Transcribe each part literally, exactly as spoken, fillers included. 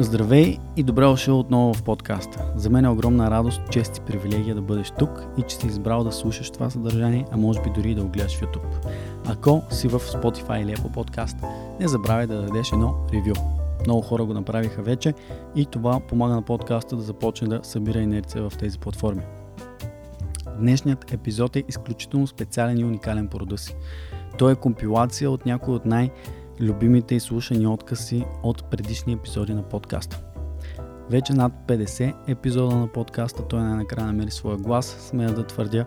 Здравей и добре дошъл отново в подкаста. За мен е огромна радост, чест и привилегия да бъдеш тук и че си избрал да слушаш това съдържание, а може би дори да го гледаш в YouTube. Ако си в Spotify или Apple Podcast, не забравяй да дадеш едно ревю. Много хора го направиха вече и това помага на подкаста да започне да събира инерция в тези платформи. Днешният епизод е изключително специален и уникален по рода си. Той е компилация от някои от най- любимите и слушани откъси от предишни епизоди на подкаста. Вече над петдесет епизода на подкаста той най-накрая намери своя глас, смея да твърдя,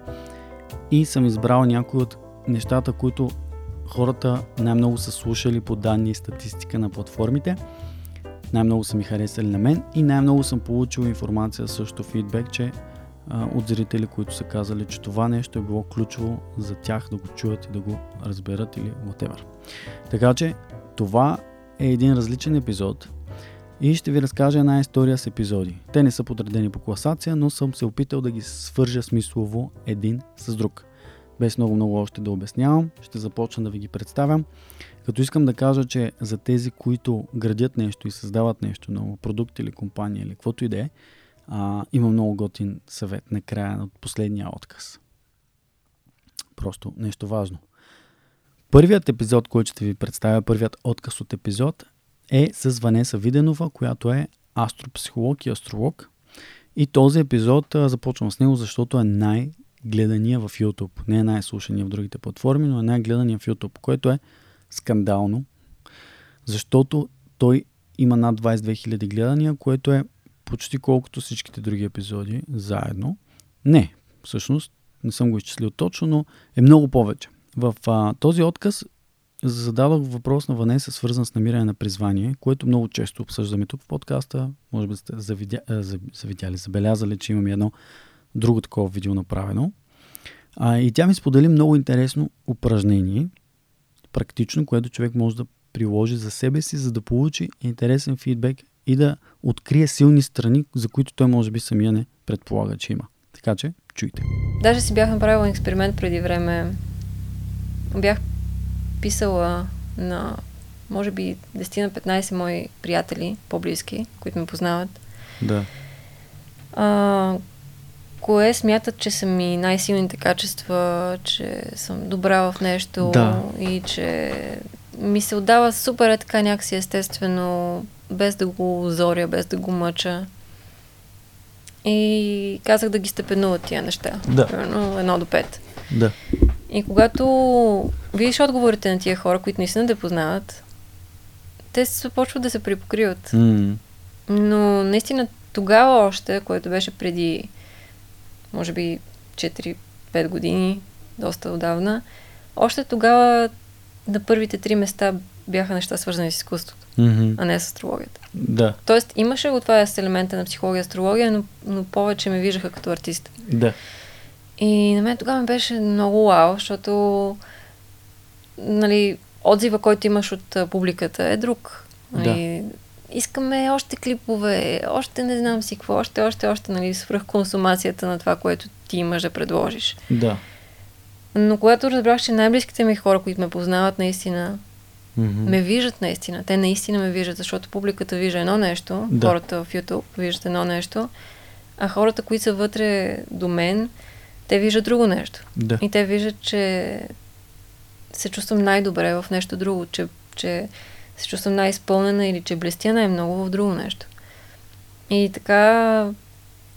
и съм избрал някои от нещата, които хората най-много са слушали по данни и статистика на платформите, най-много са ми харесали на мен и най-много съм получил информация, също фидбек, че а, от зрители, които са казали, че това нещо е било ключово за тях да го чуят и да го разберат или whatever. Така че това е един различен епизод и ще ви разкажа една история с епизоди. Те не са подредени по класация, но съм се опитал да ги свържа смислово един с друг. Без много-много още да обяснявам, ще започна да ви ги представям. Като искам да кажа, че за тези, които градят нещо и създават нещо ново, продукт или компания или каквото и да е, има много готин съвет на края от последния отказ. Просто нещо важно. Първият епизод, който ще ви представя, първият отказ от епизод е с Ванеса Виденова, която е астропсихолог и астролог. И този епизод започвам с него, защото е най-гледания в YouTube. Не е най-слушания в другите платформи, но е най-гледания в YouTube, което е скандално, защото той има над двадесет и две хиляди гледания, което е почти колкото всичките други епизоди заедно. Не, всъщност не съм го изчислил точно, но е много повече. В а, този отказ зададох въпрос на Ванеса, свързан с намиране на призвание, което много често обсъждаме тук в подкаста. Може би сте завидя, а, завидяли, забелязали, че имам едно друго такова видео направено. А, и тя ми сподели много интересно упражнение, практично, което човек може да приложи за себе си, за да получи интересен фидбек и да открие силни страни, за които той може би самия не предполага, че има. Така че, чуйте. Даже си бях направила експеримент преди време. Бях писала на, може би, десет на петнадесет мои приятели, по-близки, които ме познават. Да. А, кое смятат, че са ми най-силните качества, че съм добра в нещо, да, и че ми се отдава супер е така някакси естествено, без да го зоря, без да го мъча. И казах да ги степенува тия неща. Да. Примерно едно до пет. Да. И когато видиш отговорите на тия хора, които наистина те познават, те се започват да се припокриват. Mm. Но наистина тогава още, което беше преди, може би, четири-пет години, доста отдавна, още тогава на първите три места бяха неща свързани с изкуството, mm-hmm, а не с астрологията. Да. Тоест имаше го това с елемента на психология и астрология, но, но повече ме виждаха като артист. Да. И на мен тогава беше много уау, защото, нали, отзива, който имаш от публиката е друг. Нали, да. Искаме още клипове, още не знам си какво, още, още, още, нали, свръх консумацията на това, което ти имаш да предложиш. Да. Но когато разбрах, че най-близките ми хора, които ме познават наистина, mm-hmm, ме виждат наистина, те наистина ме виждат, защото публиката вижда едно нещо, да, хората в YouTube виждат едно нещо, а хората, които са вътре до мен, те виждат друго нещо. Да. И те виждат, че се чувствам най-добре в нещо друго, че, че се чувствам най-изпълнена или че блестя най-много в друго нещо. И така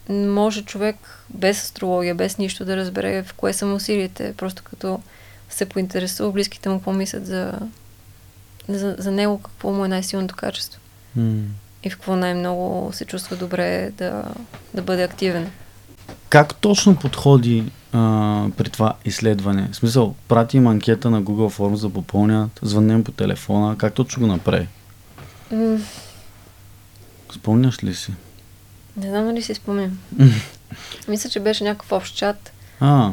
може човек без астрология, без нищо да разбере в кое са му силите, просто като се поинтересува близките му какво мислят за, за, за него, какво му е най-силното качество. Mm. И в какво най-много се чувства добре да, да бъде активен. Как точно подходи а, при това изследване? В смисъл, пратим анкета на Google Forms за попълнят, звъннем по телефона, как точно го направи? Mm. Спомняш ли си? Не знам дали си спомням. Мисля, че беше някакъв общ чат. А.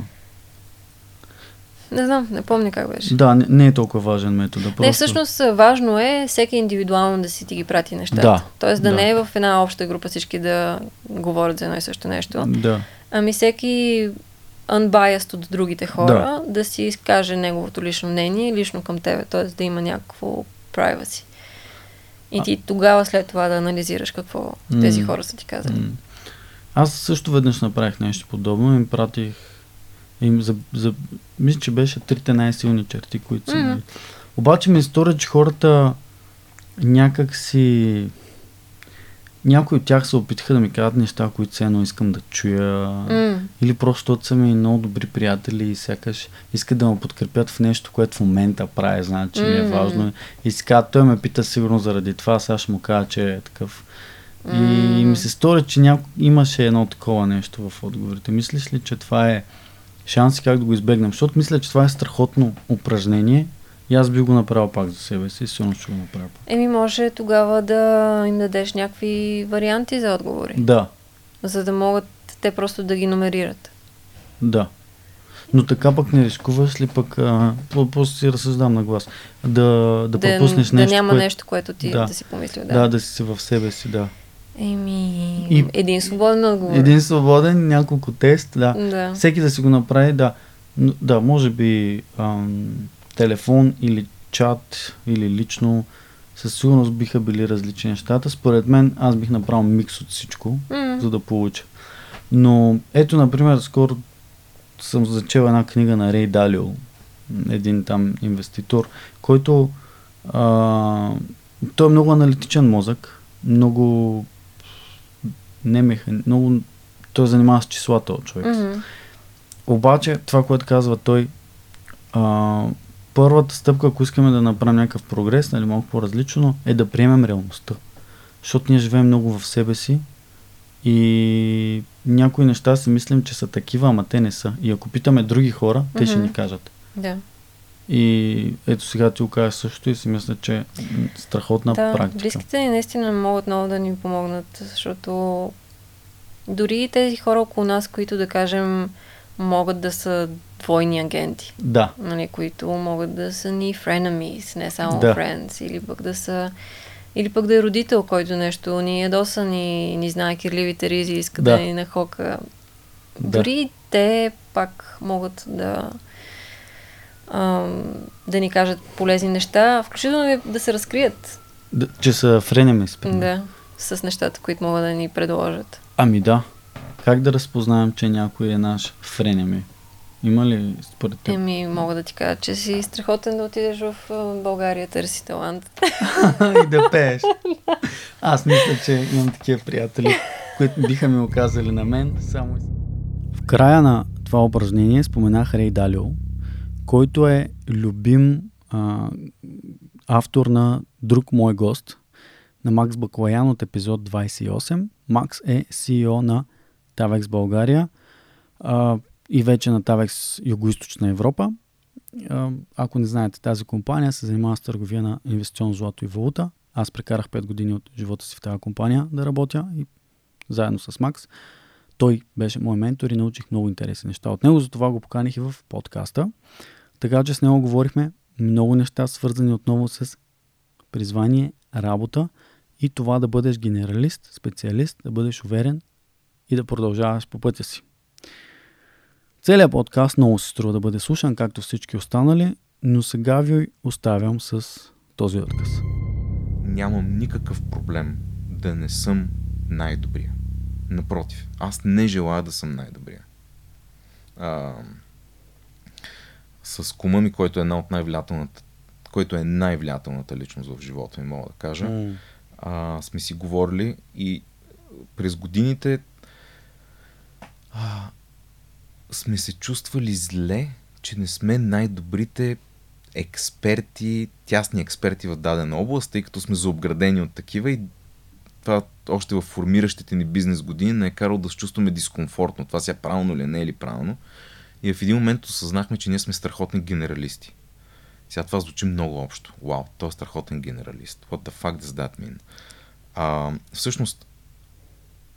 Не знам, не помня как беше. Да, не, не е толкова важен метод. Просто... Не, всъщност важно е всеки индивидуално да си ти ги прати нещата. Да. Тоест да, да не е в една обща група всички да говорят за едно и също нещо. Да. Ами всеки unbiased от другите хора да, да си изкаже неговото лично мнение лично към тебе. Тоест да има някакво privacy. И ти тогава след това да анализираш какво mm. тези хора са ти казали. Mm. Аз също веднъж направих нещо подобно. Им пратих... Им за, за, мисля, че беше трите най-силни черти, които са... Mm. Обаче ми стори, че хората някак си... Някои от тях се опитаха да ми кажат неща, които все едно искам да чуя. Mm. Или просто са ми много добри приятели и сякаш искат да ме подкрепят в нещо, което в момента прави, значи че mm. ми е важно. И си казват, той ме пита сигурно заради това, сега ще му кажа, че е такъв. Mm. И ми се стори, че няко... имаше едно такова нещо в отговорите. Мислиш ли, че това е шанс как да го избегнем? Защото мисля, че това е страхотно упражнение. И аз би го направил пак за себе си, сигурно ще го направя. Еми може тогава да им дадеш някакви варианти за отговори. Да. За да могат те просто да ги номерират. Да. Но така пък не рискуваш ли пък, просто си разсъждам на глас, да, да Ден, пропуснеш нещо, да няма кое... нещо, което ти да, да си помислил. Да. да, да си в себе си, да. Еми, и... един свободен отговор. Един свободен, няколко тест, да. да. Всеки да си го направи, да. Но, да, може би... Ам... телефон или чат или лично, със сигурност биха били различни нещата. Според мен аз бих направил микс от всичко, mm. за да получа. Но ето, например, скоро съм зачел една книга на Рей Далио, един там инвеститор, който а, той е много аналитичен мозък, много не механ... много той занимава с числата от човек. Mm-hmm. Обаче това, което казва той, а, първата стъпка, ако искаме да направим някакъв прогрес, нали, малко по-различно, е да приемем реалността. Защото ние живеем много в себе си и някои неща си мислим, че са такива, ама те не са. И ако питаме други хора, mm-hmm. те ще ни кажат. Да. И ето сега ти го кажеш също и си мисля, че е страхотна да, практика. Да, близките ни наистина могат много да ни помогнат, защото дори тези хора около нас, които да кажем могат да са двойни агенти. Да. Нали, които могат да са ни frenemies, не само да. friends, или пък да са или пък да е родител, който нещо ни ядоса, ни, ни знае кирливите ризи, иска да, да ни нахока. Да. Дори те пак могат да ам, да ни кажат полезни неща, включително да се разкрият. Да, че са frenemies. Да. С нещата, които могат да ни предложат. Ами да. Как да разпознаем, че някой е наш френеми? Има ли според теб? Еми, мога да ти кажа, че си страхотен да отидеш в България, търси талант. И да пееш. Аз мисля, че имам такива приятели, които биха ми оказали на мен. Само... В края на това упражнение споменах Рей Далио, който е любим а, автор на друг мой гост, на Макс Баклаян от епизод двайсет и осем. Макс е Си И О на Tavex България а, и вече на Tavex Югоизточна Европа. А, ако не знаете, тази компания се занимава с търговия на инвестиционно злато и валута. Аз прекарах пет години от живота си в тази компания да работя и заедно с Макс. Той беше мой ментор и научих много интересни неща от него, затова го поканих и в подкаста. Така че с него говорихме много неща, свързани отново с призвание, работа и това да бъдеш генералист, специалист, да бъдеш уверен и да продължаваш по пътя си. Целият подкаст много се струва да бъде слушан, както всички останали, но сега ви оставям с този отказ. Нямам никакъв проблем да не съм най-добрия. Напротив, аз не желая да съм най-добрия. А, с кума ми, който е една от най-влиятелната, който е най-влиятелната личност в живота ми, мога да кажа, mm. а, сме си говорили и през годините А, сме се чувствали зле, че не сме най-добрите експерти, тясни експерти в дадена област, тъй като сме заобградени от такива и това още в формиращите ни бизнес години не е карало да се чувстваме дискомфортно. Това сега правилно ли, не е ли правилно. И в един момент осъзнахме, че ние сме страхотни генералисти. Сега това звучи много общо. Вау, той е страхотен генералист. What the fuck does that mean? А, всъщност,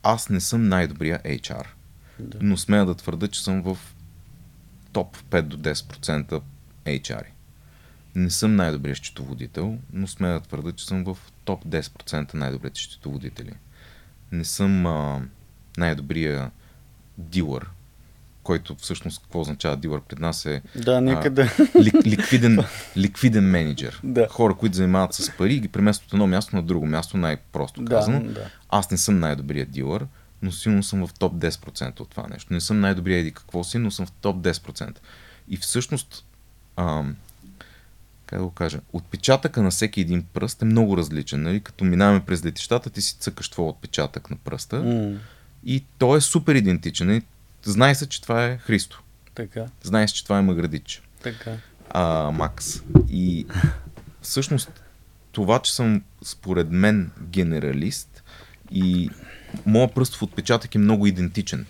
аз не съм най-добрия Ейч Ар. Да. Но смея да твърда, че съм в топ пет до десет процента Ейч Ар. Не съм най-добрият счетоводител, но смея да твърда, че съм в топ десет процента най-добрите счетоводители. Не съм а, най-добрия дилър, който всъщност какво означава дилър пред нас е да, някъде. А, лик, ликвиден, ликвиден менеджер. Да. Хора, които занимават с пари и ги преместват от едно място на друго място, най-просто казано. Да, да. Аз не съм най-добрият дилър, но силно съм в топ десет процента от това нещо. Не съм най-добрият еди какво си, но съм в топ десет процента. И всъщност, ам, как да го кажа, отпечатъка на всеки един пръст е много различен. Нали? Като минаваме през летищата, ти си цъкаш твой отпечатък на пръста mm. и той е супер идентичен. Нали? Знае се, че това е Христо. Така. Знае се, че това е Маградич. Така. А, Макс. И всъщност това, че съм според мен генералист и моят пръстов отпечатък е много идентичен.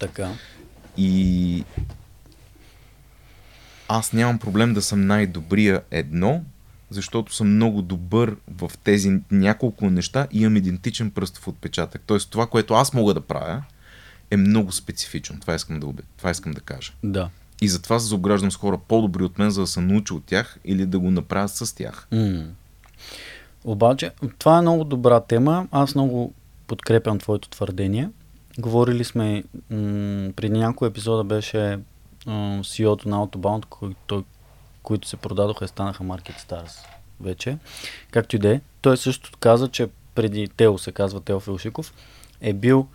Така. И аз нямам проблем да съм най-добрия едно, защото съм много добър в тези няколко неща и имам идентичен пръстов отпечатък. Тоест това, което аз мога да правя, е много специфично. Това искам да, това искам да кажа. Да. И затова се заобграждам с хора по-добри от мен, за да се науча от тях или да го направя с тях. М-м. Обаче, това е много добра тема. Аз много подкрепям твоето твърдение. Говорили сме, м- преди няколко епизода беше м- си и о-то на Out two Bound, които, които се продадоха и станаха MarketStar вече. Както и да е. Той също каза, че преди Тео се казва Теофил Шиков, е бил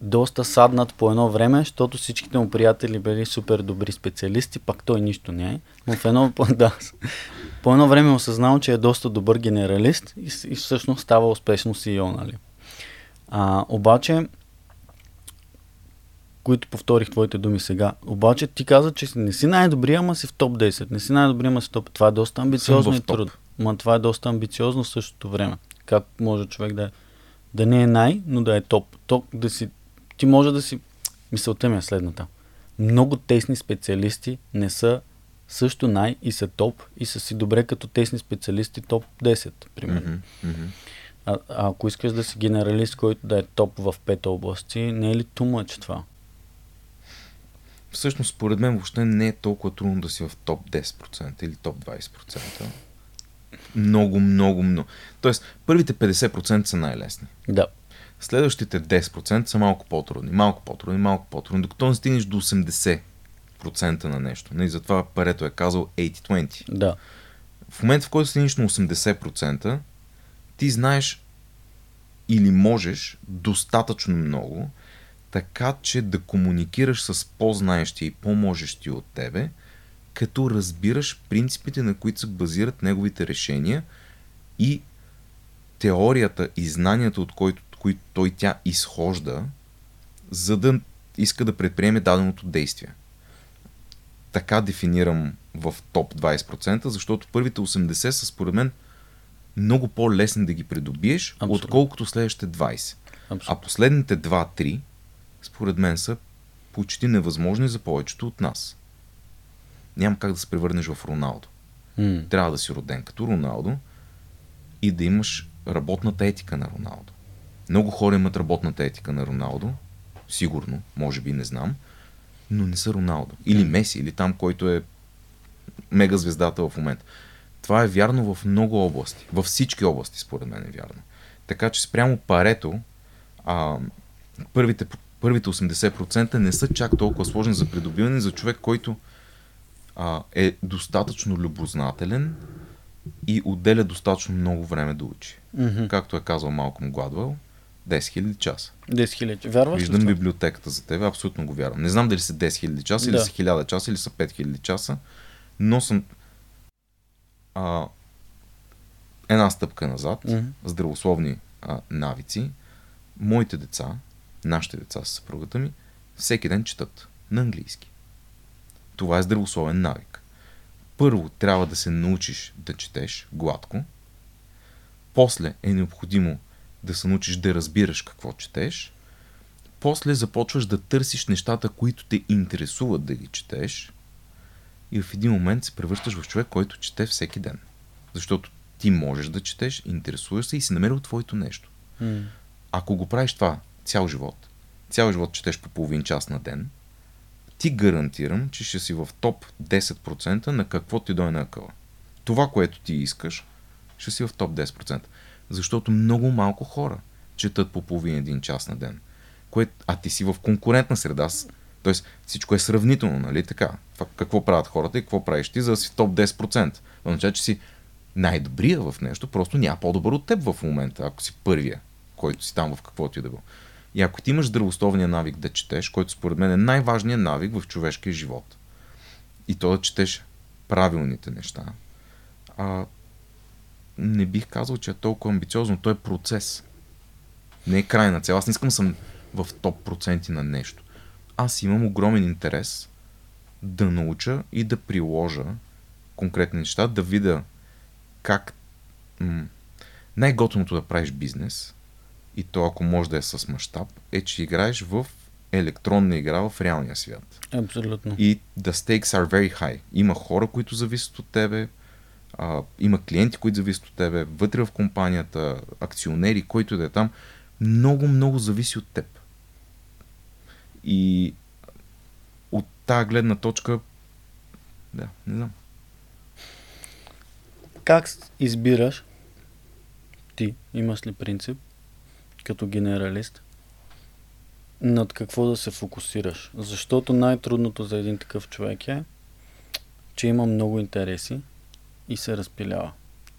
доста саднат по едно време, защото всичките му приятели били супер добри специалисти, пак той нищо не е. Но в едно, да, по едно време осъзнал, че е доста добър генералист и, и всъщност става успешно си и о, нали? А, обаче, които повторих твоите думи сега, обаче ти каза, че не си най-добрия, ама си в топ десет. Не си най-добрия, ама си в топ. Това е доста амбициозно и трудно. Ма това е доста амбициозно в същото време. Как може човек да, да не е най, но да е топ. топ да си Ти може да си... Мисълта ми е следната. Много тесни специалисти не са също най и са топ и са си добре като тесни специалисти топ десет, примерно. Mm-hmm. А, а ако искаш да си генералист, който да е топ в пет области, не е ли too much това? Всъщност, според мен, въобще не е толкова трудно да си в топ десет процента или топ двайсет процента. Много, много, много. Тоест, първите петдесет процента са най-лесни. Да. Следващите десет процента са малко по-трудни, малко по-трудни, малко по-трудни, докато не стигнеш до осемдесет процента на нещо. И затова Парето е казал осемдесет двайсет. Да. В момента, в който стигнеш на осемдесет процента, ти знаеш или можеш достатъчно много, така че да комуникираш с по-знаещи и по-можещи от тебе, като разбираш принципите, на които се базират неговите решения и теорията и знанието, от които които той тя изхожда, за да иска да предприеме даденото действие. Така дефинирам в топ двайсет процента, защото първите осемдесет са според мен много по-лесни да ги придобиеш, абсолютно, отколкото следващите двайсет. Абсолютно. А последните два-три според мен са почти невъзможни за повечето от нас. Няма как да се превърнеш в Роналдо. М. Трябва да си роден като Роналдо и да имаш работната етика на Роналдо. Много хора имат работната етика на Роналдо, сигурно, може би, не знам, но не са Роналдо. Или Меси, или там, който е мега звездата в момента. Това е вярно в много области. Във всички области, според мен, е вярно. Така че спрямо Парето, а, първите, първите осемдесет процента не са чак толкова сложни за придобиване за човек, който а, е достатъчно любознателен и отделя достатъчно много време да учи. Mm-hmm. Както е казал Malcolm Gladwell, десет хиляди часа. десет хиляди. Вярваш ли? Виждам това? Библиотеката за тебе, абсолютно го вярвам. Не знам дали са десет хиляди часа, да, или са хиляда часа, или са пет хиляди часа, но съм а, една стъпка назад, mm-hmm, здравословни а, навици. Моите деца, нашите деца с съпругата ми, всеки ден четат на английски. Това е здравословен навик. Първо трябва да се научиш да четеш гладко, после е необходимо да се научиш да разбираш какво четеш, после започваш да търсиш нещата, които те интересуват да ги четеш и в един момент се превръщаш в човек, който чете всеки ден. Защото ти можеш да четеш, интересуваш се и си намерил твоето нещо. Mm. Ако го правиш това цял живот, цял живот четеш по половин час на ден, ти гарантирам, че ще си в топ десет процента на какво ти дойде на акъла. Това, което ти искаш, ще си в топ десет процента. Защото много малко хора четат по половин един час на ден. Кое... А ти си в конкурентна среда с Тоест всичко е сравнително, нали така? Какво правят хората и какво правиш ти, за да си топ десет процента. Това означава, че си най-добрия в нещо, просто няма по-добър от теб в момента, ако си първия, който си там в каквото и да бъл. И ако ти имаш здравословния навик да четеш, който според мен е най-важният навик в човешкия живот, и то да четеш правилните неща, а, не бих казал, че е толкова амбициозно. То е процес. Не е крайна цел. Аз не искам да съм в топ проценти на нещо. Аз имам огромен интерес да науча и да приложа конкретни неща, да видя как м- най-готовното да правиш бизнес, и то ако може да е с мащаб, е, че играеш в електронна игра в реалния свят. Абсолютно. И the stakes are very high. Има хора, които зависят от тебе, а, има клиенти, които зависят от тебе, вътре в компанията, акционери, който да е там, много, много зависи от теб. И от тази гледна точка, да, не знам. Как избираш ти, имаш ли принцип, като генералист, над какво да се фокусираш? Защото най-трудното за един такъв човек е, че има много интереси и се разпилява.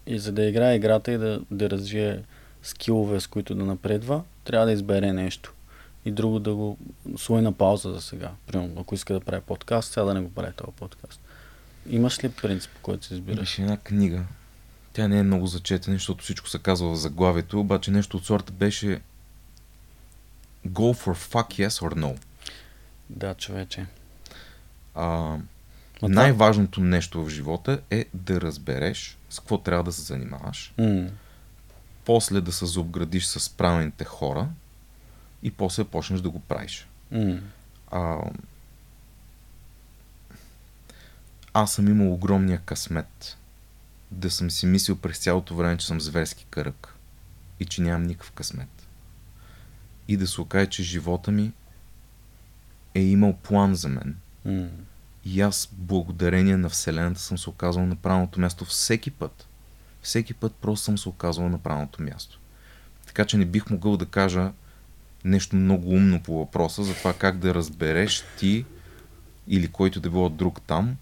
И за да играе играта и да, да развие скилове, с които да напредва, трябва да избере нещо. И друго да го слои на пауза за сега. Примерно, ако иска да прави подкаст, сега да не го прави този подкаст. Имаш ли принцип, който се избираш? Имаше една книга. Тя не е много зачетена, защото всичко се казва в заглавието, обаче нещо от сорта беше Go for fuck yes or no. Да, човече. А, най-важното нещо в живота е да разбереш с какво трябва да се занимаваш, mm. после да се заобградиш с правилните хора и после почнеш да го правиш. Mm. А, аз съм имал огромния късмет да съм си мислил през цялото време, че съм зверски кръг и че нямам никакъв късмет. И да се окаже, че живота ми е имал план за мен. Mm. И аз, благодарение на Вселената, съм се оказал на правилното място всеки път. Всеки път просто съм се оказал на правилното място. Така че не бих могъл да кажа нещо много умно по въпроса за това как да разбереш ти или който да било друг там,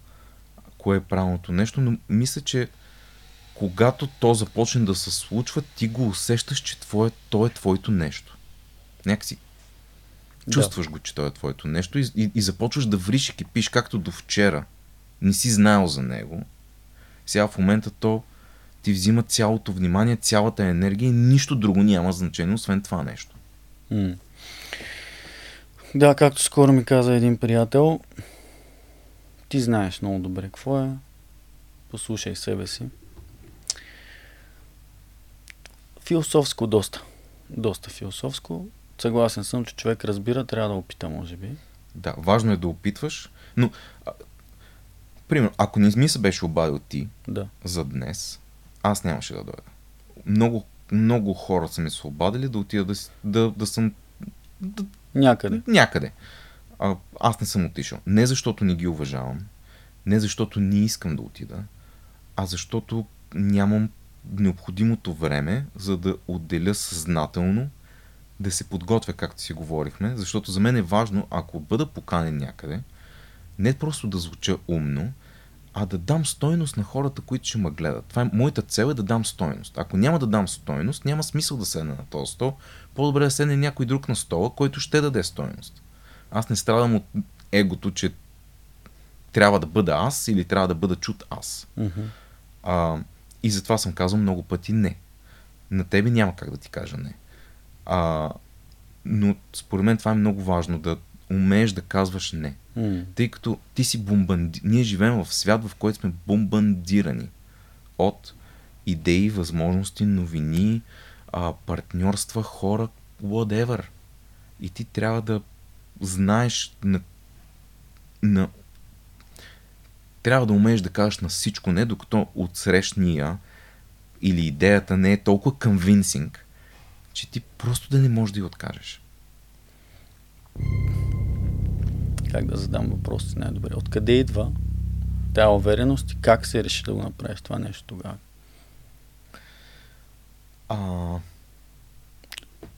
кое е правилното нещо, но мисля, че когато то започне да се случва, ти го усещаш, че твое, то е твоето нещо. Някакси чувстваш да. го, че то е твоето нещо и, и, и започваш да вриш и кипиш, както до вчера. Не си знаел за него. Сега в момента то ти взима цялото внимание, цялата енергия и нищо друго няма значение, освен това нещо. М. Да, както скоро ми каза един приятел, ти знаеш много добре какво е, послушай себе си. Философско доста. Доста философско. Съгласен съм, че човек разбира, трябва да опита, може би. Да, важно е да опитваш. Но, а, примерно, ако не ми се беше обадил ти да. за днес, аз нямаше да дойда. Много, много хора са ми се обадили да отида да, да, да съм... Да, някъде. Някъде. А, аз не съм отишъл. Не защото не ги уважавам, не защото не искам да отида, а защото нямам необходимото време, за да отделя съзнателно, да се подготвя, както си говорихме, защото за мен е важно, ако бъда поканен някъде, не просто да звуча умно, а да дам стойност на хората, които ще ме гледат. Това е, моята цел е да дам стойност. Ако няма да дам стойност, няма смисъл да седна на този стол, по-добре да седне някой друг на стола, който ще даде стойност. Аз не страдам от егото, че трябва да бъда аз или трябва да бъда чут аз. Mm-hmm. А, и затова съм казал много пъти не. На тебе няма как да ти кажа не. А, но според мен това е много важно, да умееш да казваш не. Mm. Тъй като ти си бомбанди... Ние живеем в свят, в който сме бомбандирани от идеи, възможности, новини, а, партньорства, хора, whatever. И ти трябва да знаеш на... на... Трябва да умееш да кажеш на всичко не, докато отсрещния или идеята не е толкова convincing, че ти просто да не можеш да я откажеш. Как да задам въпросите най-добре? Откъде идва тая увереност и как се реши да го направиш това нещо тогава? А...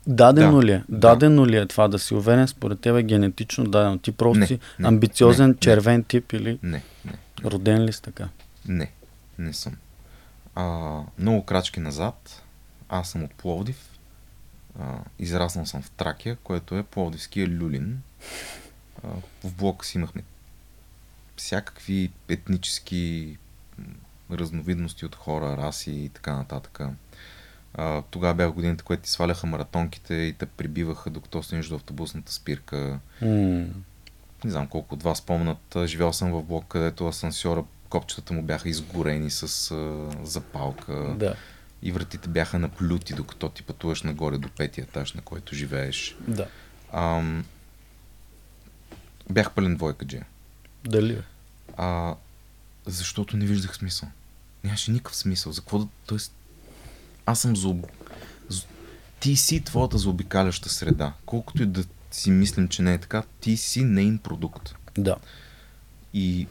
Дадено да, ли е? Дадено да. ли е това да си уверен? Според тебе генетично дадено. Ти просто не, си не, амбициозен, не, червен не, тип или не, не, не, роден ли си така? Не, не съм. А, много крачки назад. Аз съм от Пловдив. А, израснал съм в Тракия, което е пловдивския Люлин. А, в блока си имахме всякакви етнически разновидности от хора, раси и така нататък. Uh, тогава бях годините, които ти сваляха маратонките и те прибиваха, докато стоиш до автобусната спирка. Mm. Не знам колко от вас спомнят. Живял съм в блок, където асансьора, копчетата му бяха изгорени с uh, запалка. Da. И вратите бяха наплюти, докато ти пътуваш нагоре до петия етаж, на който живееш. Da. Uh, бях пълен двойкадже. Дали? Uh, защото не виждах смисъл. Нямаше никакъв смисъл. За какво да... Тоест, аз съм за... Ти си твоята заобикаляща среда. Колкото и да си мислим, че не е така, ти си нейн продукт. Да. И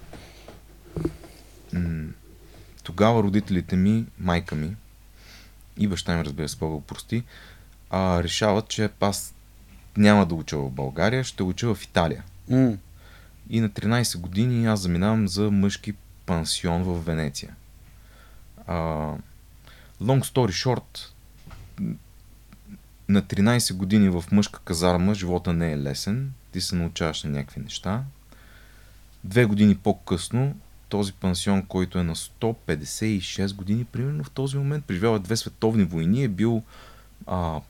м- тогава родителите ми, майка ми и баща ми, разбира се, Бога прости, а, решават, че аз няма да уча в България, ще уча в Италия. Mm. И на тринайсет години аз заминавам за мъжки пансион в Венеция. А... Long story short, на тринайсет години в мъжка казарма живота не е лесен, ти се научаваш на някакви неща. Две години по-късно, този пансион, който е на сто петдесет и шест години, примерно в този момент, преживял е две световни войни, е бил... А,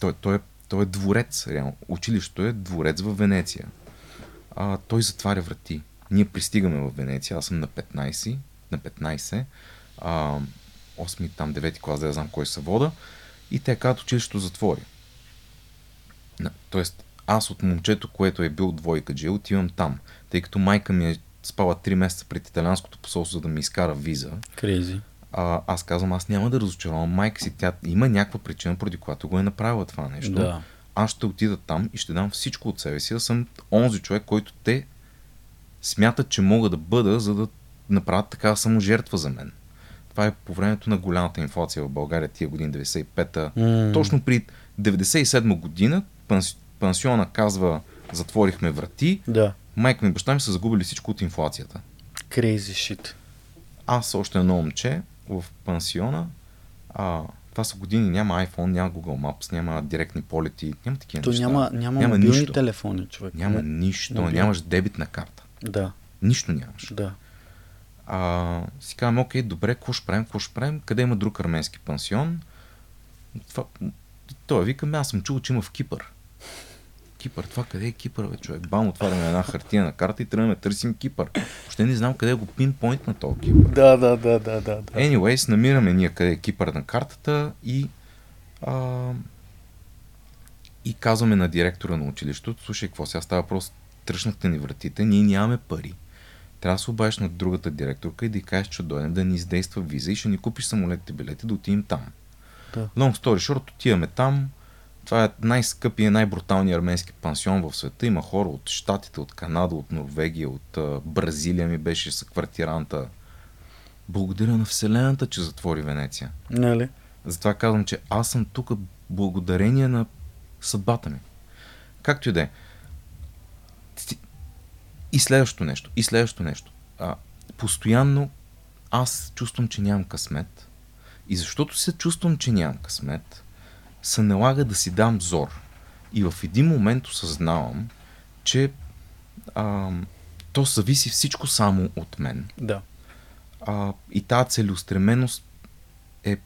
той, той, е, той е дворец, реално. Училището е дворец в Венеция. А, той затваря врати. Ние пристигаме в Венеция, аз съм на петнайсет, на петнайсет, а... осми, там девети клас, да я знам кой са вода, и те казват, училището затвори. Тоест, аз от момчето, което е бил двойкадже, отивам там, тъй като майка ми е спала три месеца пред италианското посолство, за да ми изкара виза. Crazy. А, аз казвам, аз няма да разочаровам майка си, тя има някаква причина, поради която го е направила това нещо. Да. Аз ще отида там и ще дам всичко от себе си, да съм онзи човек, който те смятат, че мога да бъда, за да направят такава саможертва за мен. Това е по времето на голямата инфлация в България, тия години деветдесет и пета. Mm. Точно при деветдесет и седма година панс, пансиона казва, затворихме врати, да. Майка ми и баща ми са загубили всичко от инфлацията. Crazy shit. Аз още едно момче в пансиона, а, това са години, няма iPhone, няма Google Maps, няма директни полети, няма такива То неща. Няма, няма, няма мобилни нищо. Телефони, човек. Няма нищо, мобил. Нямаш дебитна карта. Да. Нищо нямаш. Да. А, си казвам, окей, добре, какво ще правим, какво ще правим, къде има друг арменски пансион? Това... Той викаме, аз съм чул, че има в Кипър. Кипър, това къде е Кипър, бе, човек? Бам, отваряме една хартия на карта и тръгваме, търсим Кипър. Въобще не знам къде е го пинпойнт на този Кипър. Да, да, да, да, да. Anyways, намираме ние къде е Кипър на картата и а... и казваме на директора на училището, слушай, какво сега става, просто тръшнахте ни вратите, ние нямаме пари. Трябва да се обадиш на другата директорка и да ѝ кажеш, че дойдем да ни издейства виза и ще ни купиш самолетите билети да отидем там. Да. Long story short, отиваме там. Това е най-скъпия, най-бруталният арменски пансион в света. Има хора от Щатите, от Канада, от Норвегия, от Бразилия ми беше съквартиранта. Благодаря на Вселената, че затвори Венеция. Не ли? Затова казвам, че аз съм тук благодарение на съдбата ми. Както и да е. И следващото нещо, и следващото нещо. А, постоянно аз чувствам, че нямам късмет. И защото се чувствам, че нямам късмет, се налага да си дам зор. И в един момент осъзнавам, че а, то зависи всичко само от мен. Да. А, и тази целеустременост е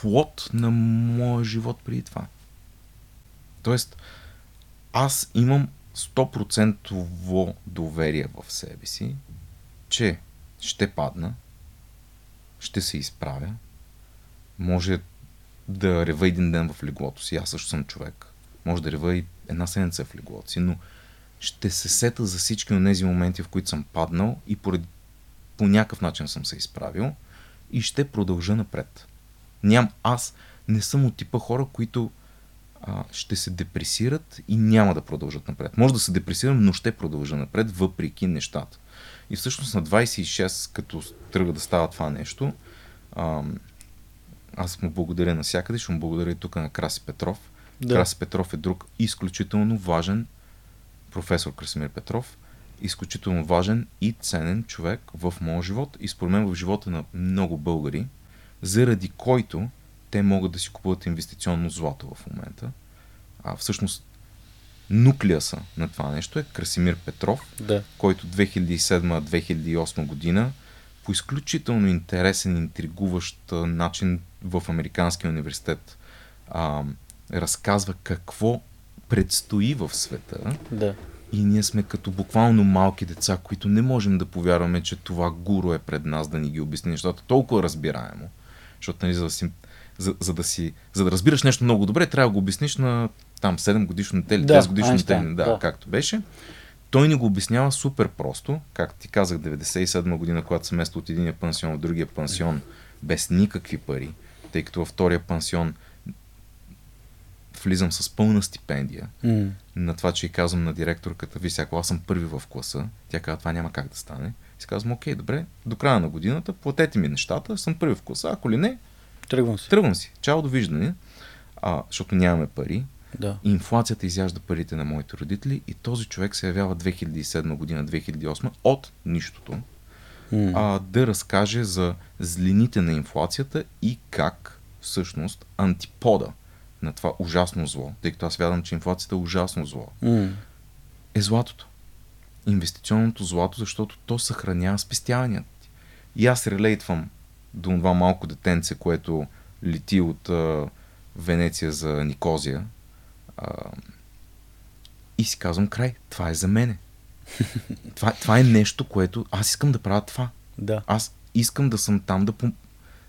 плод на моя живот преди това. Тоест, аз имам сто процента доверие в себе си, че ще падна, ще се изправя, може да рева един ден в леглото си, аз също съм човек, може да рева и една седмица в леглото си, но ще се сета за всички от тези моменти, в които съм паднал и поради, по някакъв начин съм се изправил и ще продължа напред. Ням, аз не съм от типа хора, които ще се депресират и няма да продължат напред. Може да се депресирам, но ще продължа напред, въпреки нещата. И всъщност на двайсет и шест, като тръгва да става това нещо, Аз му благодаря навсякъде, ще му благодаря и тук на Краси Петров. Да. Краси Петров е друг изключително важен, професор Красимир Петров, изключително важен и ценен човек в моя живот и според мен в живота на много българи, заради който те могат да си купуват инвестиционно злато в момента. А всъщност нуклеуса на това нещо е Красимир Петров, да. Който две хиляди и седма - две хиляди и осма година по изключително интересен, интригуващ начин в Американския университет а, разказва какво предстои в света. Да. И ние сме като буквално малки деца, които не можем да повярваме, че това гуру е пред нас да ни ги обясни нещата. Толкова разбираемо. Защото, нали, за да си, за, за да си, за да разбираш нещо много добре, трябва да го обясниш на там седем годишно дете или да, десет годишно дете, да, да, както беше. Той ни го обяснява супер просто. Както ти казах, деветдесет и седма година, когато се места от единия пансион в другия пансион, без никакви пари, тъй като във втория пансион влизам с пълна стипендия mm. на това, че и казвам на директорката, виж, ако аз съм първи в класа, тя казва, това няма как да стане. И си казвам, окей, добре, до края на годината платете ми нещата, съм първи в класа, ако ли не, тръгвам си. Тръгвам си. Чао, довиждане, а, защото нямаме пари. Да. Инфлацията изяжда парите на моите родители и този човек се явява две хиляди и седма година, две хиляди и осма от нищото mm. а, да разкаже за злините на инфлацията и как всъщност антипода на това ужасно зло, тъй като аз вярвам, че инфлацията е ужасно зло, mm. е златото. Инвестиционното злато, защото то съхранява спестяванията ти. И аз релейтвам до това малко детенце, което лети от а, Венеция за Никозия а, и си казвам, край, това е за мене. това, това е нещо, което аз искам да правя това. Да. Аз искам да съм там да помогна.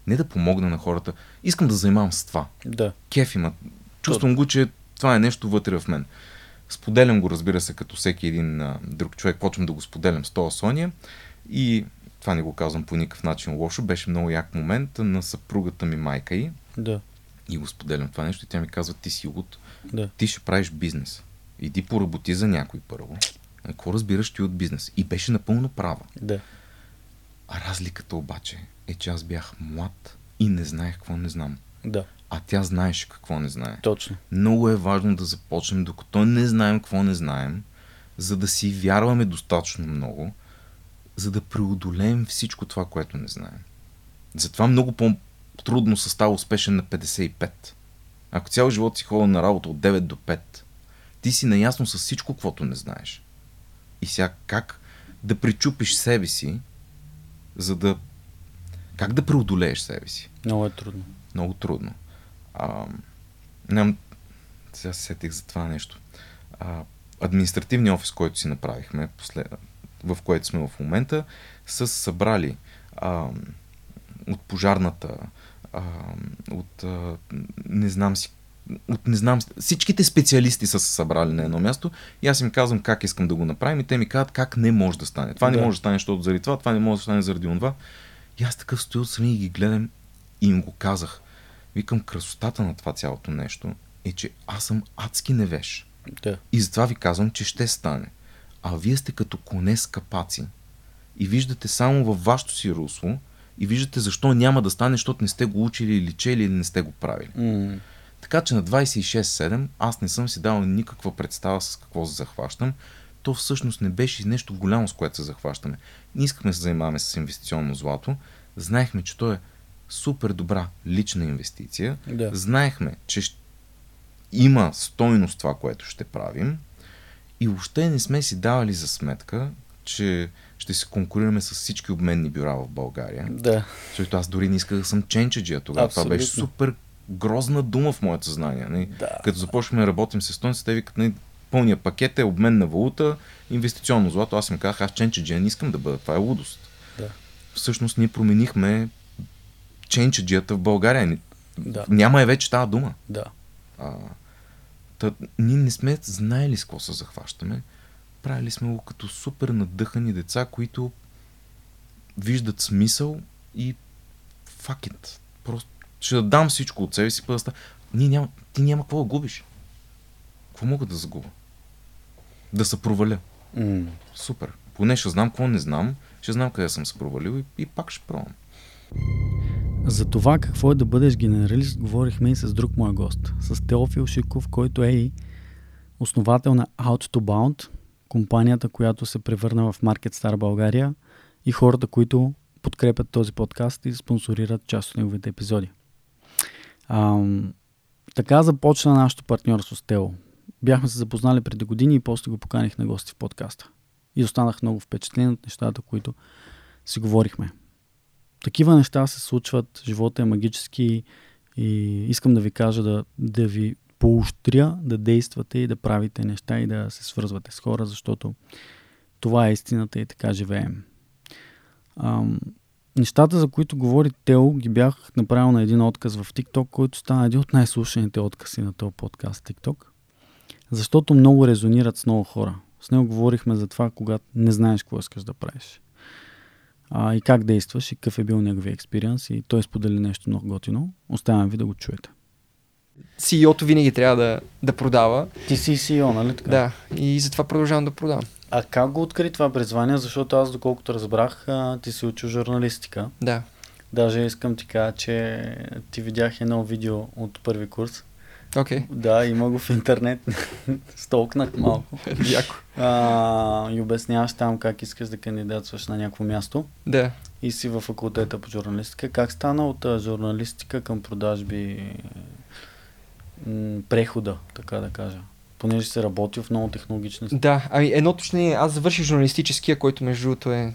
Не да помогна на хората. Искам да занимавам с това. Да. Кеф има. Чувствам го, че това е нещо вътре в мен. Споделям го, разбира се, като всеки един а, друг човек. Почвам да го споделям с тоя Соня. И това не го казвам по никакъв начин лошо. Беше много як момент на съпругата ми, майка ѝ. Да. И го споделям това нещо. И тя ми казва, ти си луд. Да. Ти ще правиш бизнес. Иди поработи за някой първо. Какво разбираш ти от бизнес? И беше напълно права. Да. А разликата обаче е, че аз бях млад и не знаех какво не знам. Да. А тя знаеше какво не знае. Точно. Много е важно да започнем, докато не знаем какво не знаем, за да си вярваме достатъчно много, за да преодолеем всичко това, което не знаем. Затова много по-трудно се става успешен на петдесет и пет. Ако цял живот си ходя на работа от девет до пет, ти си наясно с всичко, каквото не знаеш. И сега как да причупиш себе си, за да... Как да преодолееш себе си? Много е трудно. Много трудно. А, ням... Сега се сетих за това нещо. А, административния офис, който си направихме, послед... в който сме в момента, са събрали а, от пожарната, а, от а, не знам си, от не знам... Всичките специалисти са се събрали на едно място и аз им казвам как искам да го направим и те ми казват как не може да стане. Това да. Не може да стане, защото заради това, това не може да стане заради онова. И аз такъв стоя отстрани и ги гледам и им го казах. Викам, красотата на това цялото нещо е, че аз съм адски невеж. Да. И затова ви казвам, че ще стане. А вие сте като коне с капаци и виждате само във вашето си русло и виждате защо няма да стане, защото не сте го учили или чели или не сте го правили. Mm. Така че на двадесет и шест седем аз не съм си дал никаква представа с какво се захващам. То всъщност не беше нещо голямо, с което се захващаме. Не искахме да се занимаваме с инвестиционно злато. Знаехме, че то е супер добра лична инвестиция. Да. Знаехме, че има стойност това, което ще правим. И въобще не сме си давали за сметка, че ще се конкурираме с всички обменни бюра в България. Да. Защото аз дори не исках да съм ченчеджия тогава. Абсолютно. Това беше супер грозна дума в моето съзнание. Да. Като започваме да работим с естонци, те викат... Пълния пакет е обмен на валута, инвестиционно злато. Аз им казах, аз ченчеджия не искам да бъда. Това е лудост. Да. Всъщност ние променихме ченчеджията в България. Да. Няма е вече тази дума. Да. А, тъ, ние не сме знаели с какво се захващаме. Правили сме го като супер надъхани деца, които виждат смисъл и fuck it. Просто ще дам всичко от себе си. Пъста. Ние няма, ти няма какво да губиш. Какво мога да загубя? Да се проваля. Mm. Супер. Поне ще знам какво не знам, ще знам къде съм се провалил и, и пак ще пробвам. За това какво е да бъдеш генералист, говорихме и с друг моя гост, с Теофил Шиков, който е основател на Out two Bound, компанията, която се превърна в MarketStar България, и хората, които подкрепят този подкаст и спонсорират част от неговите епизоди. Ам, така започна нашето партньорство с Тео. Бяхме се запознали преди години и после го поканих на гости в подкаста. И останах много впечатлен от нещата, които си говорихме. Такива неща се случват, живота е магически и искам да ви кажа да, да ви поощря да действате и да правите неща и да се свързвате с хора, защото това е истината и така живеем. Ам, нещата, за които говори Тео, ги бях направил на един отказ в TikTok, който стана един от най-слушаните откази на този подкаст TikTok, защото много резонират с много хора. С него говорихме за това, когато не знаеш какво искаш да правиш. А, и как действаш, и какъв е бил неговия експириенс, и той сподели нещо много готино. Оставям ви да го чуете. Си И О-то винаги трябва да, да продава. Ти си Си И О, нали така? Да, и затова продължавам да продавам. А как го откри това призвание, защото аз доколкото разбрах, ти си учил журналистика. Да. Даже искам ти кажа, че ти видях едно видео от първи курс. Окей. Okay. Да, има го в интернет. Столкнах малко. Яко. А, и обясняваш там как искаш да кандидатстваш на някакво място. Да. И си във факултета по журналистика. Как стана от журналистика към продажби м- прехода, така да кажа? Понеже се работи в много технологични... Да, ами едно точно е, аз завърших журналистическия, който между другото е,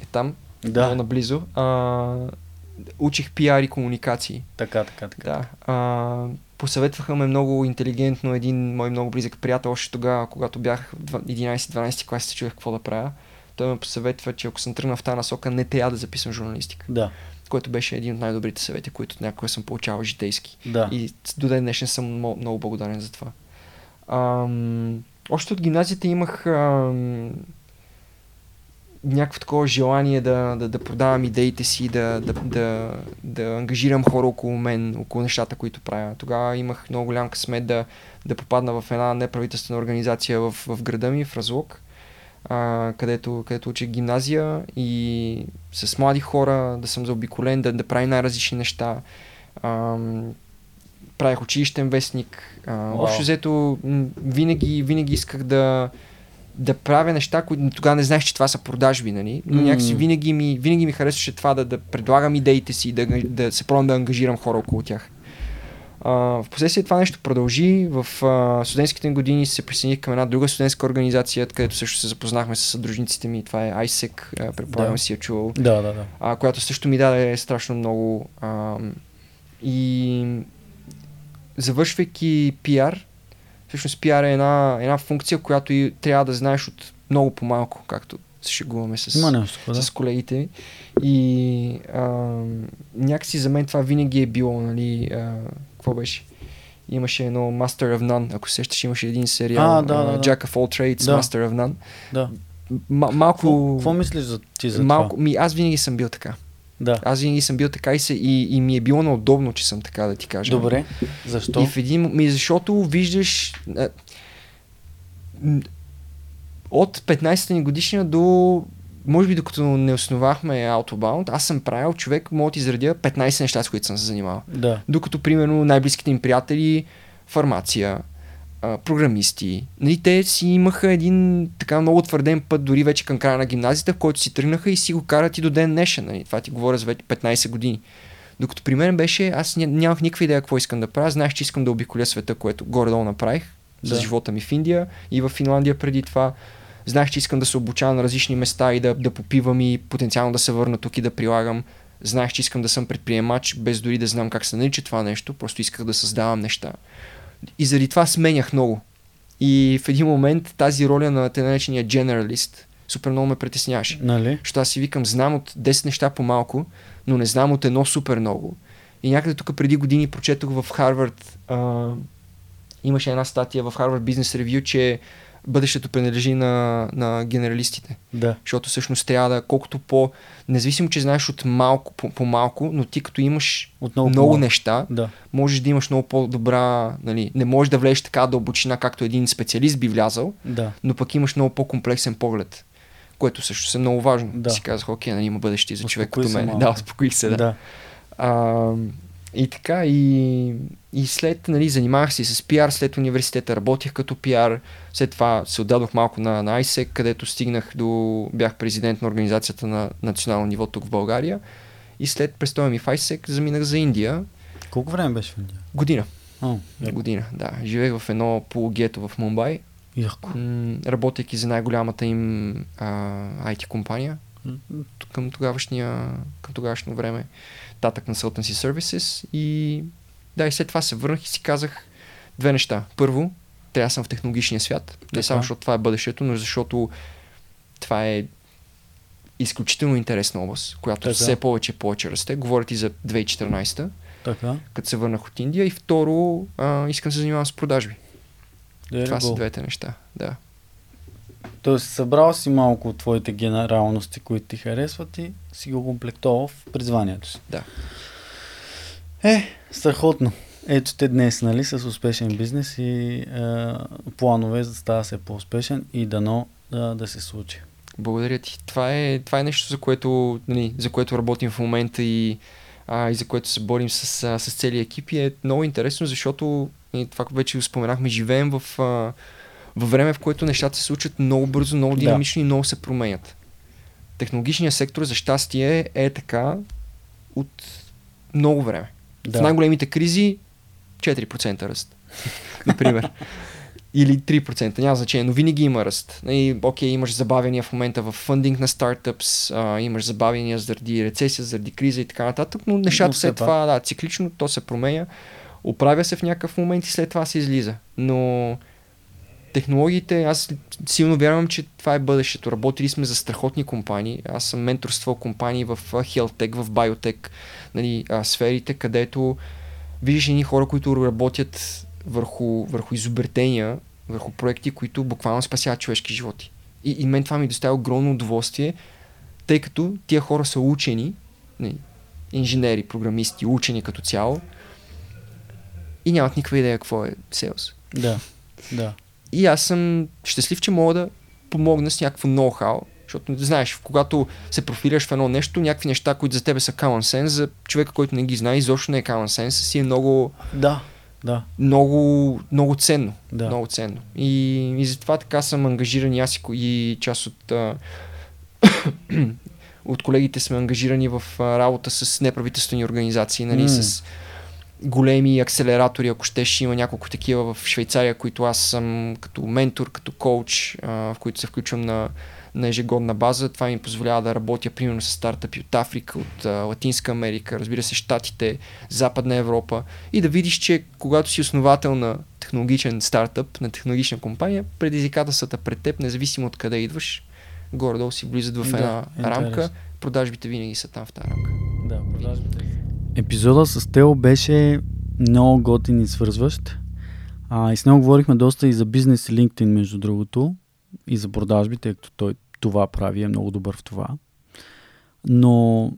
е там, да. Много наблизо. А, учих пиар и комуникации. Така, така, така. Да. А, посъветваха ме много интелигентно един мой много близък приятел, още тогава, когато бях единайсет-дванайсет клас, се чудех какво да правя. Той ме посъветва, че ако съм тръгнал в тази насока, не трябва да записвам журналистика. Да. Който беше един от най-добрите съвети, които някога съм получавал житейски. Да. И до ден днешен съм много благодарен за това. Ам, още от гимназията имах ам, някакво такова желание да, да, да продавам идеите си, да, да, да, да ангажирам хора около мен, около нещата, които правя. Тогава имах много голям късмет да, да попадна в една неправителствена организация в, в града ми, в Разлог, а, където, където учих гимназия и с млади хора, да съм заобиколен, да, да правя най-различни неща. Ам, правих училищен вестник. Wow. Общо взето винаги, винаги исках да, да правя неща, които тогава не знаех, че това са продажби, нали? Но mm. някакси винаги ми, винаги ми харесваше това да, да предлагам идеите си, да, да се пробвам да ангажирам хора около тях. Uh, впоследствие това нещо продължи. В uh, студентските години се присъединих към една друга студентска организация, където също се запознахме с съдружниците ми. Това е Ай Сек, uh, предполагам да. си я чувал, да, да, да. Uh, която също ми даде страшно много. Uh, и... Завършвайки пиар, всъщност пиар е една, една функция, която и трябва да знаеш от много по-малко, както се шегуваме с, нещо, да. с колегите. И а, някакси за мен това винаги е било, нали, а, какво беше? Имаше едно Master of None, ако сещаш, имаше един сериал, а, да, да, да. Jack of All Trades, да. Master of None. Да. М- малко... Какво мислиш за ти за малко, това? Ми, аз винаги съм бил така. Да. Аз винаги съм бил така и, се, и, и ми е било неудобно, че съм така, да ти кажа. Добре, защо? И в един, ми защото виждаш а, от петнайсета ни годишна до, може би докато не основахме Out two Bound, аз съм правил, човек мога да ти изредя петнайсет неща, с които съм се занимавал. Да. Докато, примерно, най-близките им приятели, фармация, а, програмисти, нали, те си имаха един така много твърден път, дори вече към края на гимназията, в който си тръгнаха и си го карат и до ден днешен. Нали. Това ти говоря за вече петнайсет години. Докато при мен беше, аз ня- нямах никаква идея какво искам да правя, знаех, че искам да обиколя света, което горе-долу направих да. За живота ми в Индия и в Финландия преди това. Знаех, че искам да се обучавам на различни места и да, да попивам и потенциално да се върна тук и да прилагам. Знаех, че искам да съм предприемач, без дори да знам как се нарича това нещо, просто исках да създавам неща. И заради това сменях много. И в един момент тази роля на те наречения generalist супер много ме притесняваше. Нали? Защото аз си викам, знам от десет неща по-малко, но не знам от едно супер много. И някъде тук преди години прочетох в Harvard, а, имаше една статия в Harvard Business Review, че бъдещето принадлежи на, на генералистите. Да. Защото всъщност трябва да, колкото по... Независимо, че знаеш от малко по, по малко, но ти като имаш отново много по-малко неща, да. Можеш да имаш много по-добра... Нали, не можеш да влезеш така дълбочина, както един специалист би влязал, да. Но пък имаш много по-комплексен поглед, което също е много важно. Да. Си казах, окей, нали, има бъдеще за човек като мен. Да, успокоих се, да. да. А, и така, и, и след, нали, занимавах се с пиар, след университета работих като пиар, след това се отдадох малко на, на ай сек, където стигнах до, бях президент на организацията на национално ниво тук в България, и след престоя ми в ай сек заминах за Индия. Колко време беше в Индия? Година. О, е. Година, да. Живех в едно полугето в Мумбай, м- работейки за най-голямата им а, ай ти компания към тогавашния, към тогавашно време, Data Consultancy Services, и да, и след това се върнах и си казах две неща. Първо, трябва да съм в технологичния свят, не само защото това е бъдещето, но защото това е изключително интересна област, която така. Все повече и повече расте. Говорят и за две хиляди и четиринадесета, така. Като се върнах от Индия, и второ, а, искам да се занимавам с продажби. There това са двете неща, да. Тоест, събрал си малко от твоите генералности, които ти харесват, и си го комплектовал в призванието си. Да. Е, страхотно. Ето те днес, нали, с успешен бизнес и е, планове за да става се по-успешен, и дано да, да се случи. Благодаря ти. Това е, това е нещо, за което, нали, за което работим в момента, и, а, и за което се борим с, а, с целия екип, и е много интересно, защото това, което вече споменахме, живеем в... А, във време, в което нещата се случат много бързо, много динамично, да. И много се променят. Технологичният сектор, за щастие, е така от много време. Да. В най-големите кризи четири процента ръст, например. Или три процента, няма значение, но винаги има ръст. И, окей, имаш забавяния в момента в фандинг на стартъпс, а, имаш забавяния заради рецесия, заради криза и така нататък, но нещата но след това, да, циклично, то се променя, оправя се в някакъв момент и след това се излиза. Но... технологиите, аз силно вярвам, че това е бъдещето. Работили сме за страхотни компании. Аз съм менторствал компании в Healthtech, в Biotech, нали, а, сферите, където виждаш едни хора, които работят върху, върху изобретения, върху проекти, които буквално спасяват човешки животи. И, и мен това ми доставя огромно удоволствие, тъй като тия хора са учени, нали, инженери, програмисти, учени като цяло, и нямат никаква идея какво е sales. Да, да. И аз съм щастлив, че мога да помогна с някакво ноу-хау, защото знаеш, когато се профилираш в едно нещо, някакви неща, които за тебе са common sense, за човека, който не ги знае, изобщо не е common sense, си е много, да, да. много, много ценно. Да. Много ценно. И, и затова така съм ангажиран, аз и част от, от колегите сме ангажирани в работа с неправителствени организации, нали, mm. с големи акселератори, ако ще, ще има няколко такива в Швейцария, които аз съм като ментор, като коуч, а, в които се включвам на, на ежегодна база. Това ми позволява да работя примерно с стартъпи от Африка, от а, Латинска Америка, разбира се, Щатите, Западна Европа, и да видиш, че когато си основател на технологичен стартъп, на технологична компания, предизвикателствата пред теб, независимо от къде идваш, горе-долу си влизат в една да, рамка, продажбите винаги са там в тази рамка. Да, продажбите. Епизода с Тео беше много готин и свързващ. А, и с него говорихме доста и за бизнес и LinkedIn, между другото, и за продажбите, като той това прави, е много добър в това. Но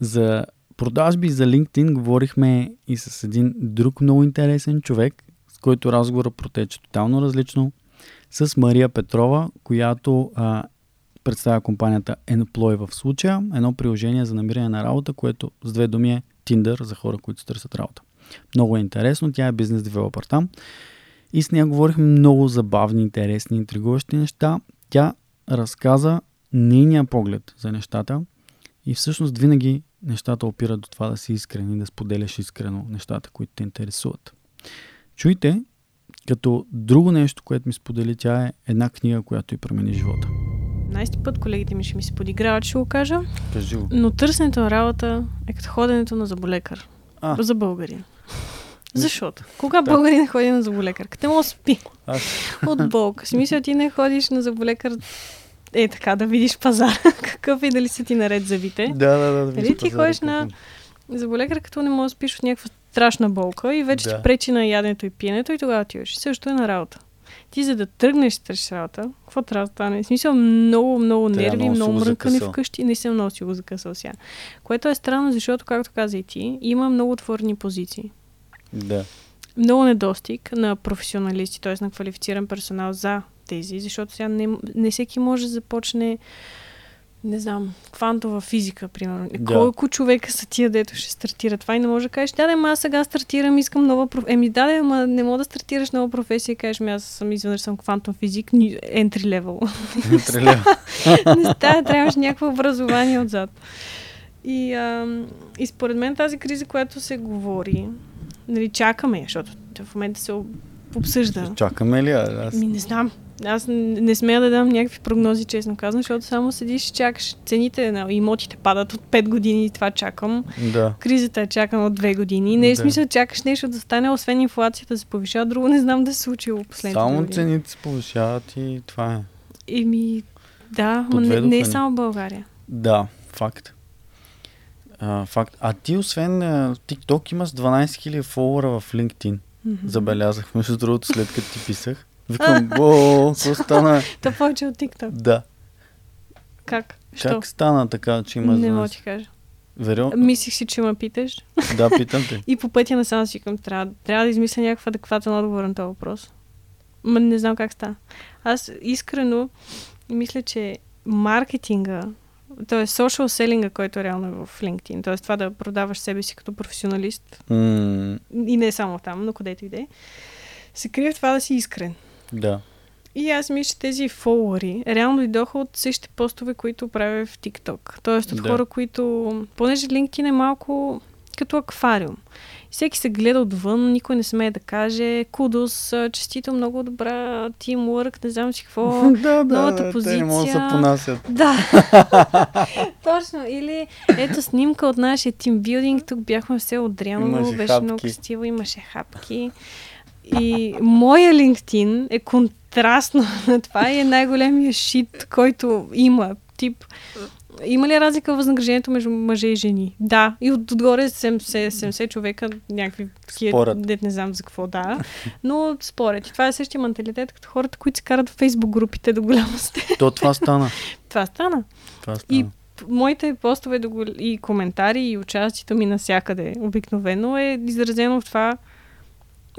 за продажби и за LinkedIn говорихме и с един друг много интересен човек, с който разговора протече тотално различно, с Мария Петрова, която а, представя компанията Employ в случая, едно приложение за намиране на работа, което с две думи е Tinder за хора, които търсят работа. Много е интересно, тя е бизнес девелопър там. И с нея говорихме много забавни, интересни, интригуващи неща. Тя разказа нейния поглед за нещата, и всъщност винаги нещата опират до това да си искрен и да споделяш искрено нещата, които те интересуват. Чуйте, като друго нещо, което ми сподели тя, е една книга, която ѝ промени живота. Найсти път колегите ми ще ми се подиграват, ще го кажа. Кажи го. Но търсенето на работа е като ходенето на заболекар. А. За българин. Защото? Кога да. Българин ходи на заболекар? Като му спи. Аз. От болка. В смисъл, ти не ходиш на заболекар е така, да видиш пазара какъв и дали са ти наред зъбите. Да, да, да. да дали ти пазара, ходиш на заболекар, като не можеш да спиш от някаква страшна болка и вече да. Ти пречи на яденето и пиенето, и тогава отиваш. Също е на работа. Ти за да тръгнеш с работа, какво трябва да стане? В смисъл, много, много нерви, много мрънкане вкъщи, не съм много си го закъсал сега. Което е странно, защото, както каза и ти, има много отворени позиции. Да. Много недостиг на професионалисти, т.е. на квалифициран персонал за тези, защото сега не, не всеки може да започне не знам, квантова физика, примерно. Да. Колко човека са тия, дето ще стартират това и не може да кажеш, да, да, аз сега стартирам, искам нова професия. Еми, да, да, ма не мога да стартираш нова професия и кажеш, аз съм изведнъж съм квантов физик, entry level. Entry level. Не става, трябваш някакво образование отзад. И, а, и според мен тази криза, която се говори, нали, чакаме, защото в момента се обсъжда. Чакаме ли? Аз... Ми, не знам. Аз не смея да дам някакви прогнози, честно казвам, защото само седиш и чакаш. Цените на имотите падат от пет години и това чакам. Да. Кризата е чакана от две години. Не е да. Смисъл, чакаш нещо да стане, освен инфлацията се повишава. Друго не знам да се случило последните години. Само цените се повишават и това е. Еми, да, но не, не е само България. Да, факт. А, факт. А ти освен TikTok имаш дванайсет хиляди фолуара в LinkedIn. Mm-hmm. Забелязах, между другото, след като ти писах. Викам, бо, какво стана? Та повече от TikTok. Да. Как? Как стана така, че има... Не мога ти кажа. Веро? Мислих си, че ме питаш. Да, питам те. И по пътя на сам си викам, трябва, трябва да измисля някакъв адекватен отговор на този въпрос. Ма не знам как стана. Аз искрено мисля, че маркетинга, т.е. social selling-а, който реално е в LinkedIn, т.е. това да продаваш себе си като професионалист, mm. и не само там, но където и да е, се крие в това да си искрен. Да. И аз мисля, че тези фолуари реално дойдоха от същите постове, които правя в TikTok. Тоест от да. Хора, които... Понеже LinkedIn е малко като аквариум. Всеки се гледа отвън, никой не смее да каже кудос, честито, много добра teamwork, не знам си какво, да, новата да, позиция. Да, те не могат да се понасят. Да. Точно. Или ето снимка от нашия тимбилдинг, тук бяхме все отряно, беше хапки. Много красиво, имаше хапки. И моя LinkedIn е контрастно на това и е най-големия шит, който има. Тип, има ли разлика в възнаграждението между мъже и жени? Да. И отгоре седемдесет човека, някакви такива, дет не знам за какво, да. Но според. И това е същия менталитет, като хората, които се карат в фейсбук групите до голяма степен. То това стана. Това стана. Това стана. И моите постове и коментари и участието ми навсякъде обикновено е изразено в това.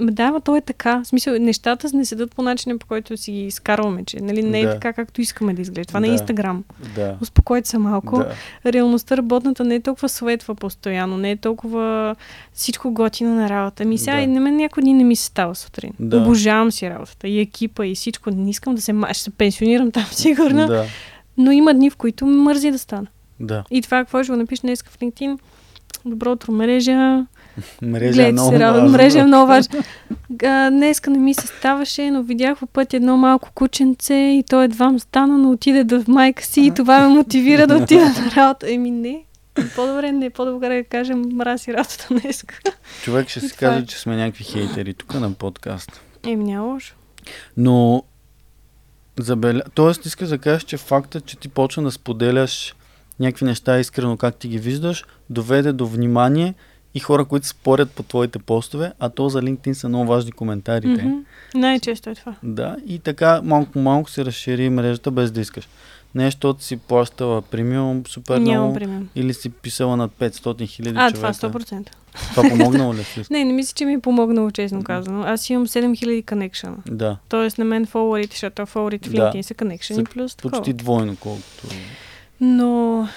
Да, но то е така. В смисъл, нещата не седат по начина, по който си ги изкарваме, че нали, не е да. Така, както искаме да изглежда. Това да. На Инстаграм. Да. Успокойте се малко. Да. Реалността работната не е толкова светва постоянно, не е толкова всичко готино на работа. Ми сега да. И на мен някой дни не ми се става сутрин. Да. Обожавам си работата и екипа и всичко. Не искам да се мача, ще се пенсионирам там сигурно. Да. Но има дни, в които ме мързи да стана. Да. И това, какво ще го напиша днес в LinkedIn, добро утро, мрежа. Мрежа е много важна. Мрежа е много важна. Днеска не ми се ставаше, но видях по път едно малко кученце и то едва стана, но отиде до майка си и това ме мотивира да отида на работа. Еми не, по-добре не, по-добре да кажем мрази работата днеска. Човек ще се каже, че сме някакви хейтери тук на подкаст. Еми няма лошо. Но, забеля... тоест иска да кажеш, че фактът, че ти почна да споделяш някакви неща искрено как ти ги виждаш, доведе до внимание и хора, които спорят по твоите постове, а то за LinkedIn са много важни коментарите. Mm-hmm. Най-често е това. Да, и така малко-малко се разшири мрежата без да искаш. Нещо ти си плащала премиум, супер много, или си писала над петстотин хиляди човека. А, това сто процента. Това помогнало ли си? Не, не мисля, че ми е помогнало, честно казано. Аз имам седем хиляди коннекшена. Да. Тоест на мен фолуарите, защото фолуарите в LinkedIn да. Са коннекшени плюс такова. Почти двойно колкото... Но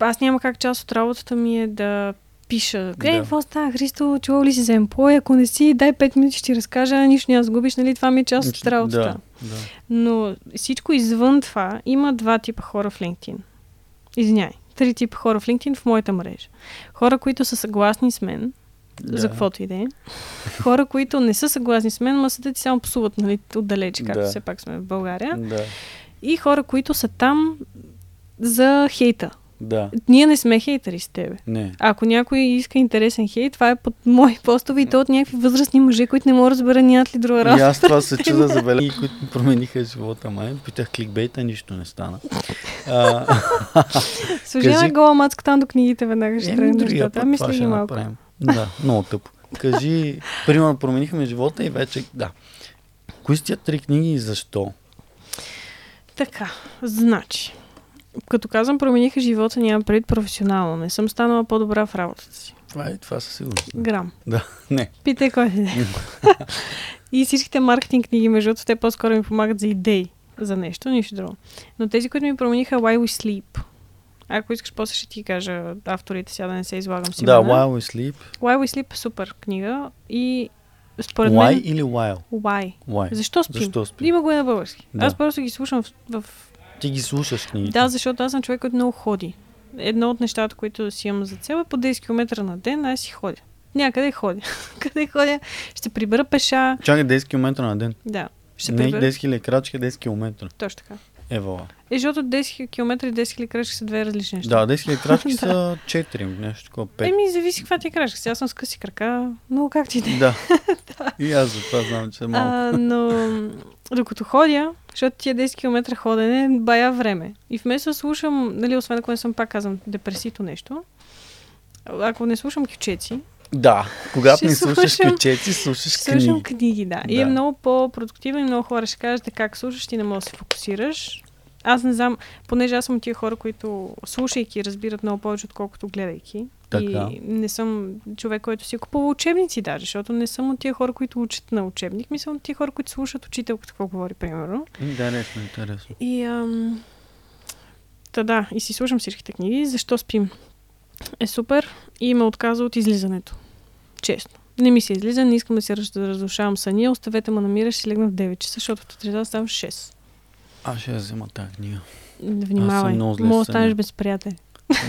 аз няма как част от работата ми е да пиша. Грей, какво да. Става, Христо? Чувал ли си за Employ? Ако не си, дай пет минути, ще ти разкажа, нищо няма сгубиш, нали? Това ми е част от работата. Да, да. Но всичко извън това има два типа хора в LinkedIn. Извиняй, три типа хора в LinkedIn в моята мрежа. Хора, които са съгласни с мен, да. За каквото и да е. Хора, които не са съгласни с мен, мъсата ти само псуват, нали? Отдалече, както да. Все пак сме в България. Да. И хора, които са там за хейта. Да. Ние не сме хейтери с тебе. Не. Ако някой иска интересен хейт, това е под мои постове и то от някакви възрастни мъже, които не мога да разбера нямат ли друга работа. И аз това се чуда за белеги, които промениха живота май. Питах кликбейта, нищо не стана. Служиме гола мацка там до книгите веднага ще тръгнем нещата. Мисля ги малко. Да, много тъпо. Кажи, примерно променихме живота и вече, да. Кои са тия три книги и защо? Така, значи... Като казвам, промениха живота, нямам пред професионално. Не съм станала по-добра в работата си. Това е, това със сигурност. Грам. Да, не. Питай кой си ден. И всичките маркетинг книги, между другото, те по-скоро ми помагат за идеи, за нещо, нищо друго. Но тези, които ми промениха Why We Sleep, Ако искаш, после ще ти кажа авторите, сега да не се излагам си. Да, Why We Sleep. Why We Sleep е супер книга и според Why мен... или Why? Why. Why. Защо спим? Защо спим? Има го и на български. Да. Аз просто ги слушам в... в... Ти ги слушаш книгите? Да, защото аз съм човек, който много ходи. Едно от нещата, които си имам за цел е по десет километра на ден, аз си ходя. Някъде ходя. Къде ходя? Ще прибера пеша. Чакай десет километра на ден? Да. Ще не прибера... десет хиляди крачки, десет километра. Точно така. Евала. Е, защото десет километра и десет хиляди крачки са две различни неща. Да, десет хиляди крачки са четири, нещо такова, пет. Еми, зависи каква ти крачка. Сега съм с къси крака, но как ти иде. Да. Да. И аз за това знам, че е малко. А, но докато ходя, защото тия десет километра ходене бая време. И вместо слушам, нали, освен ако не съм, пак казвам, депресито нещо, ако не слушам кючеци, да, когато не слушаш кючеци, слушаш книги. Слушам книги, да. да. И е много по-продуктивно и много хора ще кажат, как слушаш, ти не можеш да се фокусираш. Аз не знам, понеже аз съм тия хора, които слушайки разбират много повече, отколкото гледайки. Така. И не съм човек, който си купува учебници даже, защото не съм от тия хора, които учат на учебник. Мисля, от тия хора, които слушат учителката, какво говори, примерно. Интересно, интересно. И, ам... Та да, и си слушам всичките книги. Защо спим? Е супер и ме отказа от излизането. Честно. Не ми се излиза, не искам да се разрушавам съня, оставете ме намираш и легна в девет часа, защото в трябва да ставам шест. Аз ще я взема тази книга. Внимавай, мога останеш без приятел.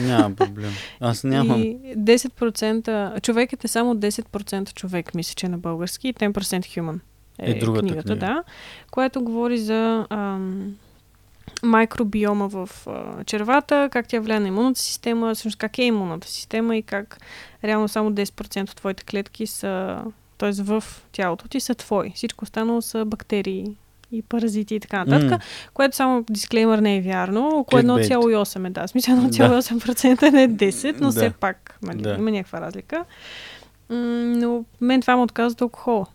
Няма проблем. Аз нямам. И десет процента, човекът е само десет процента човек, мисля, че на български, и десет процента Human е, е другата книгата, книга. Да, която говори за... Ам... микробиома в а, червата, как тя влияе на имунната система, всъщност как е имунната система и как реално само десет процента от твоите клетки са, т.е. в тялото ти са твои. Всичко останало са бактерии и паразити и така нататък, mm. което само дисклеймър не е вярно. Около едно цяло и осем е, да. Смисъл едно цяло и осем процента не е десет, но все пак мали, да. Има някаква разлика. М- но мен това ме отказва от алкохола.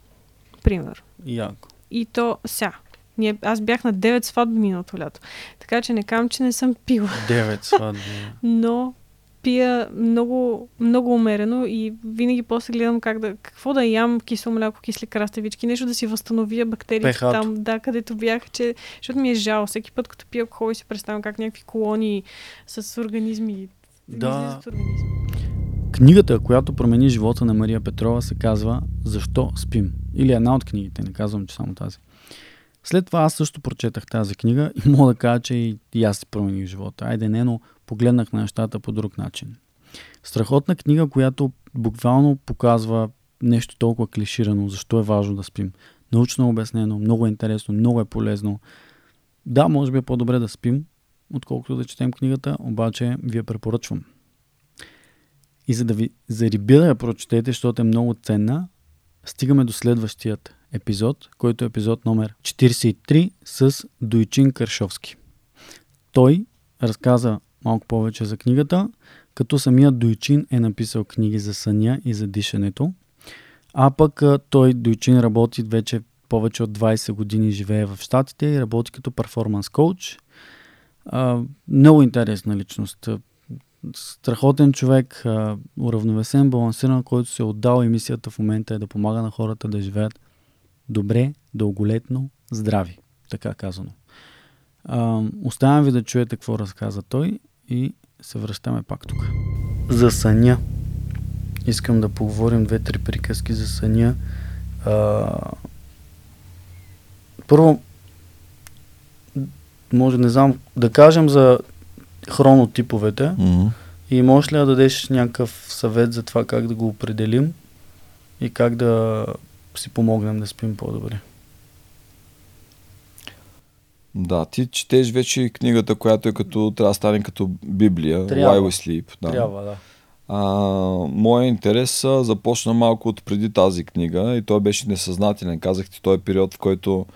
Пример. Яко. И то сега. Аз бях на девет сватби миналото лято. Така че не кам, че не съм пила. девет сватби. Но пия много, много умерено и винаги после гледам как да, какво да ям, кисело мляко, кисли краставички, нещо да си възстановя бактериите там, да, където бях, че, защото ми е жал. Всеки път, като пия алкохол и си представям как някакви колонии с организми. Да. Организми. Книгата, която промени живота на Мария Петрова, се казва "Защо спим?" Или една от книгите, не казвам, че само тази. След това аз също прочетах тази книга и мога да кажа, че и аз си промених живота. Айде не, но погледнах на нещата по друг начин. Страхотна книга, която буквално показва нещо толкова клиширано, защо е важно да спим. Научно обяснено, много е интересно, много е полезно. Да, може би е по-добре да спим, отколкото да четем книгата, обаче ви я препоръчвам. И за да ви зариби да я прочетете, защото е много ценна, стигаме до следващият епизод, който е епизод номер четиридесет и три с Дойчин Кършовски. Той разказа малко повече за книгата, като самият Дойчин е написал книги за съня и за дишането, а пък той, Дойчин, работи вече повече от двадесет години, живее в Щатите и работи като перформанс коуч. Много интересна личност. Страхотен човек, уравновесен, балансиран, който се е отдал и мисията в момента е да помага на хората да живеят добре, дълголетно, здрави, така казано. А, оставям ви да чуете какво разказа той и се връщаме пак тук. За съня. Искам да поговорим две-три приказки за съня. А, първо, може не знам, да кажем за хронотиповете, mm-hmm. и можеш ли да дадеш някакъв съвет за това как да го определим и как да си помогнем да спим по-добре. Да, ти четеш вече книгата, която е като, трябва да стане като Библия, трябва. Why We Sleep. Да. Трябва, да. А, моя интерес започна малко от преди тази книга и той беше несъзнателен. Казах ти, той е период, в който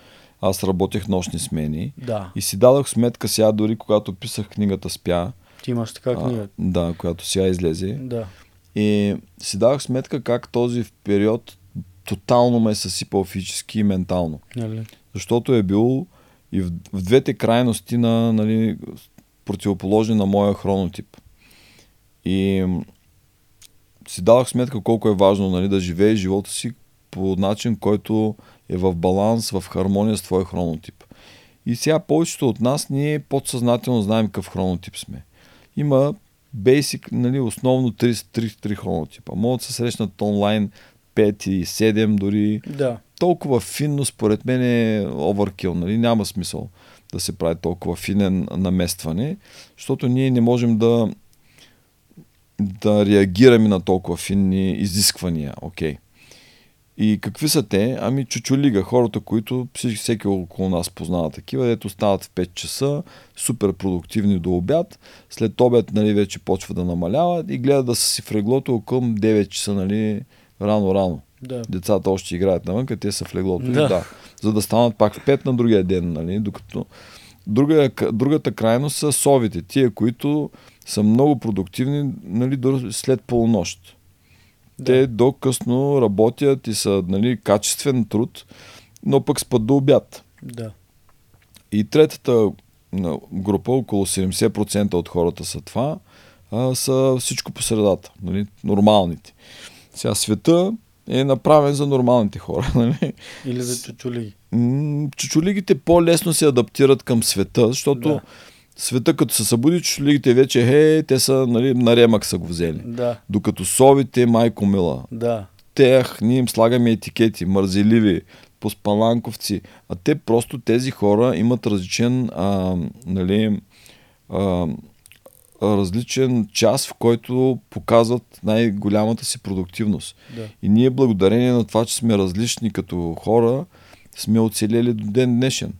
аз работех нощни смени, да. И си дадох сметка сега, дори когато писах книгата "Спя". Ти имаш така книга. А, да, която сега излезе. Да. И си дадох сметка как този период тотално ме е съсипал физически и ментално. Нали. Защото е бил и в, в двете крайности на, нали, противоположни на моя хронотип. И си дадох сметка колко е важно, нали, да живее живота си по начин, който е в баланс, в хармония с твой хронотип. И сега повечето от нас ние подсъзнателно знаем какъв хронотип сме. има basic, нали, основно три хронотипа. Могат да се срещнат онлайн пет и седем дори. Да. Толкова финно, според мен е overkill. Нали? Няма смисъл да се прави толкова финен наместване, защото ние не можем да да реагираме на толкова финни изисквания. Okay. И какви са те? Ами чучулига, хората, които всеки около нас познава такива, дето стават в пет часа, супер продуктивни до обяд, след обяд, нали, вече почва да намаляват и гледат да са си в леглото към девет часа, нали, рано-рано. Да. Децата още играят навънка, те са в леглото. Да. Да. За да станат пак в пет на другия ден, нали, докато... Друга, другата крайност са совите, тия, които са много продуктивни, нали, след полунощ. Да. Те докъсно работят и са, нали, качествен труд, но пък спад до обяд. Да. И третата група, около седемдесет процента от хората са това, а, са всичко по средата, нали, нормалните. Сега света е направен за нормалните хора. Нали? Или за чучулиги. Чучулигите по-лесно се адаптират към света, защото да. Света като се събуди, чучулигите вече хей, те са, нали, на ремък са го взели. Да. Докато совите, майко мила. Да. Тех, ние им слагаме етикети, мързеливи, поспаланковци. А те просто, тези хора имат различен, а, нали, а, различен час, в който показват най-голямата си продуктивност. Да. И ние благодарение на това, че сме различни като хора, сме оцелели до ден днешен.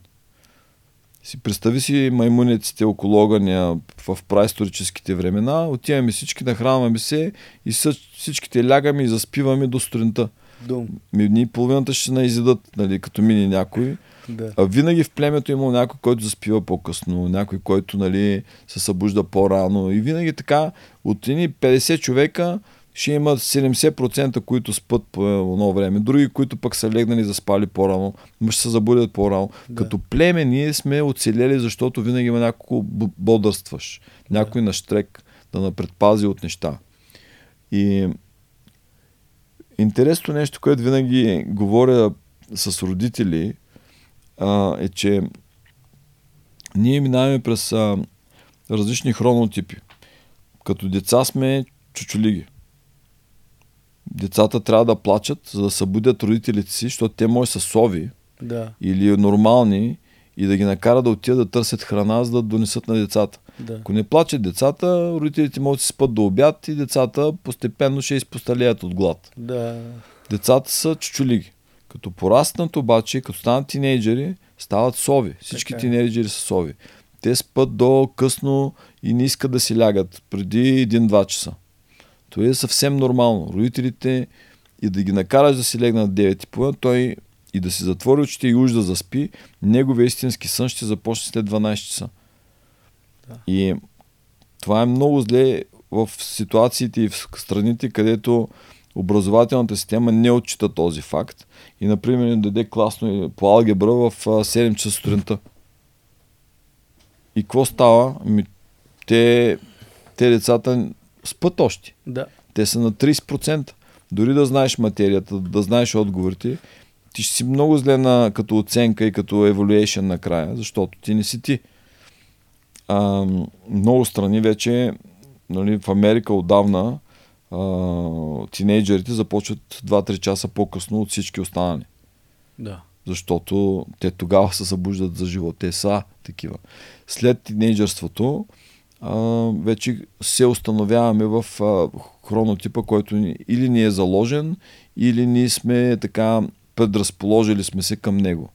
Си представи си маймуниците около огъня в праисторическите времена, отиваме всички, нахранваме се и всичките лягаме и заспиваме до сутринта. Ние половината ще наизидат, нали, като мини някой. Да. А винаги в племето има някой, който заспива по-късно, някой, който, нали, се събужда по-рано. И винаги така, от едни петдесет човека ще има седемдесет процента, които спят по едно време. Други, които пък са легнали, заспали по-рано, но ще се забудят по-рано. Да. Като племе ние сме оцелели, защото винаги има някой бодърстваш. Някой да. На штрек да напредпази от неща. И интересно нещо, което винаги говоря с родители, а, е, че ние минаваме през а, различни хронотипи. Като деца сме чучулиги. Децата трябва да плачат, за да събудят родителите си, защото те може са сови да. Или нормални и да ги накарат да отидат да търсят храна, за да донесат на децата. Да. Ако не плачат децата, родителите могат да се спят до обяд и децата постепенно ще изпосталеят от глад. Да. Децата са чучулиги. Като пораснат обаче, като станат тинейджери, стават сови. Всички така. Тинейджери са сови. Те спят до късно и не искат да си лягат преди един-два часа. То е съвсем нормално. Родителите и да ги накараш да си легнат девет и половина, той и да си затвори очите и уж да заспи, неговия истински сън ще започне след дванайсет часа. Да. И това е много зле в ситуациите и в страните, където образователната система не отчита този факт. И, например, даде класно по алгебра в седем часа сутринта. И какво става? Ами, те, те децата спът още. Да. Те са на трийсет процента. Дори да знаеш материята, да знаеш отговорите, ти ще си много зле на, като оценка и като evaluation накрая, защото ти не си ти. А, много страни вече, нали, в Америка отдавна Uh, тинейджерите започват два-три часа по-късно от всички останали. Да. Защото те тогава се събуждат за живот. Те са такива. След тинейджерството uh, вече се установяваме в uh, хронотипа, който ни, или ни е заложен, или ние сме така предразположили сме се към него.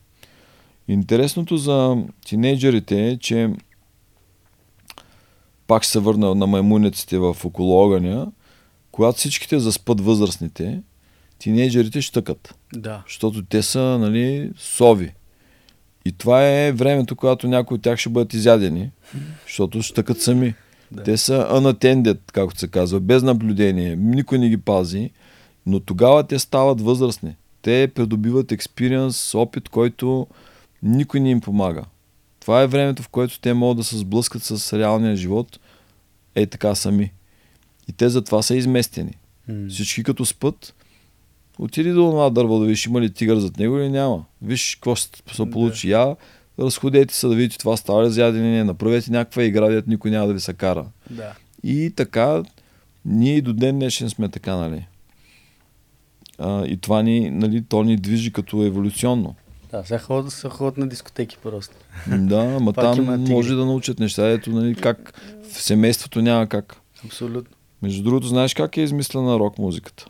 Интересното за тинейджерите е, че пак се върна на маймуниците в около огъня. Когато всичките заспът възрастните, тинейджерите щъкат. Да. Защото те са, нали, сови. И това е времето, когато някои от тях ще бъдат изядени, защото щъкат сами. Да. Те са unattended, както се казва, без наблюдение, никой не ги пази, но тогава те стават възрастни. Те придобиват експириенс, опит, който никой не им помага. Това е времето, в което те могат да се сблъскат с реалния живот, е така сами. И те затова са изместени. Mm. Всички като спът, отиди до една дърво да виж има ли тигър зад него или няма. Виж какво ще се получи. Yeah. Я разходете се да видите това става ли за ядене, направете някаква игра, дето никой няма да ви се кара. Да. И така, ние и до ден днешен сме така, нали. А, и това ни, нали, то ни движи като еволюционно. Да, сега ходят, са ходят на дискотеки просто. Да, ма там може да научат неща, ето, нали, как в семейството няма как. Абсолютно. Между другото, знаеш как е измислена рок музиката?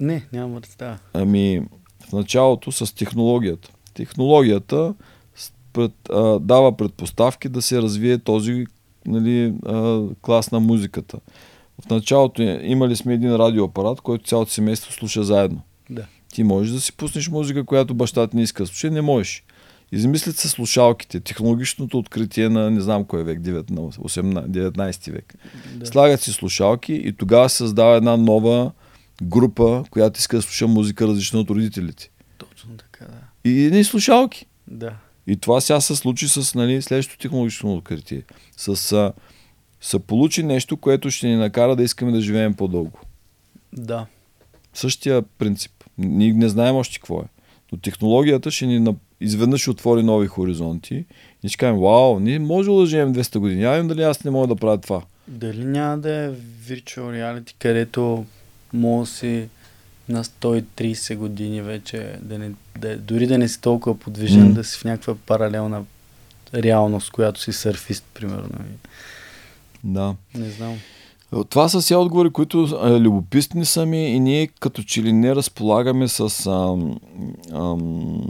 Не, няма да представя. Ами, в началото с технологията. Технологията пред, а, дава предпоставки да се развие този, нали, а, клас на музиката. В началото имали сме един радиоапарат, който цялото семейство слуша заедно. Да. Ти можеш да си пуснеш музика, която баща ти не иска да слуша, не можеш. Измислят се слушалките, технологичното откритие на не знам кой век, деветнайсети век. Да. Слагат си слушалки и тогава се създава една нова група, която иска да слуша музика различна от родителите. Точно така, да. И едни слушалки. Да. И това сега се случи с, нали, следващото технологично откритие. С се получи нещо, което ще ни накара да искаме да живеем по-дълго. Да. Същия принцип. Ние не знаем още какво е. Но технологията ще ни изведнъж отвори нови хоризонти и ще кажем, вау, ние можем да живеем двеста години. Явим дали аз не мога да правя това. Дали няма да е virtual reality, където мога си на сто и трийсет години вече, да не, да, дори да не си толкова подвижен, mm. да си в някаква паралелна реалност, която си сърфист, примерно. Да. Не знам. Това са си отговори, които е, любопитни са ми и ние като че ли не разполагаме с ам, ам,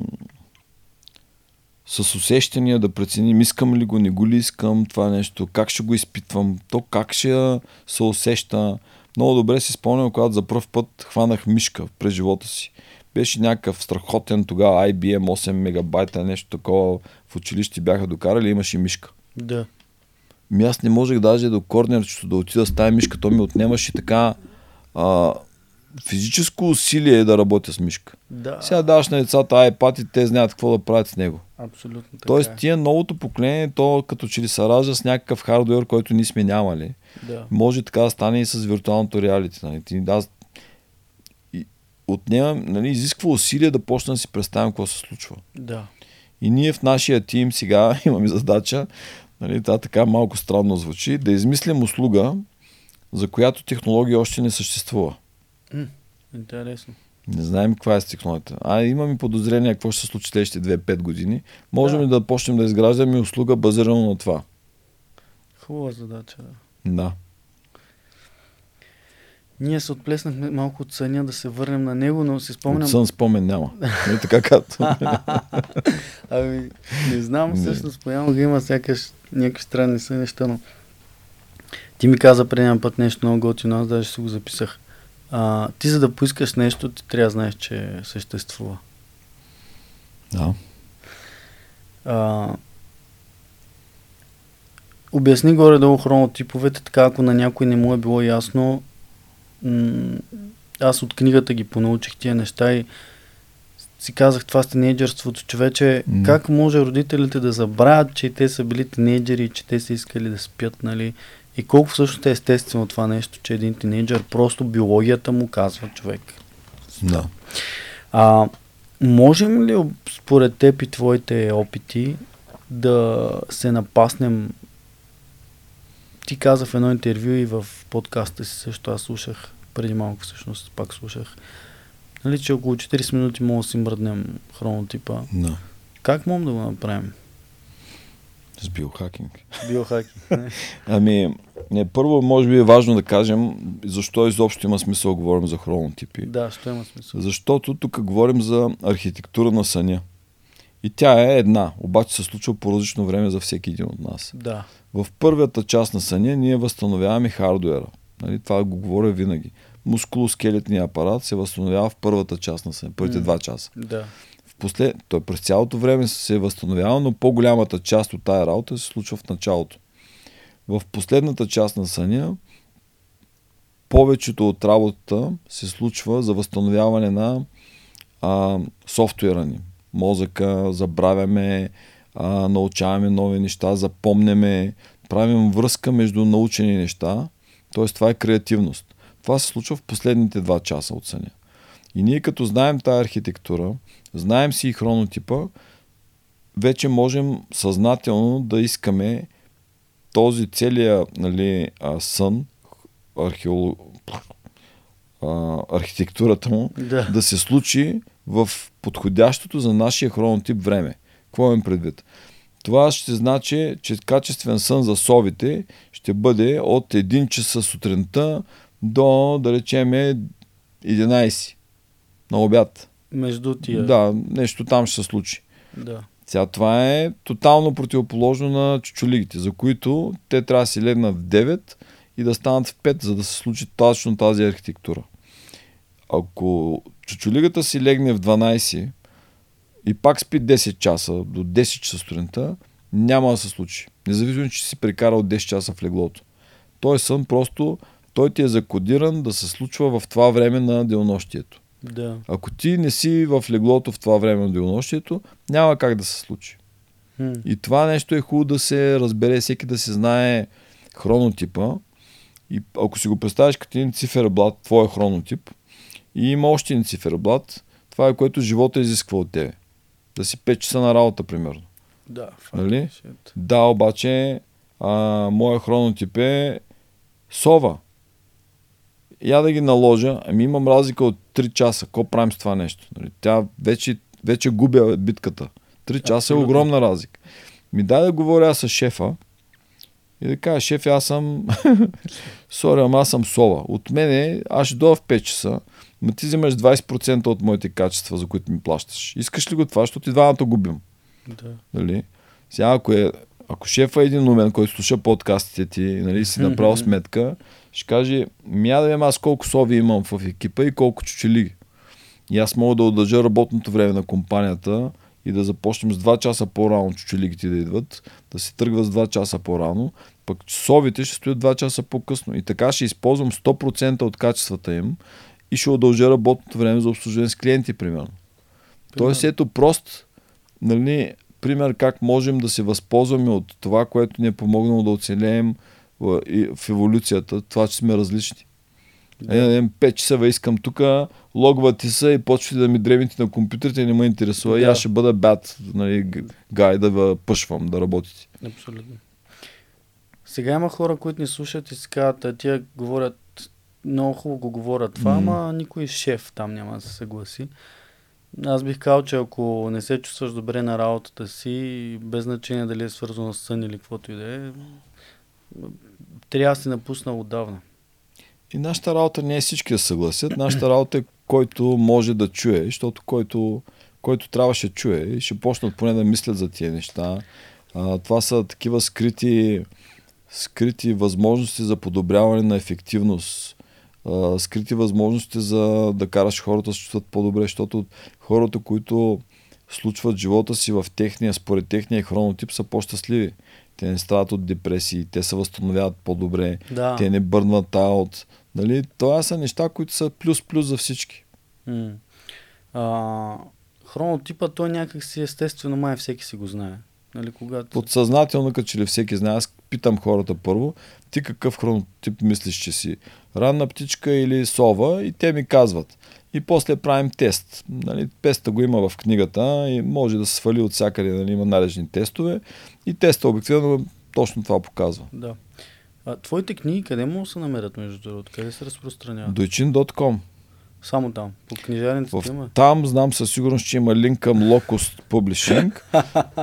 с усещания да преценим искам ли го, не го ли искам това нещо, как ще го изпитвам, то как ще се усеща. Много добре си спомням, когато за пръв път хванах мишка през живота си. Беше някакъв страхотен тогава Ай Би Ем осем мегабайта, нещо такова в училище бяха докарали, имаше мишка. Да. Ми аз не можех даже до корнерчето да отида с тая мишка, то ми отнемаше така а, физическо усилие да работя с мишка. Да. Сега даваш на децата iPad и те знаят какво да правят с него. Абсолютно така. Тоест тия новото поколение, то като че ли се ражда с някакъв хардуер, който ние сме нямали. Да. Може така да стане и с виртуалното реалити. Нали? Аз отнемам, нали, изисква усилие да почна да си представям какво се случва. Да. И ние в нашия тим сега имаме задача, нали, това така малко странно звучи, да измислим услуга, за която технология още не съществува. Mm, интересно. Не знаем каква е с технологията. А имаме подозрение какво ще се случи следващите две-пет години. Можем ли да. да почнем да изграждаме услуга базирана на това? Хубава задача. Да. Ние се отплеснахме малко от съня да се върнем на него, но си спомням... От сън спомен няма. Не така като... Ами, не знам, всъщност понякога да има сякаш някакви странни са неща, но... Ти ми каза предния път нещо много готино, аз даже си го записах. А, ти за да поискаш нещо, ти трябва да знаеш, че съществува. Да. А... Обясни горе-долу хронотиповете, така ако на някой не му е било ясно. Аз от книгата ги понаучих тия неща и си казах това с тинейджерството, че вече mm. как може родителите да забравят, че те са били тинейджери и че те са искали да спят, нали? И колко всъщност е естествено това нещо, че един тинейджер просто биологията му казва човек. Да. No. Можем ли според теб и твоите опити да се напаснем? Ти каза в едно интервю и в подкаста си също, аз слушах преди малко всъщност, пак слушах, нали, че около четирийсет минути мога да си мръднем хронотипа. No. Как можем да го направим? С биохакинг. Биохакинг, не? Ами, не, първо може би е важно да кажем защо изобщо има смисъл да говорим за хронотипи. Да, що има смисъл? Защото тук говорим за архитектура на съня. И тя е една, обаче се случва по различно време за всеки един от нас. Да. В първата част на съня ние възстановяваме хардуера. Нали? Това го говоря винаги. Мускулоскелетният апарат се възстановява в първата част на съня, първите mm. два часа. Да. В послед... Той през цялото време се възстановява, но по-голямата част от тая работа се случва в началото. В последната част на съня повечето от работата се случва за възстановяване на а, софтуера ни. Мозъка, забравяме, а, научаваме нови неща, запомняме, правим връзка между научени неща, т.е. това е креативност. Това се случва в последните два часа от съня. И ние като знаем тая архитектура, знаем си и хронотипа, вече можем съзнателно да искаме този целият, нали, сън, археолог... архитектурата му, да. да се случи в подходящото за нашия хронотип време. Какво имам предвид? Това ще значи, че качествен сън за совите ще бъде от един часа сутринта до, да речеме, единайсет на обяд. Между тия. Да, нещо там ще се случи. Да. Сега това е тотално противоположно на чучулигите, за които те трябва да си легнат в девет и да станат в пет, за да се случи точно тази архитектура. Ако чучулигата си легне в дванайсет и пак спи десет часа, до десет часа сутринта, няма да се случи. Независимо, че си прекарал десет часа в леглото. Той сън просто, той ти е закодиран да се случва в това време на денонощието. Да. Ако ти не си в леглото в това време на денонощието, няма как да се случи. Хм. И това нещо е хубаво да се разбере, всеки да се знае хронотипа. И ако си го представиш като един циферблат, твой хронотип, и има още един циферблат, това е което живота изисква от тебе. Да си пет часа на работа, примерно. Да, нали? Да, обаче а, моя хронотип е сова. Я да ги наложа, ами имам разлика от три часа. Какво правим с това нещо? Нали? Тя вече, вече губя битката. три часа а, е огромна да. разлика. Ми дай да говоря с шефа и да кажа, шеф, аз съм сори, ама аз съм сова. От мене, аз ще дойда в пет часа, но ти вземаш двайсет процента от моите качества, за които ми плащаш. Искаш ли го това, защото и двамата губим? Да. Нали? Сега, ако, е, ако шефа е един умен, който слуша подкастите ти, нали, си направил сметка, ще каже, мя да видим аз колко сови имам в екипа и колко чучели. И аз мога да удържа работното време на компанията и да започнем с два часа по-рано чучелигите да идват, да се тръгва с два часа по-рано, пък совите ще стоят два часа по-късно. И така ще използвам сто процента от качествата им и ще удължа работното време за обслужване с клиенти, примерно. примерно. Тоест ето прост, нали, пример как можем да се възползваме от това, което ни е помогнало да оцелеем в еволюцията, това, че сме различни. Yeah. пет часа искам тук, логва ти са и почвате да ми дребните на компютрите и не ме интересува yeah. и аз ще бъда бад, нали, гай да пъшвам, да работите. Абсолютно. Сега има хора, които ни слушат и си казват, а тия говорят, много хубаво го говорят това, mm. ама никой шеф там няма да се съгласи. Аз бих казал, че ако не се чувстваш добре на работата си, без значение дали е свързано с сън или каквото и да е, трябва да си напуснал отдавна. И нашата работа не е всички да съгласят. Нашата работа е който може да чуе, защото който, който трябва ще чуе и ще почнат поне да мислят за тия неща. А, това са такива скрити, скрити възможности за подобряване на ефективност. А, скрити възможности за да караш хората да се чувстват по-добре, защото хората, които случват живота си в техния, според техния хронотип, са по-щастливи. Те не страдат от депресии, те се възстановяват по-добре, да. Те не бърнат аут. Нали? Това са неща, които са плюс-плюс за всички. Mm. А, хронотипа, той някак си естествено, май всеки си го знае. Нали, когато... Подсъзнателно, като че ли всеки знае. Аз питам хората първо, ти какъв хронотип мислиш, че си? Ранна птичка или сова? И те ми казват. И после правим тест. Нали, теста го има в книгата и може да се свали от всякъде, нали, има належни тестове. И теста обикновено точно това показва. Да. А твоите книги къде могат да се намерят, между другото? Къде се разпространяват? дойчин точка ком. Само там? По книжарниците има? Там знам със сигурност, че има линк към Locust Publishing,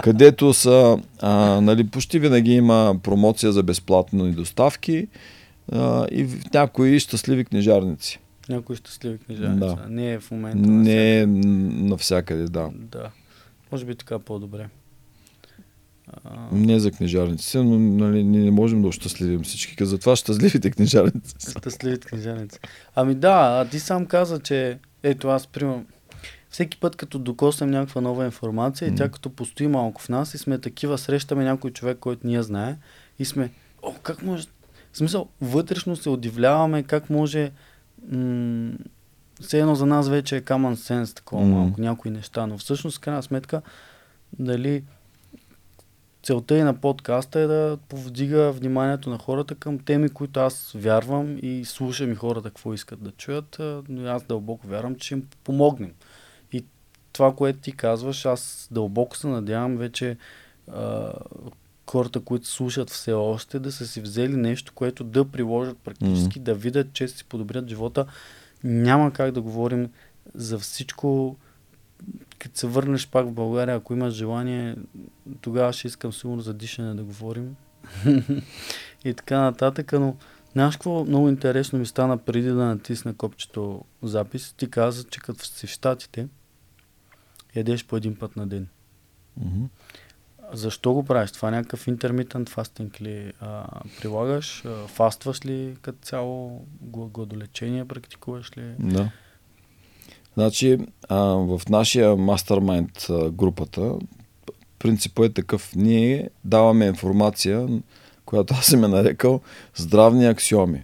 където са, а, нали, почти винаги има промоция за безплатни доставки а, и някои щастливи книжарници. Някои щастливи книжарници. Да. Не е в момента. Не е навсякъде, да. Да. Може би така по-добре. Не за книжарниците, но нали, не можем да ощастливим всички. Затова щастливите книжарници. Щастливите книжарници. Ами да, а ти сам каза, че ето аз примам. Всеки път, като докоснем някаква нова информация, mm. и тя като постои малко в нас и сме такива, срещаме някой човек, който ние знае и сме, о, как може... В смисъл, вътрешно се удивляваме как може... М- все едно за нас вече е common sense такова mm. малко, някои неща, но всъщност, в крайна сметка, дали... Целта и на подкаста е да повдига вниманието на хората към теми, които аз вярвам и слушам и хората какво искат да чуят. Аз дълбоко вярвам, че им помогнем. И това, което ти казваш, аз дълбоко се надявам вече а, хората, които слушат все още, да са си взели нещо, което да приложат практически, mm-hmm. да видят, че си подобрят живота. Няма как да говорим за всичко. Като се върнеш пак в България, ако имаш желание, тогава ще искам сигурно за дишане да говорим. И така нататък, но знаеш какво много интересно ми стана преди да натисна копчето запис? Ти каза, че като си в Щатите, ядеш по един път на ден. Mm-hmm. Защо го правиш? Това някакъв intermittent fasting ли а, прилагаш? А, фастваш ли като цяло? Гладолечение практикуваш ли? Да. Значи, а, в нашия мастермайнд групата принципът е такъв. Ние даваме информация, която аз съм е нарекал здравни аксиоми.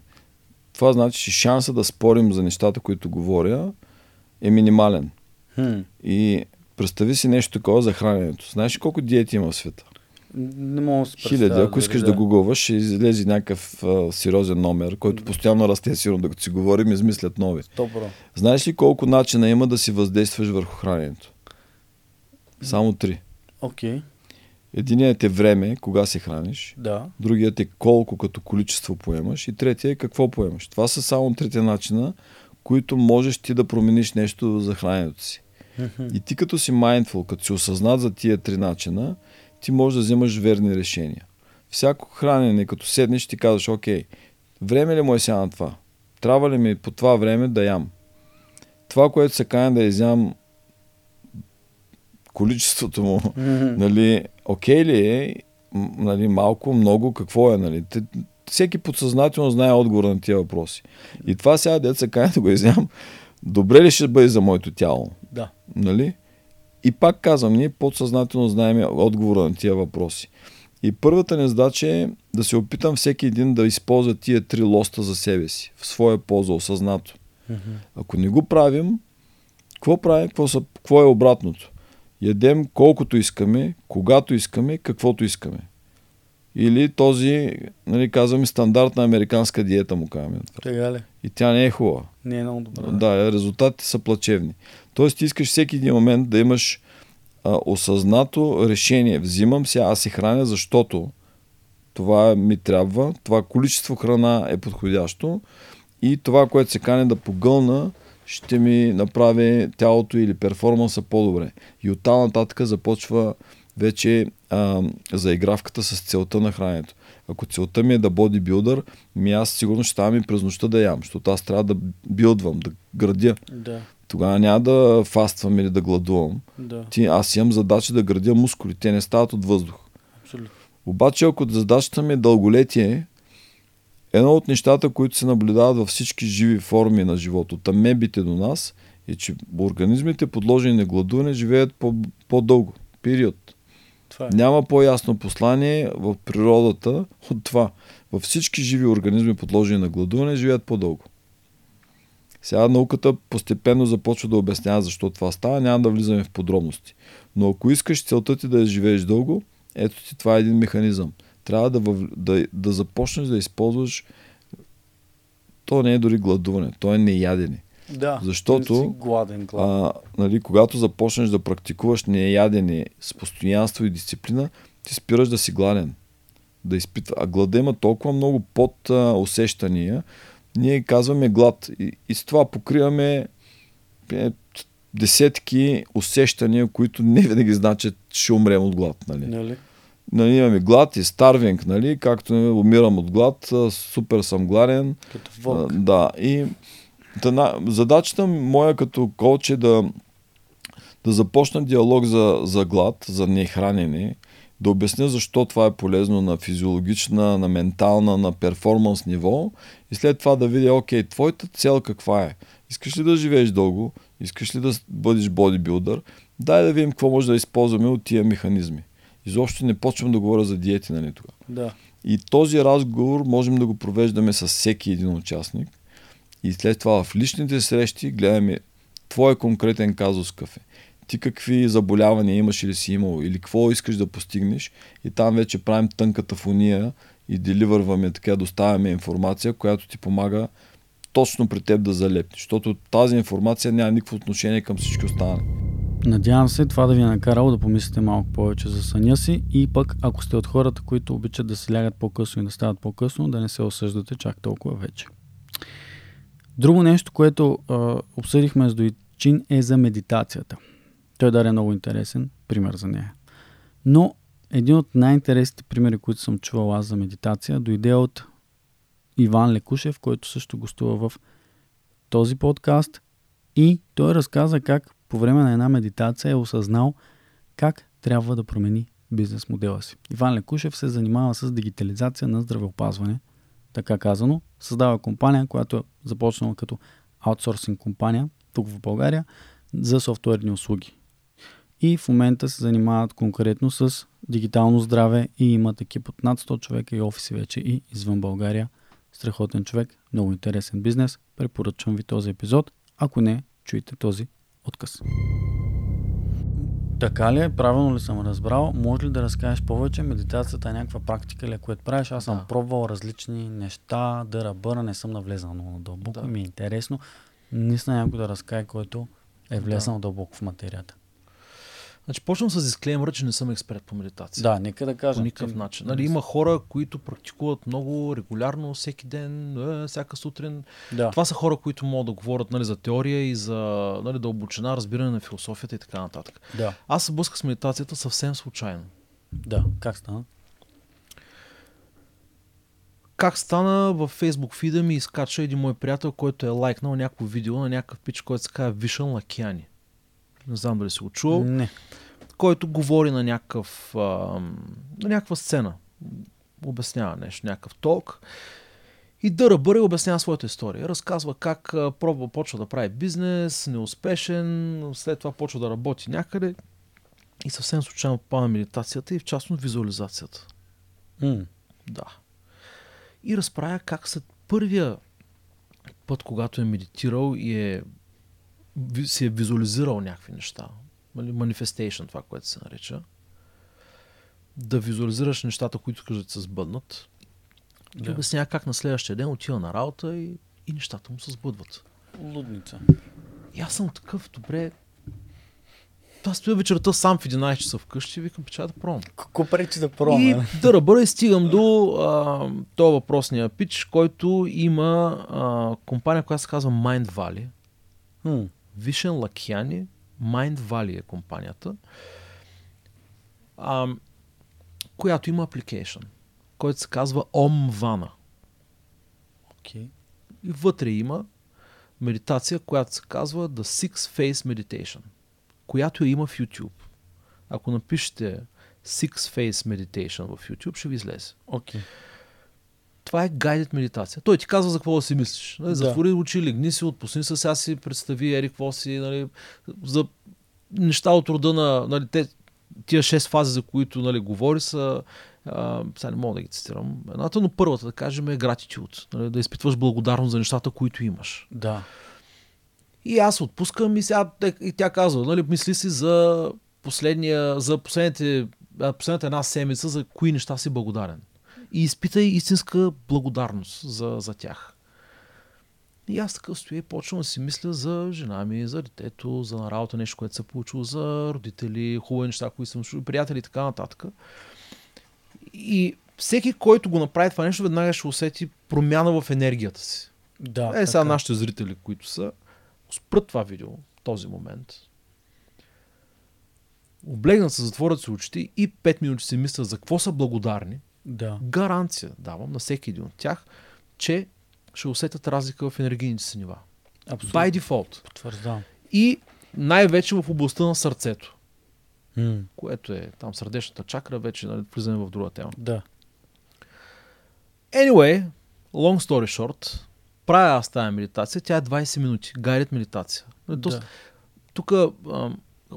Това значи, че шанса да спорим за нещата, които говоря, е минимален. Хм. И представи си нещо такова за храненето. Знаеш колко диети има в света? Не мога да се представя. Хиляди. Ако искаш да, да гугълваш, ще излезе някакъв а, сериозен номер, който постоянно расте, сигурно, докато си говорим, измислят нови. Добро. Знаеш ли колко начина има да си въздействаш върху храненето? Само три. Окей. Okay. Единият е време, кога се храниш. Да. Другият е колко като количество поемаш. И третия е какво поемаш. Това са само трите начина, които можеш ти да промениш нещо за храненето си. И ти като си mindful, като си осъзнат за тия три начина, ти можеш да вземаш верни решения. Всяко хранене, като седнеш, ти казваш, окей, време ли му е сега на това? Трябва ли ми по това време да ям? Това, което се кане да изям количеството му, нали, окей ли е, нали, малко, много, какво е, нали? Всеки подсъзнателно знае отговор на тия въпроси. И това сега, дето се кане да го изям, добре ли ще бъде за моето тяло? Да. Нали? И пак казвам, ние подсъзнателно знаем отговора на тия въпроси. И първата ни задача е да се опитам всеки един да използва тия три лоста за себе си, в своя полза, осъзнато. Mm-hmm. Ако не го правим, какво правим? Какво, са, какво е обратното? Ядем колкото искаме, когато искаме, каквото искаме. Или този, нали, казваме, стандартна американска диета му казваме. Тега ли? И тя не е хубава. Не е много добра. Да, резултатите са плачевни. Тоест ти искаш всеки един момент да имаш а, осъзнато решение. Взимам се, аз се храня, защото това ми трябва, това количество храна е подходящо и това, което се кане да погълна, ще ми направи тялото или перформанса по-добре. И оттам нататък започва вече а, заигравката с целта на храненето. Ако целта ми е да бодибилдър, ми аз сигурно ще ставам и през нощта да ям, защото аз трябва да билдвам, да градя. Да. Тогава няма да фаствам или да гладувам. Да. Ти, аз имам задача да градя мускули. Те не стават от въздух. Абсолютно. Обаче, ако задачата ми е дълголетие, едно от нещата, които се наблюдават във всички живи форми на живота, от амебите до нас, е, че организмите, подложени на гладуване, живеят по- по-дълго. Период. Е. Няма по-ясно послание в природата от това. Във всички живи организми, подложени на гладуване, живеят по-дълго. Сега науката постепенно започва да обяснява защо това става, няма да влизаме в подробности. Но ако искаш целта ти да живееш дълго, ето ти това е един механизъм. Трябва да, във... да, да започнеш да използваш, то не е дори гладуване, то е неядене. Да, защото гладен, гладен. А, нали, когато започнеш да практикуваш неядене с постоянство и дисциплина, ти спираш да си гладен. Да изпитва. А глада има толкова много под а, усещания. Ние казваме глад и, и с това покриваме е, десетки усещания, които не винаги значат, ще умрем от глад. Нали? Нали? Нали, имаме глад и старвинг, нали? Както умирам от глад, супер съм гладен. Като волк. А, да, и тъна, задачата моя като коуч е да, да започна диалог за, за глад, за нехранене, да обясня защо това е полезно на физиологична, на ментална, на перформанс ниво и след това да видя, окей, твоята цел каква е? Искаш ли да живееш дълго? Искаш ли да бъдеш бодибилдър? Дай да видим какво може да използваме от тия механизми. Изобщо не почвам да говоря за диети, нали тогава. Да. И този разговор можем да го провеждаме с всеки един участник и след това в личните срещи гледаме твой конкретен казус кафе. Ти какви заболявания имаш или си имал, или какво искаш да постигнеш и там вече правим тънката фония и деливърваме, така доставяме информация, която ти помага точно при теб да залепнеш, защото тази информация няма никакво отношение към всички останали. Надявам се това да ви е накарало да помислите малко повече за съня си и пък ако сте от хората, които обичат да се лягат по-късно и да стават по-късно, да не се осъждате чак толкова вече. Друго нещо, което а, обсъдихме с Дойчин е за медитацията. Той даде много интересен пример за нея. Но един от най-интересните примери, които съм чувал аз за медитация, дойде от Иван Лекушев, който също гостува в този подкаст и той разказа как по време на една медитация е осъзнал как трябва да промени бизнес модела си. Иван Лекушев се занимава с дигитализация на здравеопазване. Така казано, създава компания, която е започнала като аутсорсинг компания тук в България за софтуерни услуги. И в момента се занимават конкретно с дигитално здраве и имат екип от над сто човека и офиси вече и извън България. Страхотен човек, много интересен бизнес. Препоръчвам ви този епизод. Ако не, чуйте този отказ. Така ли е? Правилно ли съм разбрал? Може ли да разкажеш повече? Медитацията е някаква практика ли, което правиш? Аз съм да. пробвал различни неща, да ръбъра, не съм навлезнал много дълбоко. Да. Ми е интересно. Не сна някой да разкаже, който е влезнал да. дълбоко в материята. Значи, почвам с дисклеймър, че не съм експерт по медитация. Да, нека да кажа. По никакъв начин. Нали, има хора, които практикуват много регулярно, всеки ден, е, всяка сутрин. Да. Това са хора, които могат да говорят нали, за теория и за нали, дълбочина, разбиране на философията и така нататък. Да. Аз се блъсках с медитацията съвсем случайно. Да, как стана? Как стана, във Facebook фида ми изкача един мой приятел, който е лайкнал някакво видео на някакъв пич, който се казва Вишън Лакиани. Не знам дали си го чувал, не. Който говори на, някакъв, а, на някаква сцена, обяснява нещо, някакъв толк и Дъра Бъре обяснява своята история. Разказва как а, пробва, почва да прави бизнес, неуспешен, след това почва да работи някъде и съвсем случайно попада медитацията и в частност визуализацията. Mm. Да. И разправя как след първия път, когато е медитирал и е си е визуализирал някакви неща. Manifestation, това, което се нарича. Да визуализираш нещата, които кажат се сбъднат. Yeah. И обяснява как на следващия ден отива на работа и, и нещата му се сбъдват. Лудница. И аз съм такъв, добре... Аз стоя вечерта сам в единайсет часа вкъщи и викам, печа да пробвам. Какво пречи да пробвам? И да ръбъра и стигам до а, този въпросния пич, който има а, компания, която се казва Mind Valley. Hmm. Вишен Лакиани, Mind Valley е компанията, а, която има апликейшн, който се казва Omvana. Okay. И вътре има медитация, която се казва The Six Phase Meditation, която я има в YouTube. Ако напишете Six Phase Meditation в YouTube, ще ви излезе. Окей. Okay. Това е гайдед медитация. Той ти казва за какво да си мислиш. Нали? Да. Затвори очи, легни си, отпусни се, сега си представи ери какво си, нали? За неща от рода на нали, те, тия шест фази, за които нали, говори са, а, сега не мога да ги цитирам едната, но първата, да кажем, е gratitude. Нали? Да изпитваш благодарност за нещата, които имаш. Да. И аз отпускам и сега и тя казва, нали, мисли си за, за последната една седмица, за кои неща си благодарен. И изпитай истинска благодарност за, за тях. И аз така стоя и почвам да си мисля за жена ми, за детето, за работа, нещо, което се получило, за родители, хубави неща, които съм чул, приятели и така нататък. И всеки, който го направи това нещо, веднага ще усети промяна в енергията си. Да, е, сега така. Нашите зрители, които са, спрат това видео в този момент. Облегнат се, затворят се очите и пет минути си мисля за какво са благодарни. Да. Гаранция давам на всеки един от тях, че ще усетят разлика в енергийните си нива. Абсолютно. By default. Потвърждавам. И най-вече в областта на сърцето, mm. което е там сърдечната чакра, вече нали, влизаме в друга тема. Да. Anyway, long story short, правя аз тази медитация, тя е двайсет минути, guided медитация. Да. Тук...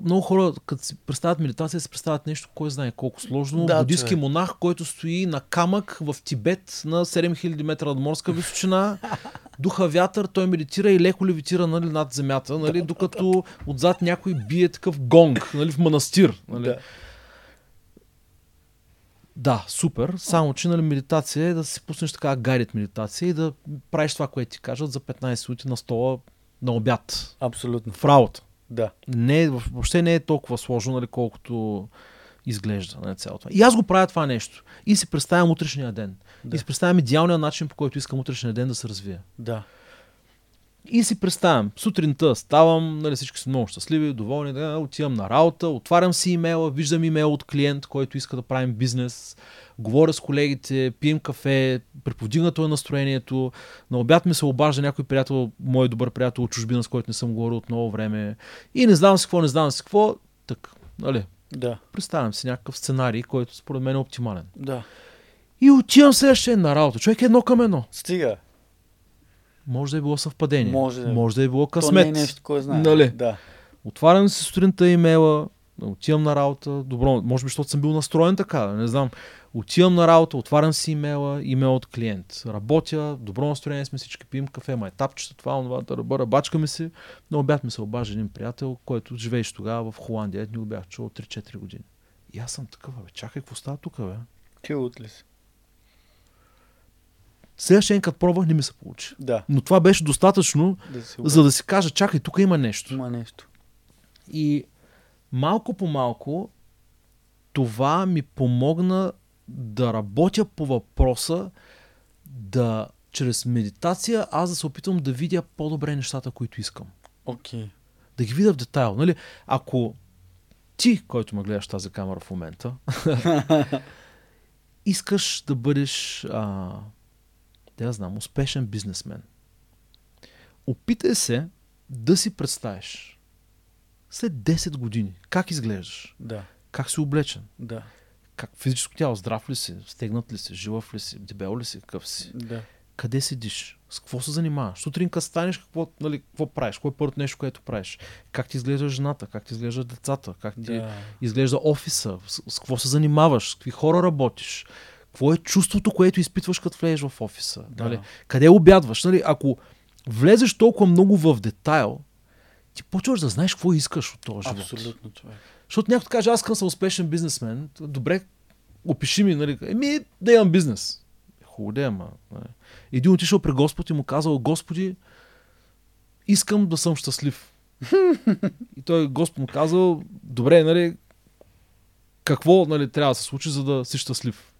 Много хора, като си представят медитация, си представят нещо, кой знае колко сложно. Да, будистки човек. Монах, който стои на камък в Тибет на седем хиляди метра надморска височина, духа вятър, той медитира и леко левитира нали, над земята, нали, докато отзад някой бие такъв гонг нали, в манастир. Нали. Да. Да, супер, само че нали, медитация е да си пуснеш такава гайдед медитация и да правиш това, което ти кажат за петнайсет минути на стола на обяд. Абсолютно. В работа. Да. Не, въобще не е толкова сложно, нали, колкото изглежда, нали, цялото. И аз го правя това нещо. И си представям утрешния ден. Да. И си представям идеалния начин, по който искам утрешния ден да се развия. Да. И си представям, сутринта ставам, нали, всички са много щастливи, доволни, да, отивам на работа, отварям си имейла, виждам имейл от клиент, който иска да правим бизнес, говоря с колегите, пием кафе, преповдигнато е настроението, на обяд ми се обажда някой приятел, мой добър приятел от чужбина, с който не съм говорил от много време, и не знам си какво, не знам си какво, так, нали, да. Представям си някакъв сценарий, който според мен е оптимален. Да. И отивам следващия на работа, човек едно към едно. Стига. Може да е било съвпадение. Може да, Може да е било късмет. То не е нещо, кой знае. Нали? Да. Отварям си сутринта имейла, отивам на работа. Добро, може би, защото съм бил настроен така, не знам. Отивам на работа, отварям си имейла, имейл от клиент. Работя, добро настроение сме всички, пием кафе, майтапчета, това, онова, дърба, ръбачкаме си. На обяд ми се обажда един приятел, който живееше тогава в Холандия. Ето ни го бях чул три-четири години. И аз съм такъв, бе, чакай, какво става тук, бе? Ти отли си. Следващия като пробвах, не ми се получи. Да. Но това беше достатъчно, да, за да си кажа, чакай, тук има нещо. Има нещо. И малко по малко това ми помогна да работя по въпроса, да чрез медитация аз да се опитвам да видя по-добре нещата, които искам. Okay. Да ги видя в детайл. Нали? Ако ти, който ме гледаш тази камера в момента, искаш да бъдеш... А... Да, я знам, успешен бизнесмен. Опитай се да си представиш след десет години как изглеждаш, да. Как си облечен, да. Как физическо тяло, здрав ли си, стегнат ли си, жилав ли си, дебел ли си, къв си, да. Къде седиш, с какво се занимаваш, сутринка станеш, какво, нали, какво правиш, кое е първото нещо, което правиш, как ти изглежда жената, как ти изглежда децата, как ти да. Изглежда офиса, с, с какво се занимаваш, с какви хора работиш, какво е чувството, което изпитваш, като влезеш в офиса? Да. Нали? Къде обядваш? Нали? Ако влезеш толкова много в детайл, ти почваш да знаеш какво искаш от този живот. Абсолютно това е. Защото някой каже, аз съм успешен бизнесмен, добре, опиши ми, нали, еми да имам бизнес. Хубаво да е, ама. Нали? Един отишъл при Господ и му казал, Господи, искам да съм щастлив. И той Господ му казал, добре, нали, какво, нали, трябва да се случи, за да си щастлив?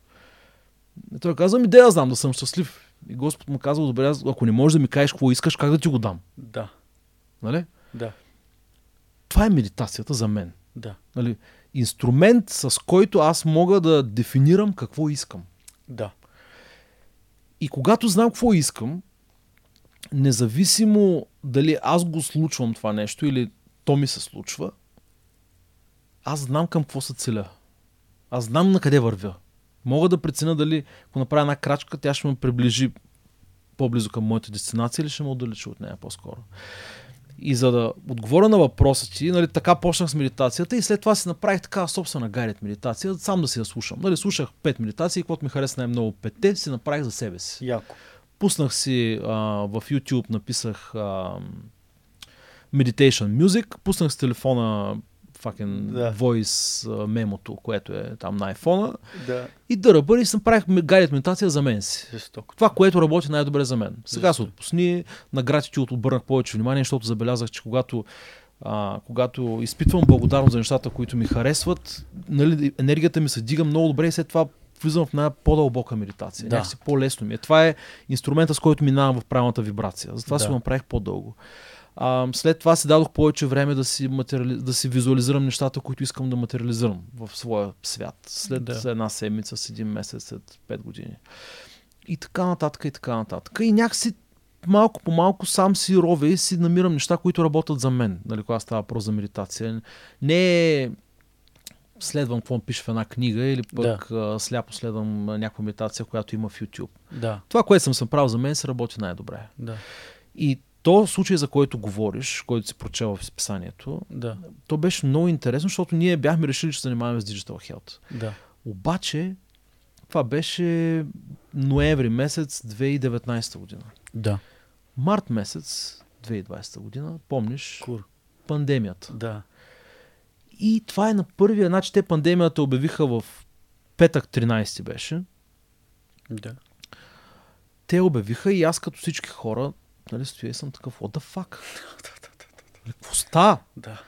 Той казва, ми да я знам да съм щастлив. И Господ му казва, добре, ако не можеш да ми кажеш какво искаш, как да ти го дам? Да. Нали? Да. Това е медитацията за мен. Да. Нали? Инструмент, с който аз мога да дефинирам какво искам. Да. И когато знам какво искам, независимо дали аз го случвам това нещо или то ми се случва, аз знам към какво се целя. Аз знам на къде вървя. Мога да преценя дали, ако направя една крачка, тя ще ме приближи по-близо към моята дестинация или ще ме отдалечи от нея по-скоро. И за да отговоря на въпроса ти, нали, така почнах с медитацията и след това си направих такава собствена гайдед медитация, сам да си я слушам. Нали, слушах пет медитации, каквото ми хареса най-много петте, си направих за себе си. Яко. Пуснах си а, в YouTube, написах а, Meditation Music, пуснах с телефона fucking да. Voice мемото, което е там на айфона. Да. И дъръбър и съм правих гайдед медитация за мен си. Жестоко. Това, което работи най-добре за мен. Сега Жестоко. Се отпусни, на gratitude обърнах повече внимание, защото забелязах, че когато, а, когато изпитвам благодарност за нещата, които ми харесват, нали, енергията ми се дига много добре и след това влизам в една по-дълбока медитация. Да. Някакси по-лесно ми е. Това е инструментът, с който минавам в правилната вибрация. Затова да. Си го направих по-дълго. А, след това си дадох повече време да си, материали... да си визуализирам нещата, които искам да материализирам в своя свят. След да. Една седмица, с един месец, след пет години. И така нататък, и така нататък. И някакси малко по малко сам си ровя и си намирам неща, които работят за мен. Нали, когато става въпрос за медитация. Не следвам какво пише в една книга или пък да. Сляпо следвам някаква медитация, която има в YouTube. Да. Това, което съм, съм правил за мен, се работи най-добре. Да. И то случай, за който говориш, който си прочел в изписанието, да. То беше много интересно, защото ние бяхме решили, че се занимаваме с Digital Health. Да. Обаче, това беше ноември месец две хиляди и деветнадесета година. Да. Март месец две хиляди и двадесета година, помниш, Кур. Пандемията. Да. И това е на първия начин. Те пандемията обявиха в петък тринадесети беше. Да. Те обявиха и аз като всички хора, нали, стоя и съм такъв, what the fuck? Леквостта. Да.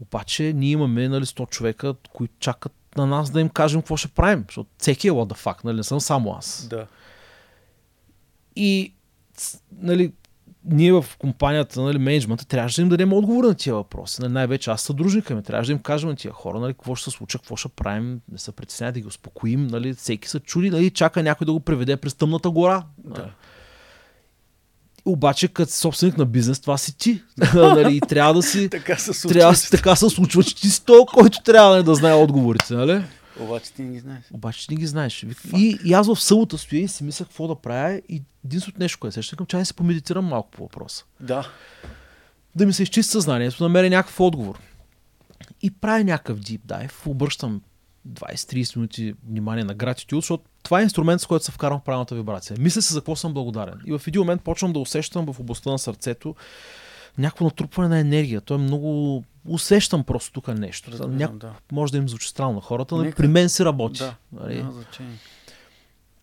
Обаче ние имаме, нали, сто човека, които чакат на нас да им кажем какво ще правим, защото всеки е what the fuck, нали, не съм само аз. Да. И, нали, ние в компанията, нали, менеджмента, трябваше да им дадем отговор на тия въпроси. Нали, най-вече аз съдружника ми, трябваше да им кажем на тия хора, нали, какво ще се случи, какво ще правим, не се притесняват, да ги успокоим, нали, всеки се чуди, нали, чака някой да го преведе през тъмната гора. Нали. Да. Обаче, като собственик на бизнес, това си ти. Нали, трябва да си... така, се трябва, така се случва, че ти си то, който трябва, не, да знае отговорите. Нали? Обаче ти не ги знаеш. Обаче ти не ги знаеш. И, и аз в събота стоя и си мисля какво да правя. И единственото нещо, което сещам, към чай да се помедитирам малко по въпроса. Да. Да ми се изчисти съзнанието, намеря някакъв отговор. И правя някакъв deep dive, обръщам двайсет до трийсет минути внимание на gratitude, защото това е инструмент, с който се вкарвам в правилната вибрация. Мисля се за какво съм благодарен. И в един момент почвам да усещам в областта на сърцето някакво натрупване на енергия. То е много... Усещам просто тук нещо. Разумем, Няк... да. Може да им звучи странно на хората, но Нека... при мен си работи. Да, нали? Да,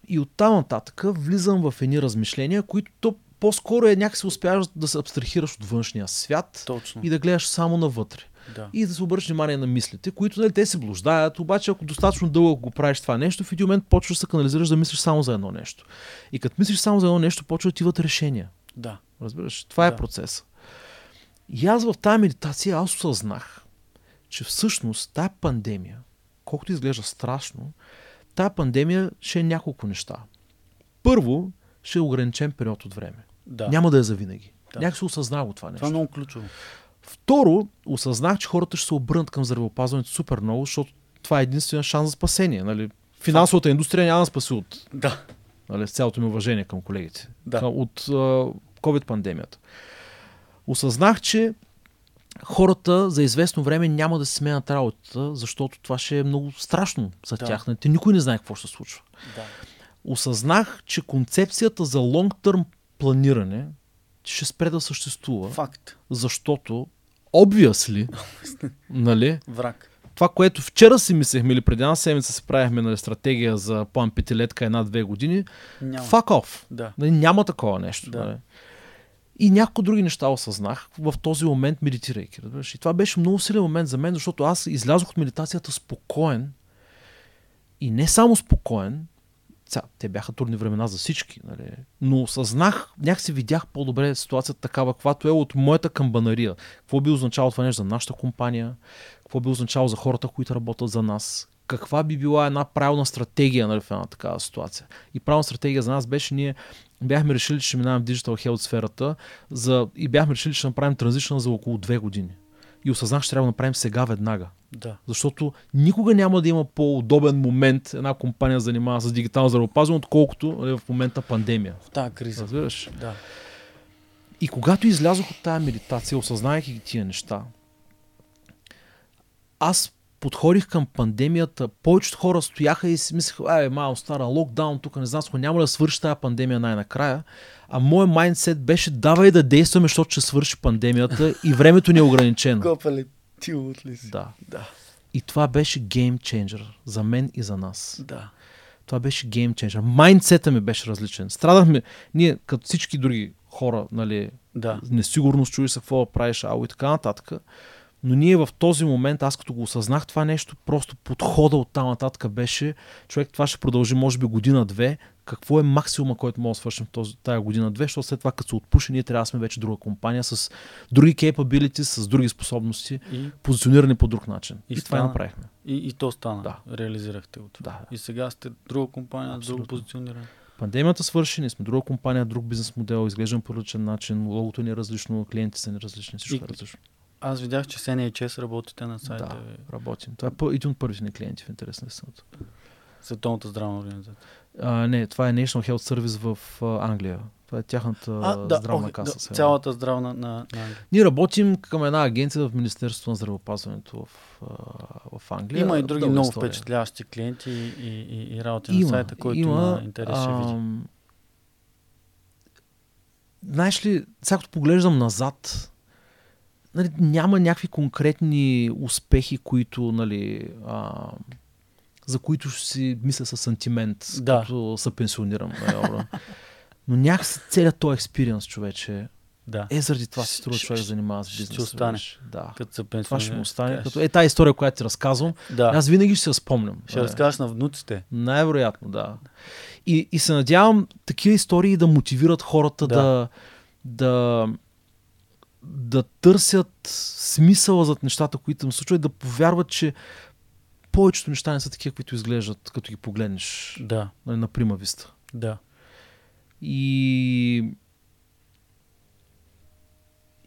и оттам нататък влизам в едни размишления, които то по-скоро е някак се успяваш да се абстрахираш от външния свят. Точно. И да гледаш само навътре. Да. И да се обръщаш внимание на мислите, които, нали, те се блуждаят, обаче ако достатъчно дълго го правиш това нещо, в един момент почваш да се канализираш да мислиш само за едно нещо. И като мислиш само за едно нещо, почва да отиват решения. Да. Разбираш, това да. Е процес. И аз в тази медитация аз осъзнах, че всъщност тая пандемия, колкото изглежда страшно, тая пандемия ще е няколко неща. Първо, ще е ограничен период от време. Да. Няма да е завинаги. Да. Някак се осъзнава от това нещо. Това е много ключово. Второ, осъзнах, че хората ще се обърнат към здравеопазването супер много, защото това е единствен шанс за спасение. Нали? Финансовата индустрия няма да спаси от... Да. Нали, с цялото ми уважение към колегите. Да. От uh, COVID-пандемията. Осъзнах, че хората за известно време няма да се сменят работата, защото това ще е много страшно за да. Тях. Те никой не знае какво ще се случва. Да. Осъзнах, че концепцията за long-term планиране ще спре да съществува. Факт. Защото, obviously, нали, враг. Това, което вчера си мислехме или преди една седмица си правихме, нали, стратегия за план петилетка една-две години, няма. Fuck off. Да. Нали, няма такова нещо. Да. Нали. И някои други неща осъзнах в този момент, медитирайки. Разбираш? И това беше много силен момент за мен, защото аз излязох от медитацията спокоен и не само спокоен, те бяха трудни времена за всички, нали? Но осъзнах, някакси видях по-добре ситуацията такава, каквато е от моята камбанария. Какво би означало това нещо за нашата компания, какво би означало за хората, които работят за нас, каква би била една правилна стратегия, нали, в една такава ситуация. И правилна стратегия за нас беше, ние бяхме решили, че ще минаваме в Digital Health сферата за... и бяхме решили, че ще направим транзишън за около две години. И осъзнах, че трябва да направим сега веднага. Да. Защото никога няма да има по-удобен момент една компания занимава с дигитално здравеопазване, отколкото е в момента пандемия. В тази криза. Разбираш? Да. И когато излязох от тази медитация, осъзнавайки тия неща, аз подходих към пандемията. Повечето хора стояха и си мислеха, ай, малко стара, локдаун, тук не знам, няма да свърши тази пандемия най-накрая. А моят майндсет беше, давай да действаме, защото ще свърши пандемията и времето ни е ограничено. Копали, ти утли си. Да. Да. И това беше game changer за мен и за нас. Да. Това беше game changer. Майндсета ми беше различен. Страдахме, ние като всички други хора, нали, да. Несигурност, чуди се какво да правиш, ало и така нататък. Но ние в този момент, аз като го осъзнах това нещо, просто подхода от там нататък беше, човек, това ще продължи може би година-две, какво е максимума, който мога да свършим в този, тая година-две, защото след това като се отпуши, ние трябва да сме вече друга компания, с други capabilities, с други способности, и... позиционирани по друг начин. И, и стана, това направихме. И, и то стана, да. Реализирахте го това. Да, да. И сега сте друга компания, друго позициониране. Пандемията свърши, ние сме друга компания, друг бизнес модел, изглеждам по различен начин, логото ни е различно, клиентите са ни различни, всичко и... е различно. Аз видях, че с Ен Ейч Ес работите на сайта. Да, работим. Това е един от първите ни клиенти в интерес на истината. Световната здравна организация. А, не, това е National Health Service в Англия. Това е тяхната а, да, здравна охи, каса. Да, цялата здравна на, на Англия. Ние работим към една агенция в Министерството на здравеопазването в, в Англия. Има и други много история. Впечатляващи клиенти и, и, и работи има, на сайта, който има, има интерес ще види. Знаеш ли, сега като поглеждам назад... Нали, няма някакви конкретни успехи, които, нали, а, за които ще си мисля със сантимент, да. Като се пенсионирам. Нали, но някакси целият този експириенс, човече, Да. Е, заради това се струва човек занимава с бизнес. Ще останеш. Да. Това ще му остане. Като... Е, тази история, която ти разказвам, да. Аз винаги ще се спомням. Ще е. разкажеш на внуците. Най-вероятно, да. И, и се надявам такива истории да мотивират хората да, да, да, да търсят смисъла зад нещата, които им се случват, да повярват, че повечето неща не са такива, които изглеждат, като ги погледнеш да. на прима виста. Да. И...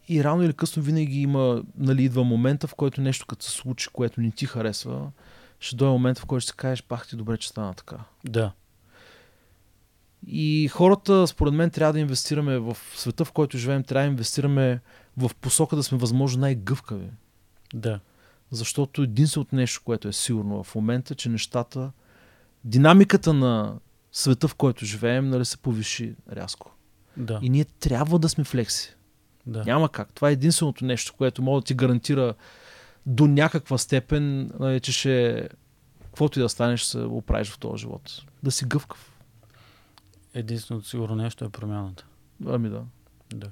И рано или късно винаги има, нали, идва момента, в който нещо като се случи, което не ти харесва, ще дойде момент, в който ще си кажеш, пах ти добре, че стана така. Да. И хората, според мен, трябва да инвестираме в света, в който живеем, трябва да инвестираме в посока да сме възможно най-гъвкави. Да. Защото единственото нещо, което е сигурно в момента, че нещата, динамиката на света, в който живеем, нали, се повиши рязко. Да. И ние трябва да сме флекси. Да. Няма как. Това е единственото нещо, което мога да ти гарантира до някаква степен, че ще, каквото и да станеш, ще се оправиш в този живот. Да си гъвкав. Единственото сигурно нещо е промяната. Ами да. Да.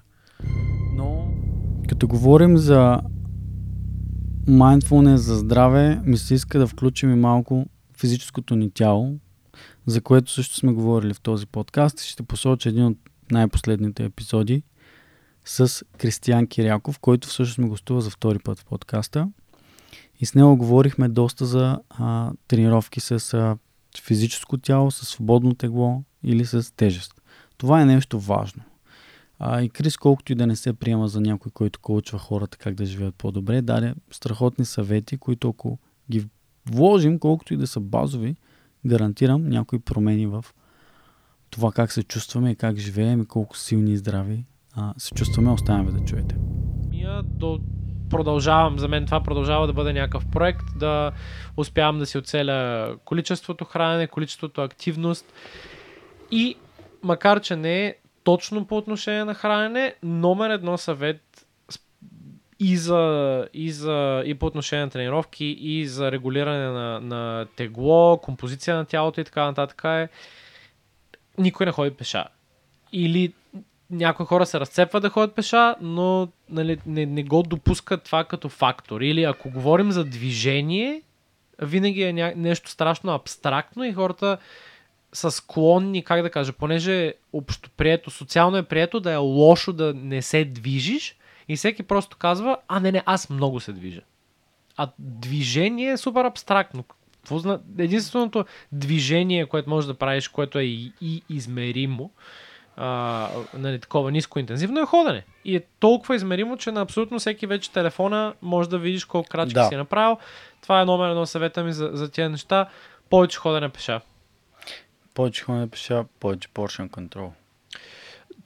Но... Като говорим за mindfulness, за здраве, ми се иска да включим и малко физическото ни тяло, за което също сме говорили в този подкаст. Ще посоча един от най-последните епизоди с Кристиян Киряков, който всъщност ме гостува за втори път в подкаста. И с него говорихме доста за а, тренировки с а, физическо тяло, с свободно тегло или с тежест. Това е нещо важно. А, и Крис, колкото и да не се приема за някой, който коучва хората как да живеят по-добре, даде страхотни съвети, които ако ги вложим, колкото и да са базови, гарантирам някои промени в това как се чувстваме и как живеем и колко силни и здрави се чувстваме. Оставяме да чуете. До... Продължавам, за мен това продължава да бъде някакъв проект, да успявам да си оцеля количеството хранене, количеството активност и макар, че не е точно по отношение на хранене, номер едно съвет и, за, и, за, и по отношение на тренировки, и за регулиране на, на тегло, композиция на тялото и така нататък е никой не ходи пеша. Или някои хора се разцепват да ходят пеша, но, нали, не, не го допускат това като фактор. Или ако говорим за движение, винаги е ня... нещо страшно абстрактно и хората са склонни, как да кажа, понеже общоприето, социално е прието да е лошо да не се движиш и всеки просто казва, а не, не, аз много се движа. А движение е супер абстрактно. Единственото движение, което можеш да правиш, което е и, и измеримо, А, нали, такова ниско интензивно е ходене. И е толкова измеримо, че на абсолютно всеки вече телефона може да видиш колко крачки да. си направил. Това е номер едно съвета ми за, за тия неща. Повече ходене пеша. Повече ходене пеша, повече portion control.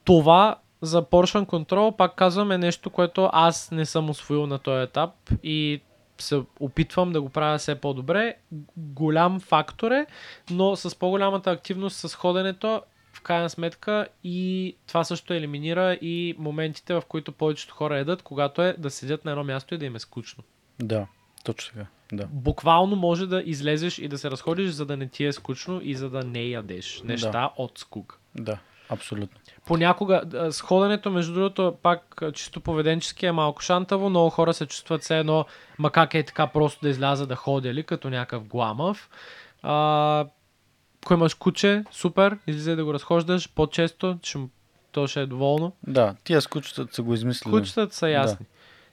Това за portion control, пак казвам, е нещо, което аз не съм усвоил на този етап и се опитвам да го правя все по-добре. Голям фактор е, но с по-голямата активност с ходенето в крайна сметка и това също елиминира и моментите, в които повечето хора едат, когато е да седят на едно място и да им е скучно. Да, точно така. Да. Буквално може да излезеш и да се разходиш, за да не ти е скучно и за да не ядеш неща да. от скук. Да, абсолютно. Понякога с ходенето, между другото, пак чисто поведенчески е малко шантаво, много хора се чувстват все едно, ма как е така просто да изляза да ходя ли, като някакъв гламав. А... Ако имаш куче, супер, излизай да го разхождаш по-често, ще, то ще е доволно. Да, тия с кучетата са го измислили. Кучетата са ясни.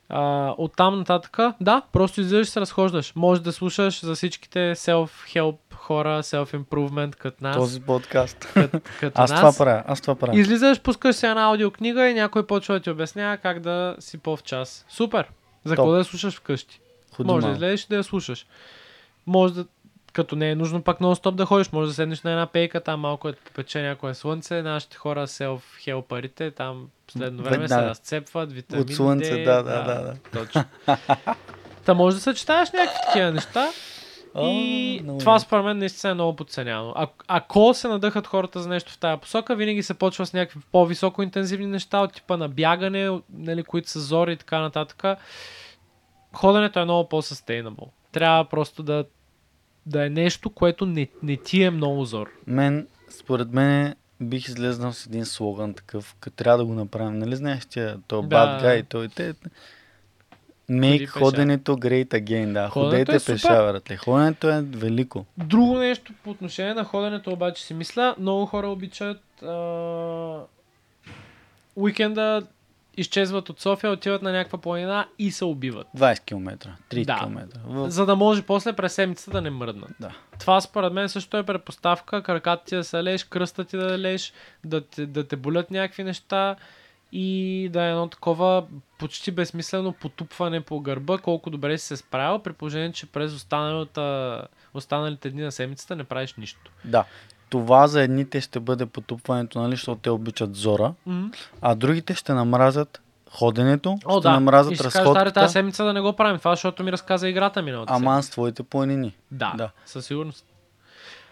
Да. А, оттам нататък, да, просто излизаш и се разхождаш. Може да слушаш за всичките self-help хора, self-improvement като нас. Този подкаст. Кът, като аз, нас. Това правя, аз това правя. Излизаш, пускаш си една аудиокнига и някой почва да ти обяснява как да си по-в час. Супер! За какво да я слушаш вкъщи? Ходи Може мал. да излезеш и да я слушаш. Може да... Като не е нужно пак нон-стоп да ходиш, може да седнеш на една пейка, там малко е попече някое слънце, нашите хора селф-хелпарите, там последно време да. се разцепват, витамин Д. От слънце, D, да, да, да. да. Точно. Та може да съчетаеш някакви такива неща oh, и no. това според мен наистина е много подценяно. А- ако се надъхат хората за нещо в тая посока, винаги се почва с някакви по-високо интензивни неща, от типа на бягане, нали, които са зори и така нататък. Ходенето е много по-sustainable. Трябва просто да да е нещо, което не, не ти е много зор. Мен, според мен бих излезнал с един слоган такъв, като трябва да го направим. Нали знаеш тя, той да. Bad guy, той те... Make ходенето great again, да. Ходенето ходете е пешаварате. Ходенето е велико. Друго нещо по отношение на ходенето обаче си мисля. Много хора обичат а... уикенда, изчезват от София, отиват на някаква планина и се убиват. двайсет километра, трийсет километра В... За да може после през седмицата да не мръднат. Да. Това според мен също е предпоставка. Краката ти да се лееш, кръста ти да лееш, да, да те болят някакви неща. И да е едно такова почти безсмислено потупване по гърба, колко добре си се справил, при положение, че през останалите дни на седмицата не правиш нищо. Да, това за едните ще бъде потупването, нали, защото те обичат зора, mm-hmm. а другите ще намразят ходенето, О, ще да. намразят разходката. И ще разходката. кажа, тази седмица да не го правим това, защото ми разказа играта миналата седмица. Аман с твоите планини. Да, да, със сигурност.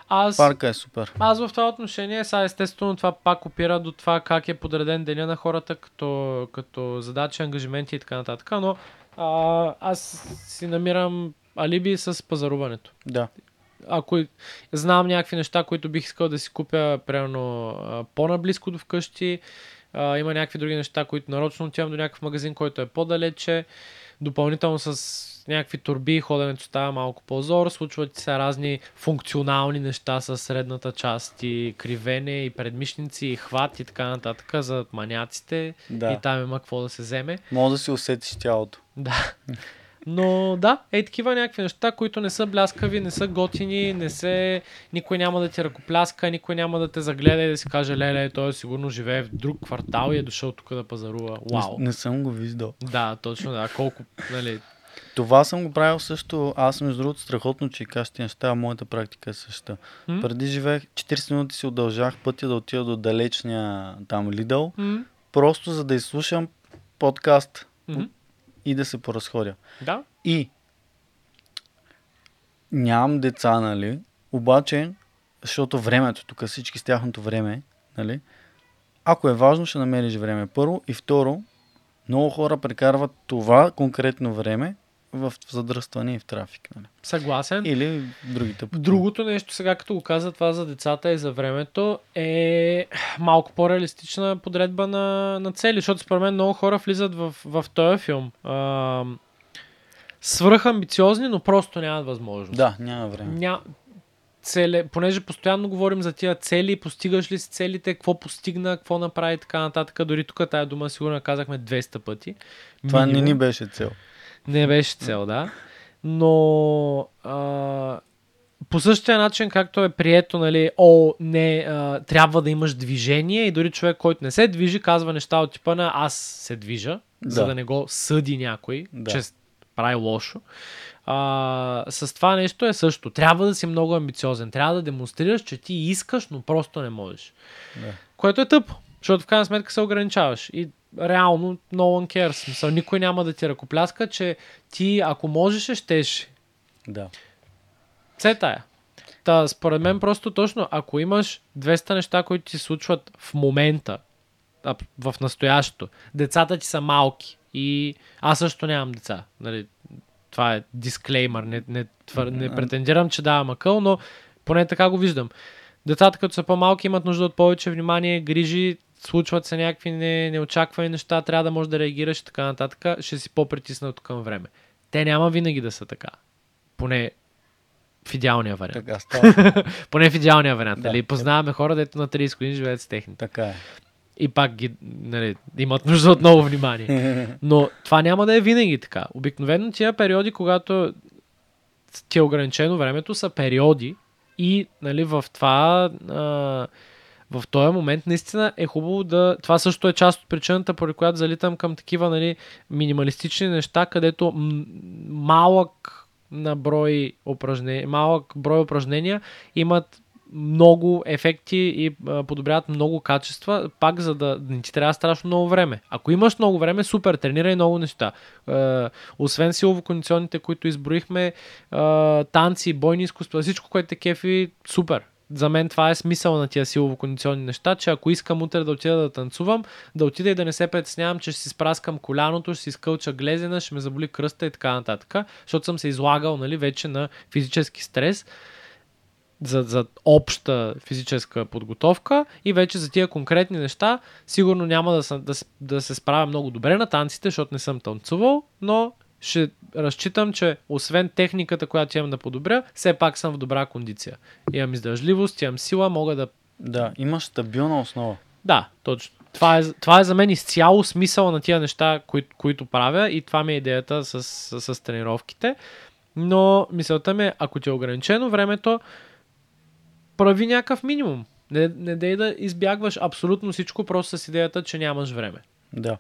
Аз, парка е супер. Аз в това отношение, сега естествено това пак опира до това как е подреден деня на хората като, като задачи, ангажименти и така нататък, но а, аз си намирам алиби с пазаруването. Да. Ако знам някакви неща, които бих искал да си купя примерно по-наблизко до вкъщи, а, има някакви други неща, които нарочно отивам до някакъв магазин, който е по-далече, допълнително с някакви турби, ходенето става малко по-зор, случват се разни функционални неща с средната част и кривене, и предмишници, и хват и така нататък за маняците да. И там има какво да се вземе. Може да си усетиш тялото. Да. Но да, е такива някакви неща, които не са бляскави, не са готини, не се... никой няма да ти ръкопляска, никой няма да те загледа и да си каже, леле, той сигурно живее в друг квартал и е дошъл тук да пазарува. Уау. Не, не съм го виждал. Да, точно да. Колко, нали... Това съм го правил също, аз между другото страхотно, че кажете неща, а моята практика е същата. Mm-hmm. Преди живеех, четирийсет минути си удължах пътя да отида до далечния там Лидъл, mm-hmm. просто за да изслушам подкаст mm-hmm. и да се поразходя. Да. И нямам деца, нали, обаче, защото времето тук, всички с тяхното време, нали, ако е важно, ще намериш време първо и второ, много хора прекарват това конкретно време в задръстване и в трафик. Нали? Съгласен. Или другите пъти. Другото нещо, сега като го каза това за децата и за времето, е малко по-реалистична подредба на, на цели, защото според мен много хора влизат в, в този филм. А, свръхамбициозни, но просто нямат възможност. Да, няма време. Ня... Целе, понеже постоянно говорим за тия цели, постигаш ли си целите, какво постигна, какво направи, така нататък. Дори тук тая дума сигурно казахме двеста пъти. Това минимум. Не ни беше цел. Не беше цел, да. Но а, по същия начин, както е прието, нали, о, не, а, трябва да имаш движение и дори човек, който не се движи, казва неща от типа на аз се движа, да. За да не го съди някой, да. Че прави лошо. А, с това нещо е също. Трябва да си много амбициозен. Трябва да демонстрираш, че ти искаш, но просто не можеш. Да. Което е тъпо, защото в крайна сметка се ограничаваш. И реално no one cares. Мисъл, никой няма да ти ръкопляска, че ти, ако можеш, щеш. Да. Це тая. Та, според мен просто точно, ако имаш двеста неща, които ти случват в момента, в настоящето, децата ти са малки и аз също нямам деца. Нали, това е дисклеймър, не, не, твър... не претендирам, че давам акъл, но поне така го виждам. Децата като са по-малки имат нужда от повече внимание, грижи, случват се някакви не, неочаквани неща, трябва да можеш да реагираш и така нататък, ще си по-притиснат към време. Те няма винаги да са така. Поне в идеалния вариант. Така става. Поне в идеалния вариант. Да, нали? Познаваме хора, дето на трийсет години живеят с техните. Така е. И пак ги, нали, имат нужда от много внимание. Но това няма да е винаги така. Обикновено тия периоди, когато ти е ограничено времето, са периоди и, нали, в това... А, в този момент наистина е хубаво да... Това също е част от причината, поради която залитам към такива, нали, минималистични неща, където м- малък на брой упражнения, малък брой упражнения имат много ефекти и а, подобряват много качества, пак за да не ти трябва страшно много време. Ако имаш много време, супер, тренирай много неща. А, освен силово-кондиционните, които изброихме, а, танци, бойни изкуства, всичко, което те кефи, супер. За мен това е смисъл на тия силово-кондиционни неща, че ако искам утре да отида да танцувам, да отида и да не се притеснявам, че ще си спраскам коляното, ще си скълча глезена, ще ме заболи кръста и така нататък, защото съм се излагал, нали, вече на физически стрес. за, за обща физическа подготовка и вече за тия конкретни неща сигурно няма да, са, да, да се справя много добре на танците, защото не съм танцувал, но ще разчитам, че освен техниката, която имам да подобря, все пак съм в добра кондиция. Имам издържливост, имам сила, мога да... Да, имаш стабилна основа. Да, точно. Това е, това е за мен изцяло смисъл на тия неща, кои, които правя, и това ми е идеята с, с, с тренировките. Но мисълта ми е, ако ти е ограничено времето, прави някакъв минимум. Не, не дей да избягваш абсолютно всичко, просто с идеята, че нямаш време. Да.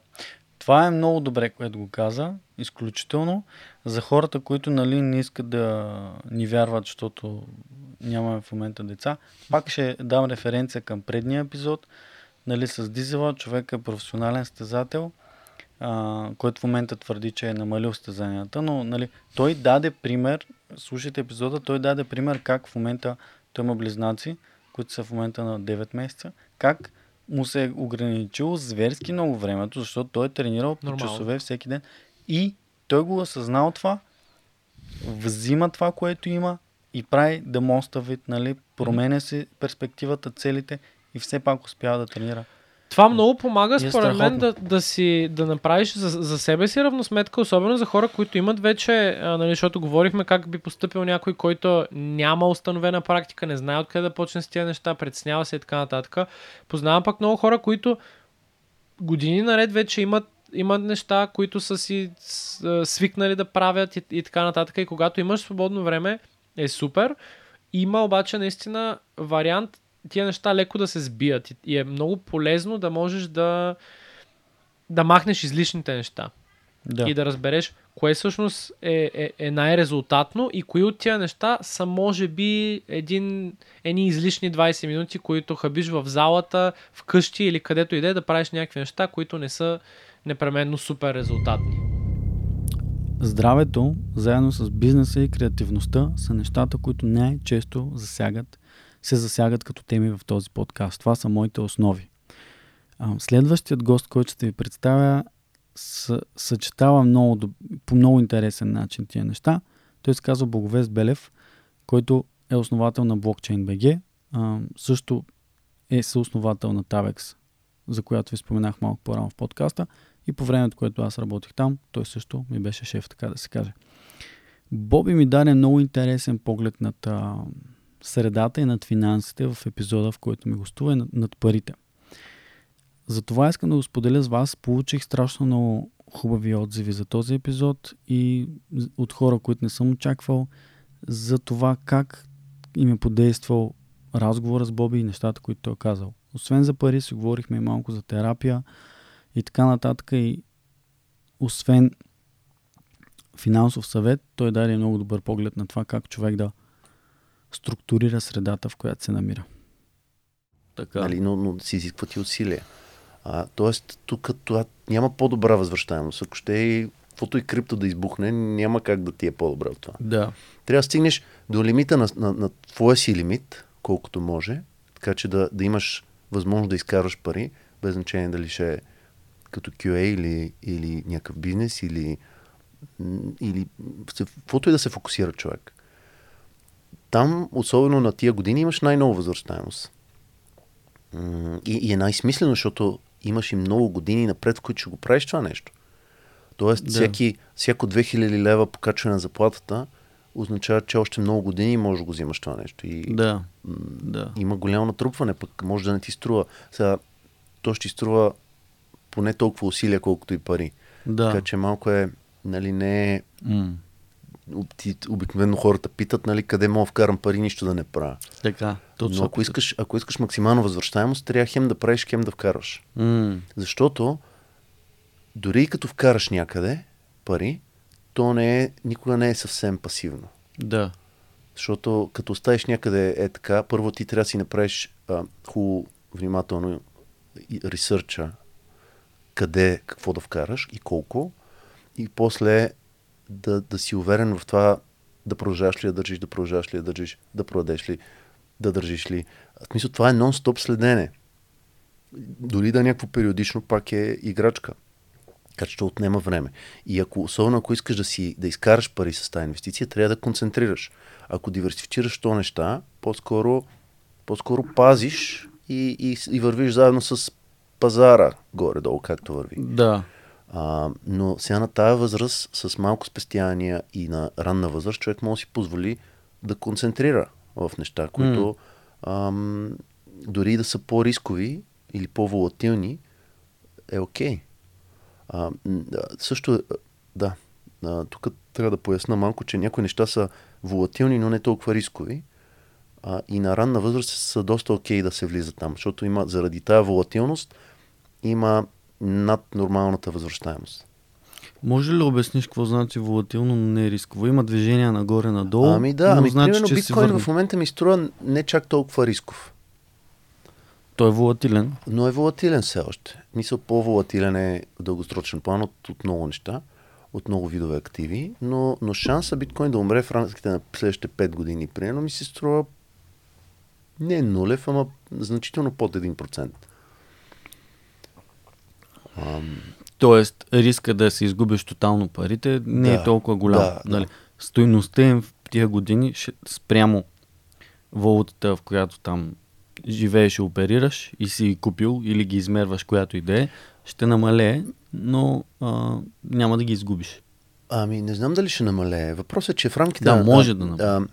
Това е много добре, което го каза, изключително. За хората, които нали, не искат да ни вярват, защото нямаме в момента деца, пак ще дам референция към предния епизод, нали, с Дизела. Човек е професионален стезател, а, който в момента твърди, че е намалил стезанията, но нали, той даде пример, слушайте епизода, той даде пример как в момента той има близнаци, които са в момента на девет месеца, как му се е ограничило зверски много времето, защото той е тренирал по часове всеки ден и той го осъзнал това, взима това, което има и прави да му остави, нали, променя си перспективата, целите и все пак успява да тренира. Това много помага, е според мен, да, да, си, да направиш за, за себе си равносметка, особено за хора, които имат вече, а, нали, защото говорихме как би постъпил някой, който няма установена практика, не знае откъде да почне с тези неща, притеснява се и така нататък. Познавам пък много хора, които години наред вече имат, имат неща, които са си свикнали да правят и, и така нататък. И когато имаш свободно време, е супер. Има обаче наистина вариант тия неща леко да се сбият и е много полезно да можеш да да махнеш излишните неща. Да. И да разбереш кое всъщност е, е, е най-резултатно и кои от тия неща са може би един, едни излишни двайсет минути, които хабиш в залата, вкъщи или където иде да правиш някакви неща, които не са непременно супер резултатни. Здравето, заедно с бизнеса и креативността, са нещата, които най-често засягат се засягат като теми в този подкаст. Това са моите основи. Следващият гост, който ще ви представя, съчетава много, по много интересен начин тия неща. Той се казва Благовест Белев, който е основател на блокчейн точка би джи. Също е съосновател на Tavex, за която ви споменах малко по-рано в подкаста. И по времето, което аз работих там, той също ми беше шеф, така да се каже. Боби ми даде много интересен поглед над средата и над финансите в епизода, в който ми гостува, е над парите. Затова искам да го споделя с вас. Получих страшно много хубави отзиви за този епизод и от хора, които не съм очаквал, за това как им е подействал разговора с Боби и нещата, които той е казал. Освен за пари, си говорихме и малко за терапия и така нататък, и освен финансов съвет, той даде много добър поглед на това как човек да структурира средата, в която се намира. Така. Нали, но, но си изискват и усилия. А, тоест, тук това няма по-добра възвръщаемост. Ако ще и фото и крипто да избухне, няма как да ти е по-добра от това. Да. Трябва да стигнеш до лимита на, на, на твоя си лимит, колкото може, така че да, да имаш възможност да изкарваш пари, без значение дали ще е като кю ей или, или някакъв бизнес, или, или фото и да се фокусира човек. Там, особено на тия години, имаш най-нова възвръщаемост. И, и е най-смислено, защото имаш и много години напред, в които ще го правиш това нещо. Тоест, да. всеки, всяко две хиляди лева покачване на заплатата означава, че още много години можеш да го взимаш това нещо. И да. М- да. Има голямо натрупване, пък може да не ти струва. Сега, то ще ти струва поне толкова усилия, колкото и пари. Да. Така че малко е, нали, не е... Mm. Обикновено хората питат, нали, къде мога вкарам пари, нищо да не правя. Така, точно. Но ако искаш, ако искаш максимална възвръщаемост, трябва хем да правиш, хем да вкараш. Mm. Защото дори и като вкараш някъде пари, то не е, никога не е съвсем пасивно. Да. Защото като оставиш някъде е така, първо ти трябва да си направиш а, хубаво, внимателно ресърча къде, какво да вкараш и колко. И после Да, да си уверен в това да продължаш ли да държиш, да продължаш ли да държиш, да продадеш ли, да държиш ли. В смисъл, това е нон-стоп следене. Дори да някакво периодично, пак е играчка. Така че ще отнема време. И ако, особено ако искаш да си да изкараш пари с тази инвестиция, трябва да концентрираш. Ако диверсифицираш то неща, по-скоро, по-скоро пазиш и, и, и вървиш заедно с пазара горе-долу, както върви. Да. А, но сега на тая възраст, с малко спестявания и на ранна възраст, човек може да си позволи да концентрира в неща, които mm. ам, дори да са по-рискови или по-волатилни, е окей. Okay. А, също, да, тук трябва да поясна малко, че някои неща са волатилни, но не толкова рискови, а, и на ранна възраст са доста окей okay да се влиза там, защото има, заради тая волатилност има над нормалната възвръщаемост. Може ли да обясниш какво значи волатилно, но не е рисково? Има движение нагоре-надолу. Ами да, ами значи, примерно биткоин в момента ми струва не чак толкова рисков. Той е волатилен. Но е волатилен все още. Мисля, по-волатилен е дългосрочен план от, от много неща, от много видове активи, но, но шанса биткоин да умре в рамките на следващите пет години, примерно, ми се струва не нулев, ама значително под един процент. Ам... Тоест, риска да се изгубиш тотално парите не да, е толкова голям. Да, нали? Да. Стойността им в тия години ще, спрямо валутата, в която там живееш и оперираш и си купил или ги измерваш, която идея, ще намалее, но а, няма да ги изгубиш. Ами, не знам дали ще намалее. Въпросът е, че в рамките... Да, да може да намалее.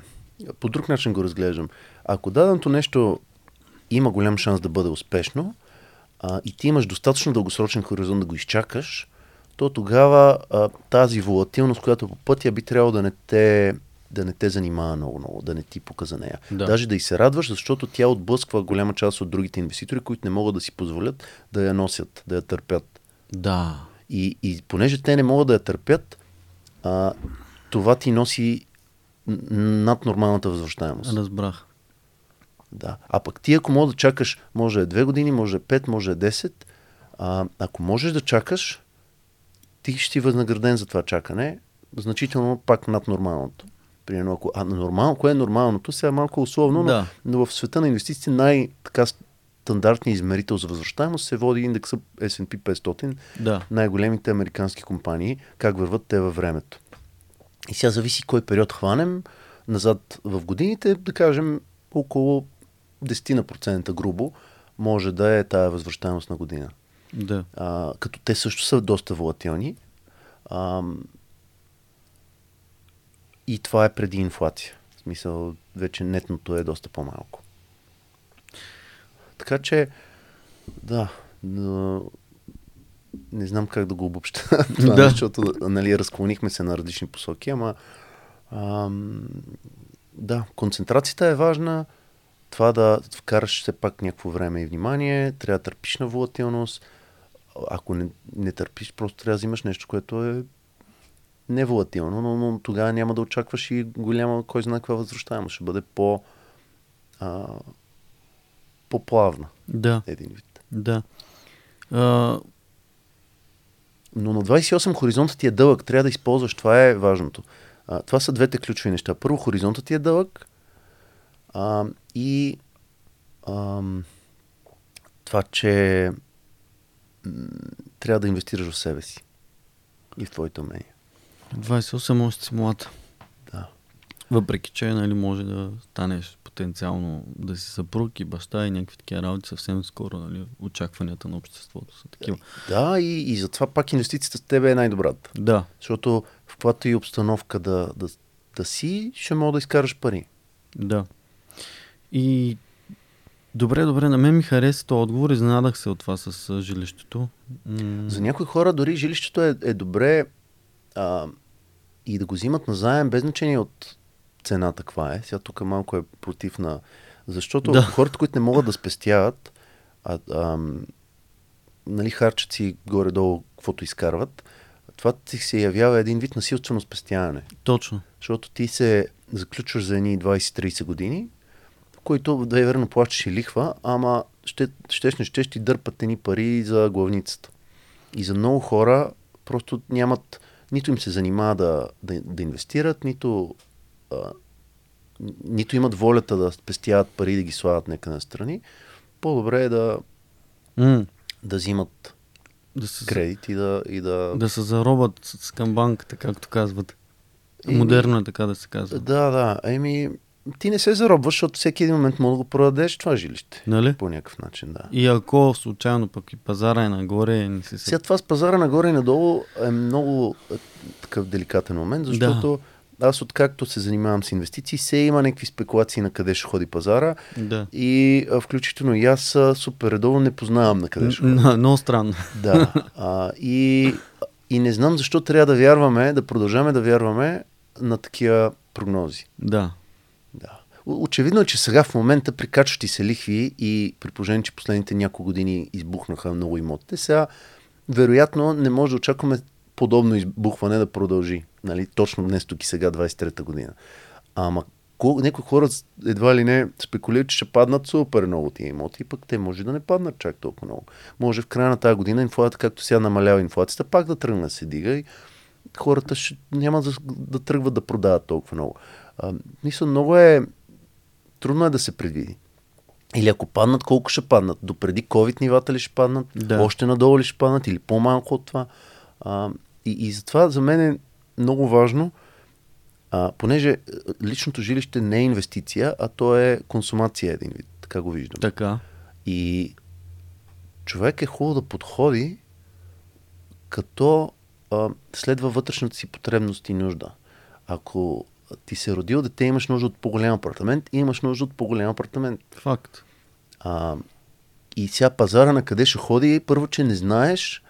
По друг начин го разглеждам. Ако даденото нещо има голям шанс да бъде успешно, а, и ти имаш достатъчно дългосрочен хоризонт да го изчакаш, то тогава а, тази волатилност, която по пътя би трябвало да не те, да не те занимава много-много, да не ти пука за нея. Да. Даже да и се радваш, защото тя отблъсква голяма част от другите инвеститори, които не могат да си позволят да я носят, да я търпят. Да. И, и понеже те не могат да я търпят, а, това ти носи над нормалната възвръщаемост. Разбрах. Да. А пък ти, ако може да чакаш, може да е две години, може да е пет, може да е десет, а, ако можеш да чакаш, ти ще си възнаграден за това чакане, значително пак над нормалното. Примерно, ако, а нормално, кое е нормалното, сега е малко условно, да. но, но в света на инвестициите най-така стандартният измерител за възвръщаемост се води индекса Ес енд Пи петстотин, да. най-големите американски компании, как върват те във времето. И сега зависи кой период хванем назад в годините, да кажем около десет процента грубо може да е тая възвръщаемост на година. Да. А, като те също са доста волатилни. А, и това е преди инфлация. В смисъл, вече нетното е доста по-малко. Така че, да, не знам как да го обобща, да. защото нали, разклонихме се на различни посоки, ама ам, да, концентрацията е важна. Това да вкараш все пак някакво време и внимание, трябва да търпиш на волатилност. Ако не, не търпиш, просто трябва да взимаш нещо, което е неволатилно, но, но тогава няма да очакваш и голяма, кой знае каква възвръщаемост. Ще бъде по, а, по-плавна. Да. Един вид. Да. А... Но на двадесет и осем хоризонтът ти е дълъг, трябва да използваш. Това е важното. А, това са двете ключови неща. Първо, хоризонтът ти е дълъг, а, и а, това, че м- трябва да инвестираш в себе си и в твоите умения. двадесет и осем още си млад. Да. Въпреки, че нали, може да станеш потенциално да си съпруг и баща и някакви такива работи съвсем скоро. Нали, очакванията на обществото са такива. Да, и, и затова пак инвестицията с тебе е най-добрата. Да. Защото в каквато и обстановка да, да, да си, ще мога да изкараш пари. Да. И добре, добре, на мен ми хареса този отговор, изненадах се от това с жилището. М- За някои хора дори жилището е, е добре а, и да го взимат назаем, без значение от цената каква е. Сега тук малко е против на... Защото да. хората, които не могат да спестяват, а, а, нали, харчат си горе-долу, каквото изкарват, това ти се явява един вид насилствено спестяване. Точно. Защото ти се заключваш за едни двадесет-тридесет години, които да е верно плащаш и лихва, ама ще, щеш не щеш ти дърпат едни пари за главницата. И за много хора просто нямат, нито им се занимава да, да, да инвестират, нито, а, нито имат волята да спестяват пари, да ги слагат някъде настрани. По-добре е да, mm. да взимат да се, кредит и да, и да... да се заробят с към банката, както казват. И... Модерно е така да се казва. Да, да. Еми, ти не се заробваш, защото всеки един момент мога да го продадеш това жилище. Нали? По някакъв начин, да. И ако случайно пък и пазара е нагоре... И не се... Сега това с пазара нагоре и надолу е много такъв деликатен момент, защото да. Аз откакто се занимавам с инвестиции, все има някакви спекулации на къде ще ходи пазара. Да. И включително и аз супер редовно не познавам на къде ще ходи. Много странно. Да. А, и, и не знам защо трябва да вярваме, да продължаваме да вярваме на такива прогнози. Да. Да. Очевидно е, че сега в момента прикачващи се лихви и при положение, че последните няколко години избухнаха много имотите, сега вероятно не може да очакваме подобно избухване да продължи. Нали? Точно днес, тук и сега, двайсет и трета година. Ама някои хора едва ли не спекулират, че ще паднат супер много тия имоти, пък те може да не паднат чак толкова много. Може в края на тази година инфлацията, както сега намалява инфлацията, пак да тръгна да се дига и хората ще, няма да, да тръгват да продават толкова много. А, мисля, много е трудно е да се предвиди. Или ако паднат, колко ще паднат? Допреди COVID нивата ли ще паднат? Да. Още надолу ли ще паднат? Или по-малко от това? А, и, и затова за мен е много важно, а, понеже личното жилище не е инвестиция, а то е консумация един вид. Така го виждам. Така. И човек е хубаво да подходи като а, следва вътрешната си потребност и нужда. Ако ти се родил дете, имаш нужда от по-голям апартамент и имаш нужда от по-голям апартамент. Факт. А, и сега пазара на къде ще ходи, първо, че не знаеш,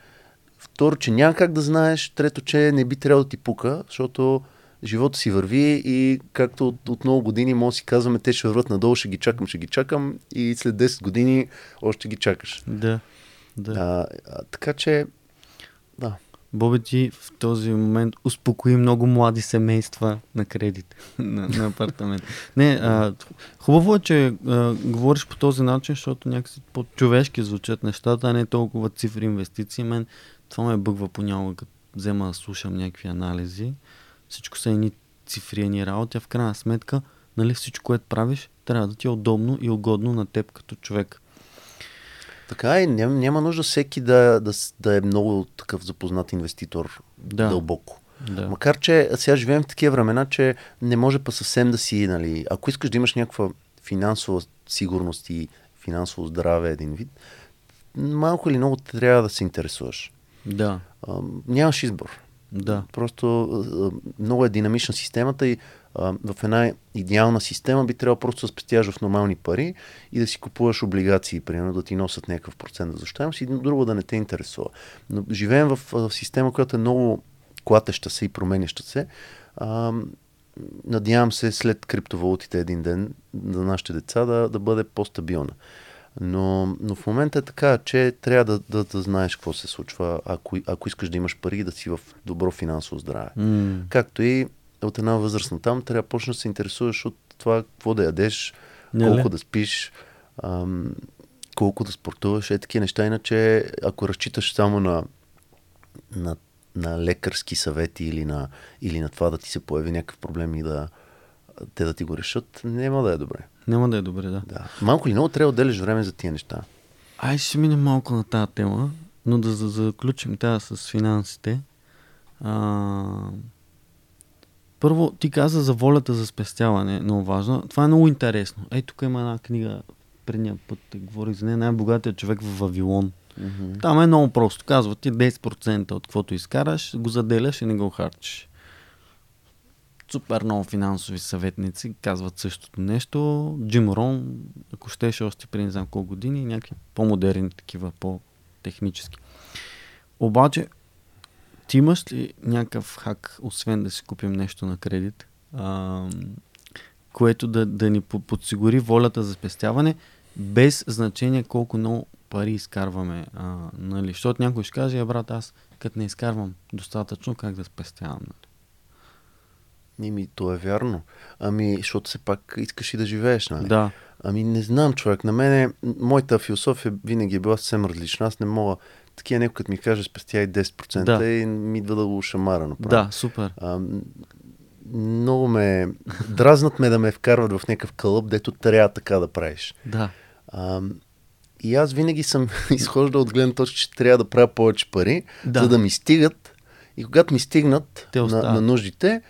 второ, че няма как да знаеш, трето, че не би трябвало да ти пука, защото живота си върви и както от, от много години може да си казваме, те ще върват надолу, ще ги чакам, ще ги чакам и след десет години още ги чакаш. Да. Да. А, а, така че, да. Боби, ти в този момент успокои много млади семейства на кредит, на, на апартамент. Не, а, хубаво е, че а, говориш по този начин, защото някакси по-човешки звучат нещата, а не толкова цифри инвестиции. Мен това ме бъгва понякога, като взема да слушам някакви анализи. Всичко са едни цифри, едни работи, а в крайна сметка, нали, всичко, което правиш, трябва да ти е удобно и угодно на теб като човек. Така и няма, няма нужда всеки да, да, да е много такъв запознат инвеститор, да. Дълбоко. Да. Макар, че сега живеем в такива времена, че не може па съвсем да си, нали, ако искаш да имаш някаква финансова сигурност и финансово здраве един вид, малко или много трябва да се интересуваш. Да. А, нямаш избор. Да. Просто а, много е динамична системата и а, в една идеална система би трябвало просто да спестяваш в нормални пари и да си купуваш облигации, примерно да ти носят някакъв процент да защитаваш и друго да не те интересува. Но живеем в, в система, която е много клатеща се и променяща се. А, надявам се след криптовалутите един ден за нашите деца да, да бъде по-стабилна. Но, но в момента е така, че трябва да, да, да знаеш какво се случва, ако, ако искаш да имаш пари и да си в добро финансово здраве. Mm. Както и от една възрастна там, трябва да почнеш да се интересуваш от това какво да ядеш, не, колко ли? Да спиш, ам, колко да спортуваш, е такива неща. Иначе ако разчиташ само на, на, на лекарски съвети или на, или на това да ти се появи някакъв проблем и да те да ти го решат, няма да е добре. Няма да е добре, да. да. Малко ли много трябва да отделиш време за тия неща? Ай, ще минем малко на тази тема, но да заключим тази с финансите. А... Първо, ти каза за волята за спестяване, много важно. Това е много интересно. Ей, тук има една книга, предния път говорих за нея, най-богатия човек в Вавилон. Mm-hmm. Там е много просто. Казва ти десет процента от каквото изкараш, го заделяш и не го харчиш. Супер много финансови съветници казват същото нещо. Джим Рон, ако щеше още преди не знам колко години, някакви по-модерни такива, по-технически. Обаче, ти имаш ли някакъв хак, освен да си купим нещо на кредит, а, което да, да ни подсигури волята за спестяване, без значение колко много пари изкарваме? А, нали? Защото някой ще каже, брат, аз като не изкарвам достатъчно, как да спестявам? Нали? Ами, то е вярно. Ами, защото все пак искаш и да живееш, нали? Да. Ами, не знам, човек. На мене, моята философия винаги е била съвсем различна. Аз не мога. Такива някой, като ми каже, спестяй десет процента да. И ми идва да го шамара направо. Да, супер. А, много ме... Дразнат ме да ме вкарват в някакъв кълъп, дето трябва така да правиш. Да. А, И аз винаги съм изхождал от гледна точка, че трябва да правя повече пари, да. За да ми стигат. И когато ми стигнат на, на нуждите,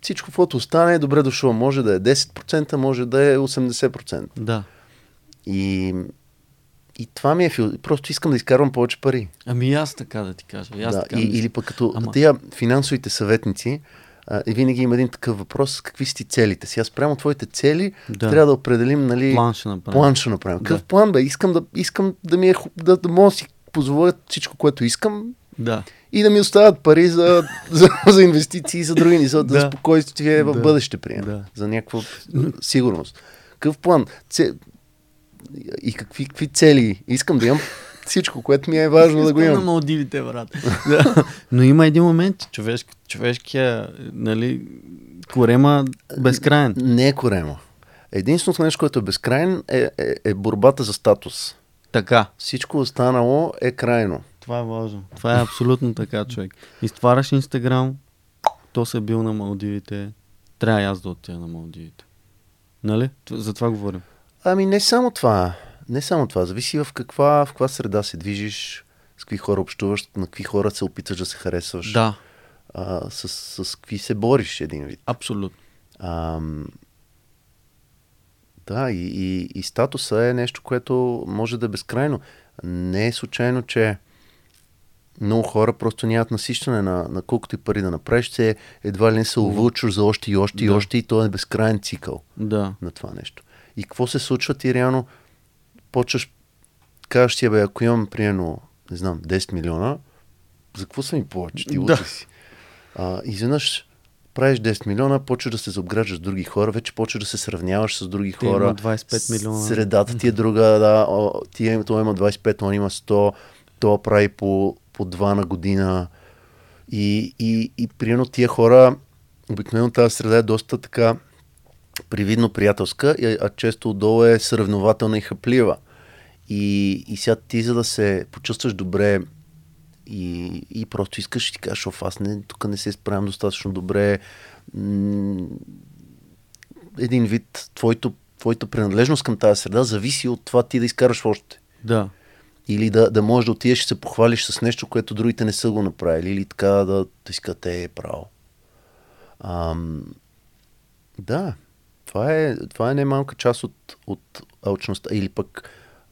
всичко, което остане, е добре дошло. Може да е десет процента, може да е осемдесет процента. Да. И, и това ми е фил. Просто искам да изкарвам повече пари. Ами аз така да ти кажа. Аз да, така и, да или пък като Ама... тия финансовите съветници, а, винаги има един такъв въпрос, какви си целите си. Аз прямо твоите цели да. Трябва да определим, нали... План ще направим. План ще направим. Да. Какъв план бе? Искам да, искам да ми е да, да мога да си позволя всичко, което искам. Да. И да ми оставят пари за, за, за инвестиции и за други, за, да. За спокойствие в да. Бъдеще, приема. Да. За някаква сигурност. Какъв план? Це... И какви, какви цели? Искам да имам всичко, което ми е важно искам да го имам. Искам на Малдивите, брат. Да. Но има един момент, човеш, човешкия, нали, корема безкрайен. Не е корема. Единственото нещо, което е безкрайен, е, е, е борбата за статус. Така. Всичко останало е крайно. Това е важно. Това е абсолютно така, човек. Изтваряш Инстаграм, то се бил на Малдивите, трябва и аз да отида на Малдивите. Нали? За това говорим. Ами не само това. Не само това. Зависи в каква, в каква среда се движиш, с какви хора общуваш, на какви хора се опитваш да се харесваш. Да. А, с, с, с какви се бориш един вид. Абсолютно. А, да, и, и, и статуса е нещо, което може да е безкрайно. Не е случайно, че много хора просто нямат насищане на, на колкото и пари да направиш, се едва ли не се увълчваш за още и още да. И още и то е безкрайен цикъл да. На това нещо. И какво се случва ти реално почваш, кажеш ти, бе, ако имам примерно, не знам, десет милиона, за какво са ми повече? Ти лучи да. Си. А, изведнъж правиш десет милиона, почваш да се заобграждаш с други хора, вече почваш да се сравняваш с други ти хора. двайсет и пет милиона. Средата ти е друга, да, о, ти е, това има двайсет и пет, он има сто, това прави по по два на година и, и, и приедно тия хора обикновено тази среда е доста така привидно приятелска, а често отдолу е съревнователна и хъплива. И, и сега ти за да се почувстваш добре и, и просто искаш и ти кажеш, оф, аз не, тук не се справям достатъчно добре. М- един вид, твоето, твоето принадлежност към тази среда зависи от това ти да изкараш още. Да. Или да, да можеш да отидеш и се похвалиш с нещо, което другите не са го направили. Или така да искат е право. Ам, да, това е, това е немалка част от, от алчността. Или пък,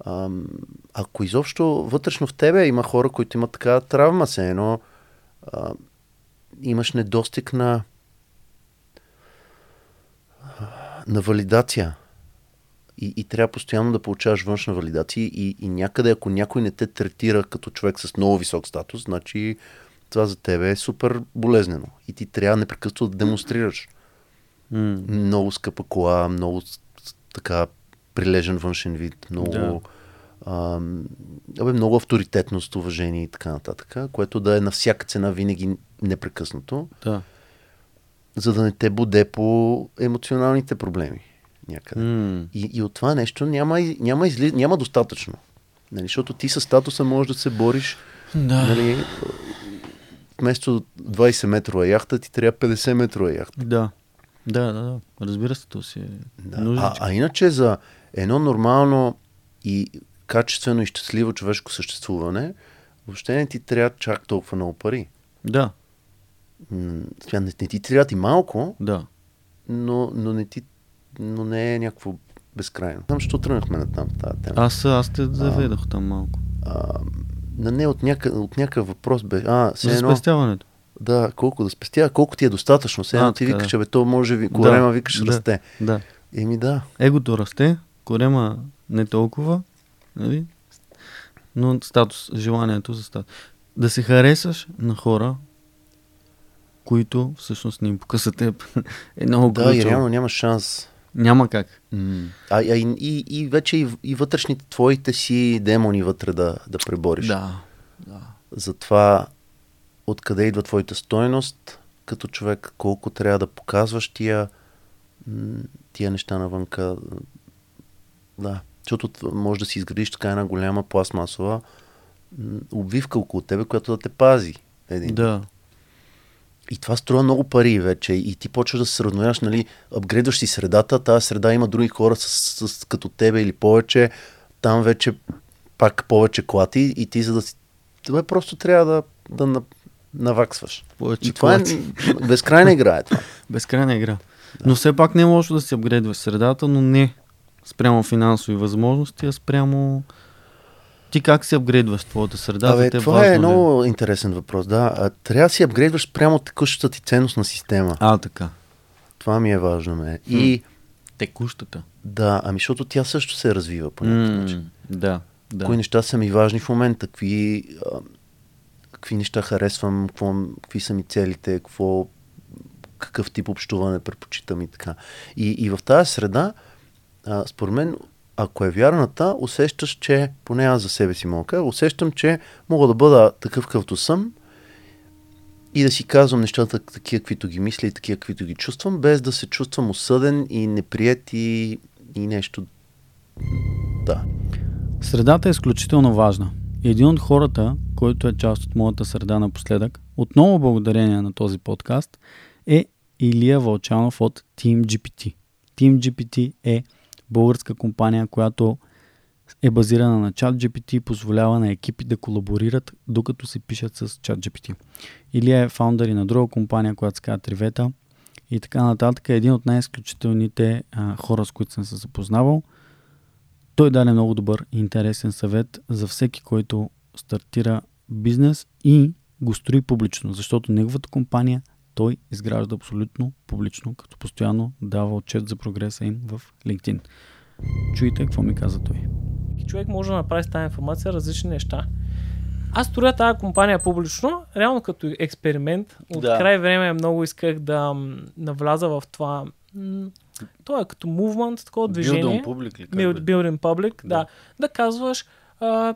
ам, ако изобщо вътрешно в тебе има хора, които имат такава травма, се едно а, имаш недостиг на, на валидация. И, и трябва постоянно да получаваш външна валидация и, и някъде, ако някой не те третира като човек с много висок статус, значи това за тебе е супер болезнено. И ти трябва непрекъснато да демонстрираш. Mm. Много скъпа кола, много така прилежен външен вид, много, yeah. ам, абе, много авторитетност, уважение и така нататък, което да е на всяка цена винаги непрекъснато, yeah. за да не те боде по емоционалните проблеми. Някъде. Mm. И, и от това нещо няма, няма, изли... няма достатъчно. Нали, защото ти със статуса можеш да се бориш. Да. Нали, вместо двайсет метрова яхта, ти трябва петдесет метрова яхта. Да, да, да. да. Разбира се, то си е да. нужно. А иначе за едно нормално и качествено и щастливо човешко съществуване, въобще не ти трябва чак толкова много пари. Да. М- не, не ти трябва ти малко, да. но, но не ти но не е някакво безкрайно. Знам, що тръгнахме на там тази тема. Аз, аз те заведах а, там малко. А, на не от някакъв въпрос бе. А, за едно, спестяването. Да, колко да спестява, колко ти е достатъчно. Сега едно ти така, викаш, да. Бе, то може ви, корема да, викаш да, расте. Да. Еми да. Егото расте, корема не толкова, нали? Но статус, желанието за статус. Да се харесаш на хора, които всъщност не им покъсат теб. е много да, ключово. И реално нямаш шанс. Няма как. Mm. А, а и, и, и вече и, и вътрешните твоите си демони вътре да, да пребориш. Да, да. Затова откъде идва твоята стойност като човек, колко трябва да показваш тия, тия неща навънка. Да. Защото може да си изградиш така една голяма пластмасова обвивка около тебе, която да те пази. Един. Да. И това струва много пари вече. И ти почваш да се сравняваш, нали, апгрейдваш си средата, тази среда има други хора с, с, с, като тебе или повече. Там вече пак повече клати и ти за да си... Тебе просто трябва да, да наваксваш. Повече и това е безкрайна игра. Е това. Безкрайна игра. Да. Но все пак не е лошо да си апгрейдваш средата, но не спрямо финансови възможности, а спрямо... Ти как си апгрейдваш твоята среда? Абе, те това е, е много интересен въпрос. Да. Трябва да си апгрейдваш прямо текущата ти ценностна система. А, така. Това ми е важно. Ме. И... Текущата. Да, ами защото тя също се развива по някакъв начин. Да, да. Кои неща са ми важни в момента, какви, а, какви неща харесвам, какво, какви са ми целите, какво, какъв тип общуване предпочитам и така. И, и в тази среда, а, според мен, ако е вярната, усещаш, че, поне аз за себе си мога, усещам, че мога да бъда такъв какъвто съм и да си казвам нещата такива, каквито ги мисля и такива, каквито ги чувствам, без да се чувствам осъден и неприет и, и нещо. Да. Средата е изключително важна. Един от хората, който е част от моята среда напоследък, отново благодарение на този подкаст, е Илия Вълчанов от Team джи пи ти. Team джи пи ти е българска компания, която е базирана на ChatGPT и позволява на екипи да колаборират, докато се пишат с ChatGPT. Или е фаундър и на друга компания, която се казва Treveta и така нататък. Е един от най-изключителните а, хора, с които съм се запознавал. Той даде много добър и интересен съвет за всеки, който стартира бизнес и го строи публично, защото неговата компания той изгражда абсолютно публично, като постоянно дава отчет за прогреса им в LinkedIn. Чуйте какво ми каза той. Човек може да направи с тази информация различни неща. Аз строя тази компания публично, реално като експеримент. От да. край време много исках да навляза в това. Това е като мувмент, такова движение. Build public, Build, building public. Да. Да, да казваш... А,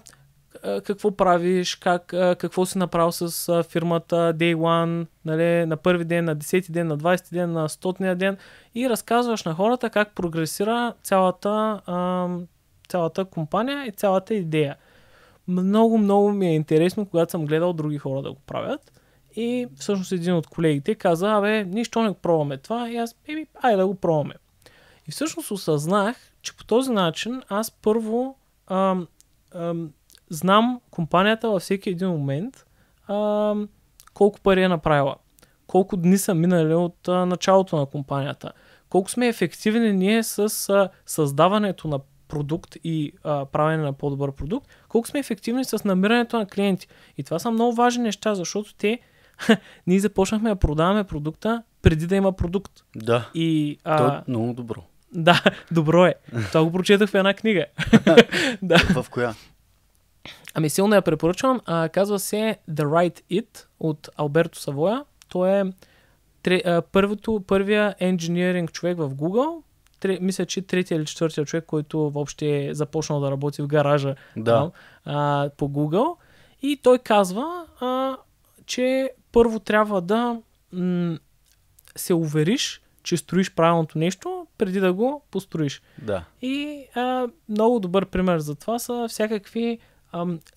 какво правиш, как, какво си направил с фирмата Day One, нали, на първи ден, на десети ден, на двайсети ден, на стотния ден и разказваш на хората как прогресира цялата, цялата компания и цялата идея. Много, много ми е интересно, когато съм гледал други хора да го правят и всъщност един от колегите каза, абе, нищо не пробваме това и аз, еми, айде да го пробваме. И всъщност осъзнах, че по този начин аз първо ам, ам, знам компанията във всеки един момент а, колко пари е направила, колко дни са минали от а, началото на компанията, колко сме ефективни ние с а, създаването на продукт и а, правене на по-добър продукт, колко сме ефективни с намирането на клиенти. И това са много важни неща, защото те ние започнахме да продаваме продукта преди да има продукт. Да, и, а, то е много добро. Да, добро е. Това го прочетах в една книга. В коя? Ами силно я препоръчвам. А, казва се The Right It от Алберто Савоя. Той е тре, а, първото, първия инженеринг човек в Google. Тре, мисля, че третия или четвъртия човек, който въобще е започнал да работи в гаража да. а, по Google. И той казва, а, че първо трябва да м- се увериш, че строиш правилното нещо, преди да го построиш. Да. И а, много добър пример за това са всякакви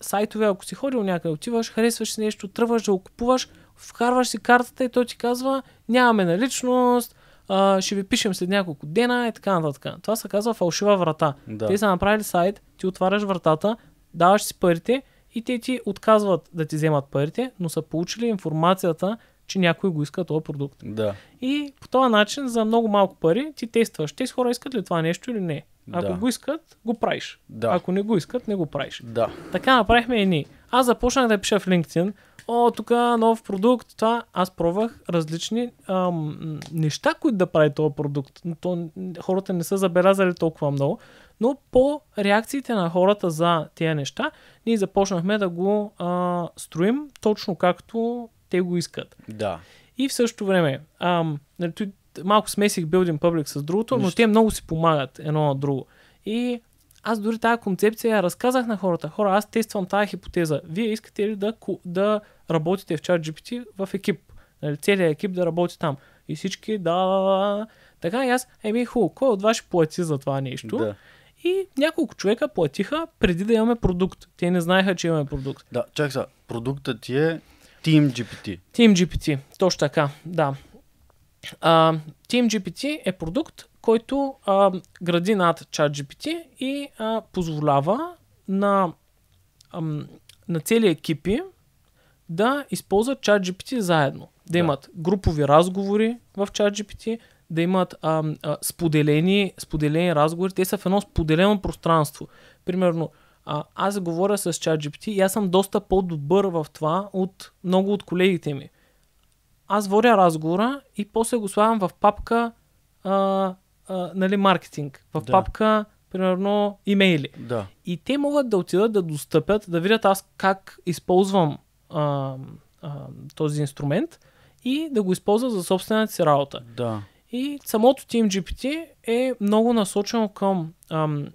сайтове, ако си ходил някъде, отиваш, харесваш си нещо, тръгваш да го купуваш, вкарваш си картата и той ти казва нямаме наличност, а, ще ви пишем след няколко дена и така нататък. Това се казва фалшива врата. Да. Те са направили сайт, ти отваряш вратата, даваш си парите и те ти отказват да ти вземат парите, но са получили информацията, че някой го иска този продукт. Да. И по този начин за много малко пари ти тестваш. Тези хора искат ли това нещо или не? Ако да. го искат, го правиш. Да. Ако не го искат, не го правиш. Да. Така направихме и ние. Аз започнах да пиша в LinkedIn. О, тук нов продукт. Това аз пробвах различни ам, неща, които да прави този продукт. То, хората не са забелязали толкова много. Но по реакциите на хората за тези неща, ние започнахме да го а, строим точно както те го искат. Да. И в същото време... Ам, малко смесих Building Public с другото, но те много си помагат едно на друго. И аз дори тази концепция я разказах на хората. Хора, аз тествам тази хипотеза. Вие искате ли да, да работите в ChatGPT в екип? Целият екип да работи там. И всички да... Така и аз, еми хубаво, кой от вас ще плати за това нещо? Да. И няколко човека платиха преди да имаме продукт. Те не знаеха, че имаме продукт. Да, чак са, продуктът ти е Team джи пи ти. Team джи пи ти, точно така, да. Uh, Team джи пи ти е продукт, който uh, гради над ChatGPT и uh, позволява на ам, на цели екипи да използват ChatGPT заедно. Да, да имат групови разговори в ChatGPT, да имат а, а, споделени, споделени разговори. Те са в едно споделено пространство. Примерно, а, аз говоря с ChatGPT и аз съм доста по-добър в това от много от колегите ми. Аз водя разговора и после го слагам в папка а, а, нали, маркетинг. В да. папка, примерно, имейли. Да. И те могат да отидат да достъпят, да видят аз как използвам а, а, този инструмент и да го използват за собствената си работа. Да. И самото Team джи пи ти е много насочено към ам,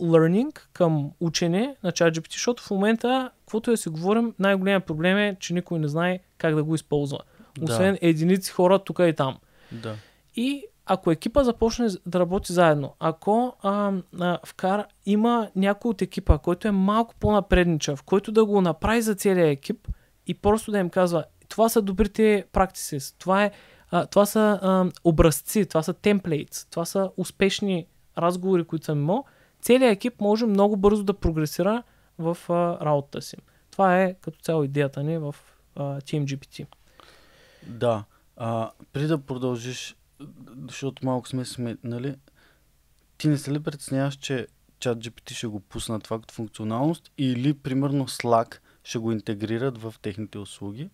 learning, към учене на ChatGPT, защото в момента, каквото да си говорим, най-големият проблем е, че никой не знае как да го използва. Освен да. единици хора тук и там. Да. И ако екипа започне да работи заедно, ако а, а, вкара, има някой от екипа, който е малко по-напредничав, който да го направи за целия екип и просто да им казва, това са добрите практики, това е А, това са а, образци, това са темплейтс, това са успешни разговори, които съм имал. Целият екип може много бързо да прогресира в а, работата си. Това е като цяло идеята ни в а, Team джи пи ти. Да. А, преди да продължиш, защото малко сме сме, нали, ти не се ли притесняваш, че ChatGPT ще го пусна това като функционалност или примерно Slack ще го интегрират в техните услуги?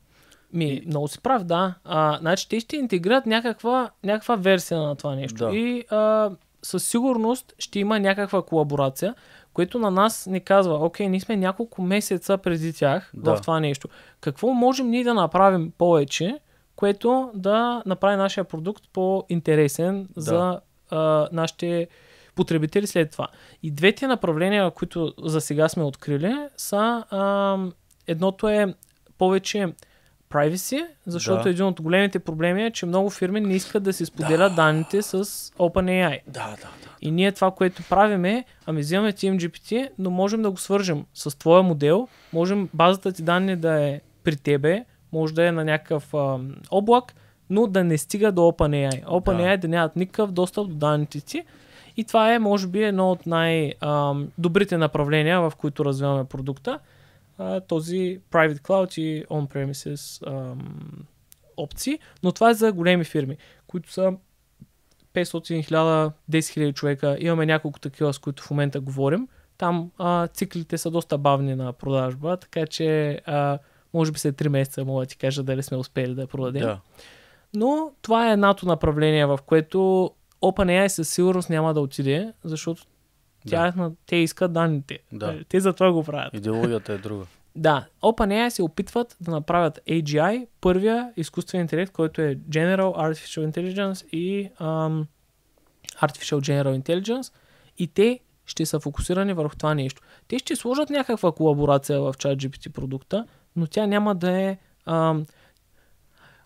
Ми, много си прав, да. А, значи те ще интегрират някаква, някаква версия на това нещо. Да. И а, със сигурност ще има някаква колаборация, което на нас ни казва, окей, ние сме няколко месеца преди тях да. в това нещо. Какво можем ние да направим повече, което да направи нашия продукт по-интересен да. за а, нашите потребители след това. И двете направления, които за сега сме открили, са а, едното е повече privacy, защото да. един от големите проблеми е, че много фирми не искат да си споделят да. данните с OpenAI. Да, да, да. И ние това, което правим е, ами взимаме Team джи пи ти, но можем да го свържем с твоя модел, можем базата ти данни да е при тебе, може да е на някакъв а, облак, но да не стига до OpenAI. OpenAI да. да нямат никакъв достъп до данните ти и това е, може би, едно от най-добрите направления, в които развиваме продукта. Uh, този private cloud и on-premises um, опции, но това е за големи фирми, които са петстотин хиляди, десет хиляди човека. Имаме няколко такива, с които в момента говорим. Там uh, циклите са доста бавни на продажба, така че uh, може би след три месеца мога да ти кажа дали сме успели да я продадем. Да. Но това е едното направление, в което OpenAI със сигурност няма да отиде, защото Тя, да. те искат данните. Да. Те за това го правят. Идеологията е друга. Да. OpenAI се опитват да направят ей джи ай, първия изкуствен интелект, който е General Artificial Intelligence и um, Artificial General Intelligence, и те ще са фокусирани върху това нещо. Те ще сложат някаква колаборация в ChatGPT продукта, но тя няма да е... Um,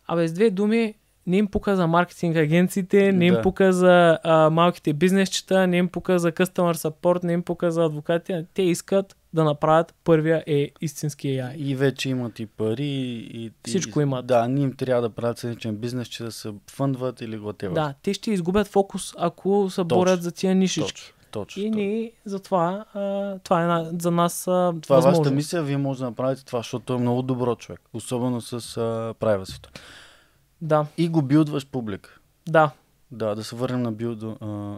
абе, с две думи, не им пука за маркетинг агенциите, не им да. пука за а, малките бизнесчета, не им пука за customer support, не им пука за адвокати. Те искат да направят първия е истински ей ай. И вече имат и пари. И, Всичко и, имат. Да, ние им трябва да правят съвечен бизнес, че да се фъндват или whatever. Да, те ще изгубят фокус, ако се борят за тия нишички. Точно. Точно, и ние за това, а, това е на, за нас а, това възможност. Това е вашата мисия, вие може да направите това, защото е много добро човек. Особено с privacy-то. Да. И го билдваш публик. Да. Да, да се върнем на билд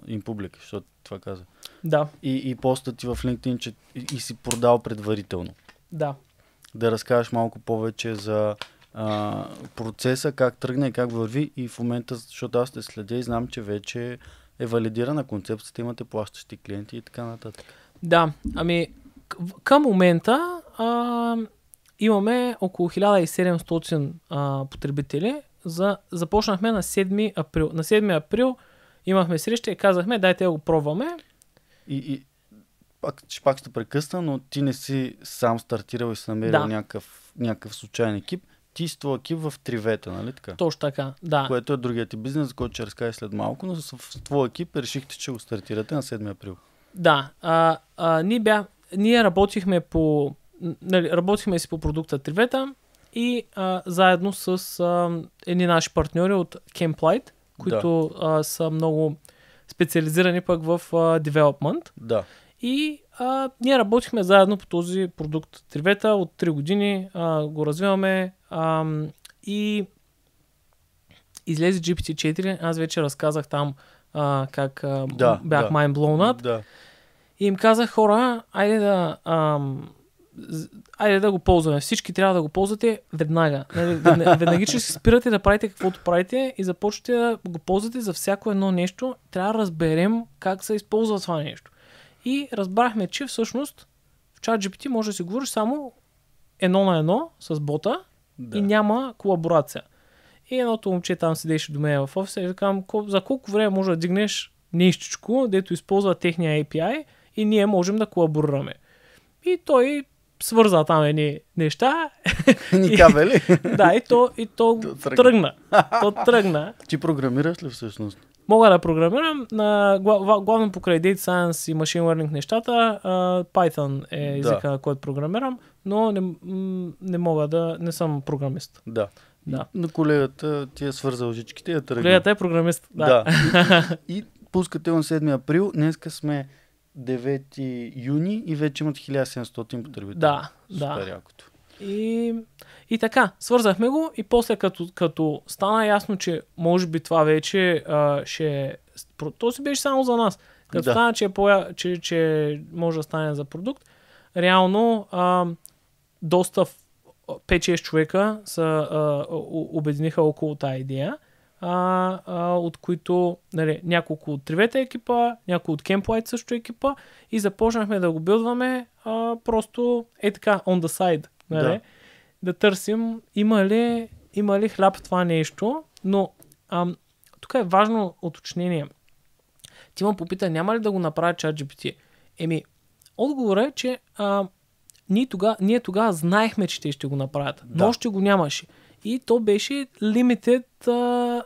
им публик, защото това каза. Да. И, и поста ти в LinkedIn, че и, и си продал предварително. Да. Да разкажеш малко повече за а, процеса, как тръгне и как върви, и в момента, защото аз те следя и знам, че вече е валидирана концепцията, имате плащащи клиенти и така нататък. Да, ами към момента а, имаме около хиляда и седемстотин а, потребители. За... Започнахме на седми април. На седми април имахме среща и казахме, дайте да го пробваме. И, и пак, ще пак ще прекъсна, но ти не си сам стартирал и си намерил да. някакъв, някакъв случайен екип. Ти си твой екип в Тревета, нали така? Точно така, да. Което е другият ти бизнес, за който ще разкажеш след малко, но с твой екип решихте, че го стартирате на седми април. Да. А, а, ние, бя... ние работихме по... Нали, работихме си по продукта Тревета. И а, заедно с а, едни наши партньори от Кемплайт, които да. а, са много специализирани пък в а, development. Да. И а, ние работихме заедно по този продукт. Treveta от три години а, го развиваме а, и излезе джи пи ти четири. Аз вече разказах там а, как а, да, бях да. mind blown-ът. Да. И им казах, хора, айде да... А, айде да го ползваме. Всички трябва да го ползвате веднага. Веднаги ще се спирате да правите каквото правите и започвате да го ползвате за всяко едно нещо. Трябва да разберем как се използва това нещо. И разбрахме, че всъщност в ChatGPT може да си говориш само едно на едно с бота да. И няма колаборация. И едното момче там седеше до мен в офиса и викам, за колко време може да дигнеш нещичко, дето използва техния ей пи ай и ние можем да колаборираме. И той свърза там едни неща. Ни кабели. Да, и то, и то тръгна. То тръгна. Ти програмираш ли всъщност? Мога да програмирам. На, главно покрай Data Science и Machine Learning нещата, Python е езика, да. На който програмирам, но не, не мога да... Не съм програмист. Да. Да. Но колегата ти е свързал всичките и е тръгнал. Колегата е програмист, да. Да. И, и пускате на седми април. Днеска сме девети юни и вече имат хиляда и седемстотин потребители. Да, супер да. Якото. И, и така, свързахме го и после като, като стана ясно, че може би това вече а, ще... То си беше само за нас. Като да. Стана, че, поя... че, че може да стане за продукт, реално а, доста пет-шест човека са, а, обединиха около тая идея. А, а, от които нали, няколко от Treveta екипа, няколко от Кемплайт също екипа и започнахме да го билдваме а, просто е така, on the side. Нали? Да. Да търсим има ли, има ли хляб това нещо, но а, тук е важно уточнение. Ти ме попита, няма ли да го направя ChatGPT? Еми, отговорът е, че а, ние тогава ние тога знаехме, че те ще го направят, да. Но още го нямаше. И то беше limited uh,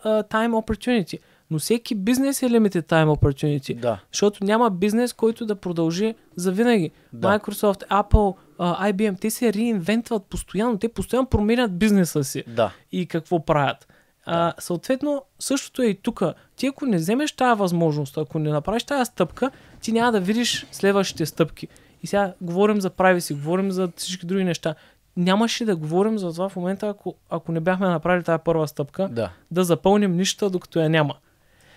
uh, time opportunity. Но всеки бизнес е limited time opportunity. Да. Защото няма бизнес, който да продължи завинаги. Да. Microsoft, Apple, uh, ай би ем, те се реинвентват постоянно. Те постоянно променят бизнеса си. Да. И какво правят. Да. А, съответно, същото е и тук. Ти ако не вземеш тая възможност, ако не направиш тая стъпка, ти няма да видиш следващите стъпки. И сега говорим за privacy, говорим за всички други неща. Нямаше да говорим за това в момента, ако, ако не бяхме направили тази първа стъпка, да, да запълним нищата, докато я няма.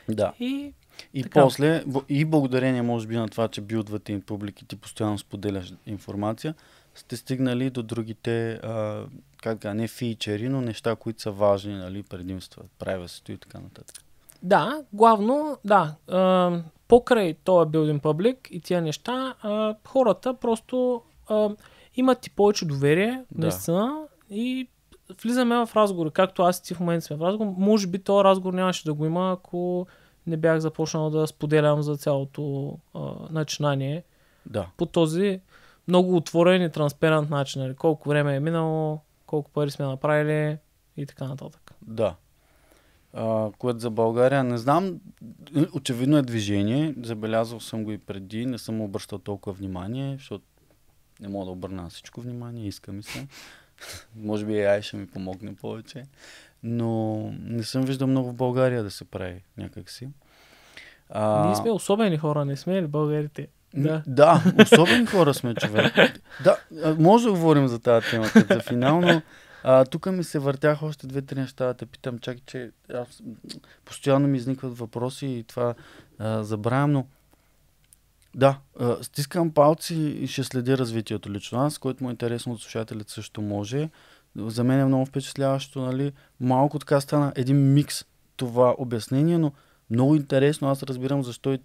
Да. И, и после, и благодарение може би на това, че билдвате им публики, ти постоянно споделяш информация, сте стигнали до другите, а, как да, не фичери, но неща, които са важни, нали, предимства, privacy и така нататък. Да, главно, да, а, покрай това билдинг публик и тия неща, а, хората просто... А, имат ти повече доверие, да, наистина, и влизаме в разговори. Както аз и ти в момента сме в разговор, може би този разговор нямаше да го има, ако не бях започнал да споделям за цялото а, начинание. Да. По този много отворен и транспарент начин. Нали? Колко време е минало, колко пари сме направили и така нататък. Да. А, което за България, не знам, очевидно е движение. Забелязал съм го и преди, не съм обръщал толкова внимание, защото не мога да обърна всичко внимание, иска ми се. Може би ей ай ще ми помогне повече. Но не съм виждал много в България да се прави някакси. А... Ние сме особени хора, не сме ли българите? Да, да, особени хора сме, човек. Да, може да говорим за тази тема за финал, но тук ми се въртях още две-три неща да те питам. Чакай, че аз... постоянно ми изникват въпроси и това а, забравям, но да, стискам палци и ще следя развитието лично аз, което му е интересно от слушателите също може. За мен е много впечатляващо, нали, малко така стана един микс това обяснение, но много интересно, аз разбирам защо и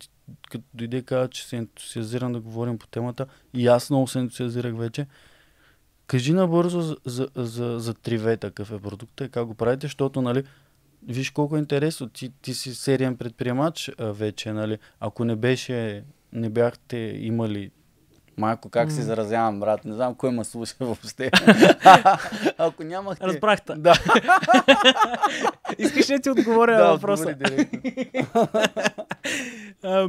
като дойде каза, че се ентусиазирам да говорим по темата и аз много се ентусиазирах вече. Кажи набързо за, за, за, за Treveta, какъв е продукта и как го правите, защото, нали, виж колко е интересно, ти, ти си сериен предприемач вече, нали, ако не беше... Не бяхте имали... Майко, как mm. се изразявам, брат? Не знам кой ме слуша въобще. Ако нямахте... Разбрахте. Да. Искаш ли ти отговоря на въпроса? Да, отговори директно. а,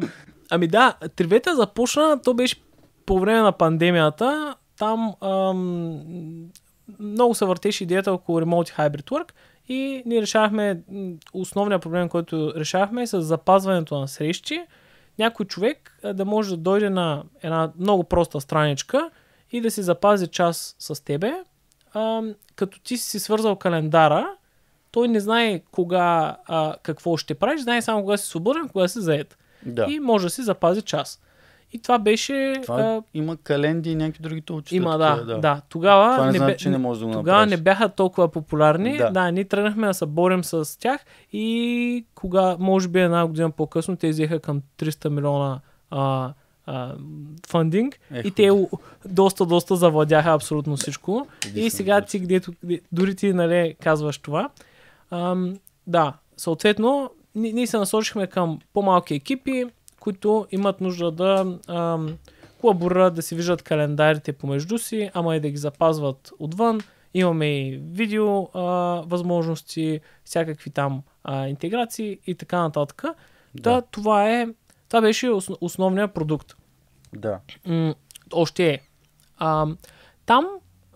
ами да, Treveta започна, то беше по време на пандемията. Там ам, много се въртеше идеята около Remote и Hybrid Work и ние решавахме... Основният проблем, който решавахме е с запазването на срещи. някой човек да може да дойде на една много проста страничка и да си запази час с тебе, а, като ти си свързал календара, той не знае кога, а, какво ще правиш, знае само кога си свободен, кога си заед. Да. И може да си запази час. И това беше... Това а... има календи и някакви други толчета. Има, да, такива, да. да. Тогава това не, не, значи, бе... че не, може да Тогава не бяха толкова популярни. Да. да, ние тръгнахме да се борим с тях и кога, може би една година по-късно, те взеха към триста милиона а, а, фандинг. Ех, и те доста, доста завладяха абсолютно всичко. Единствено, и сега ти, гдето, дори ти нали, казваш това. А, да, съответно, ние се насочихме към по-малки екипи, които имат нужда да а, колаборират, да си виждат календарите помежду си, ама и да ги запазват отвън. Имаме и видео а, възможности, всякакви там а, интеграции и така нататък. Да, да това, е, това беше основ, основният продукт. Да. М- още е. А, там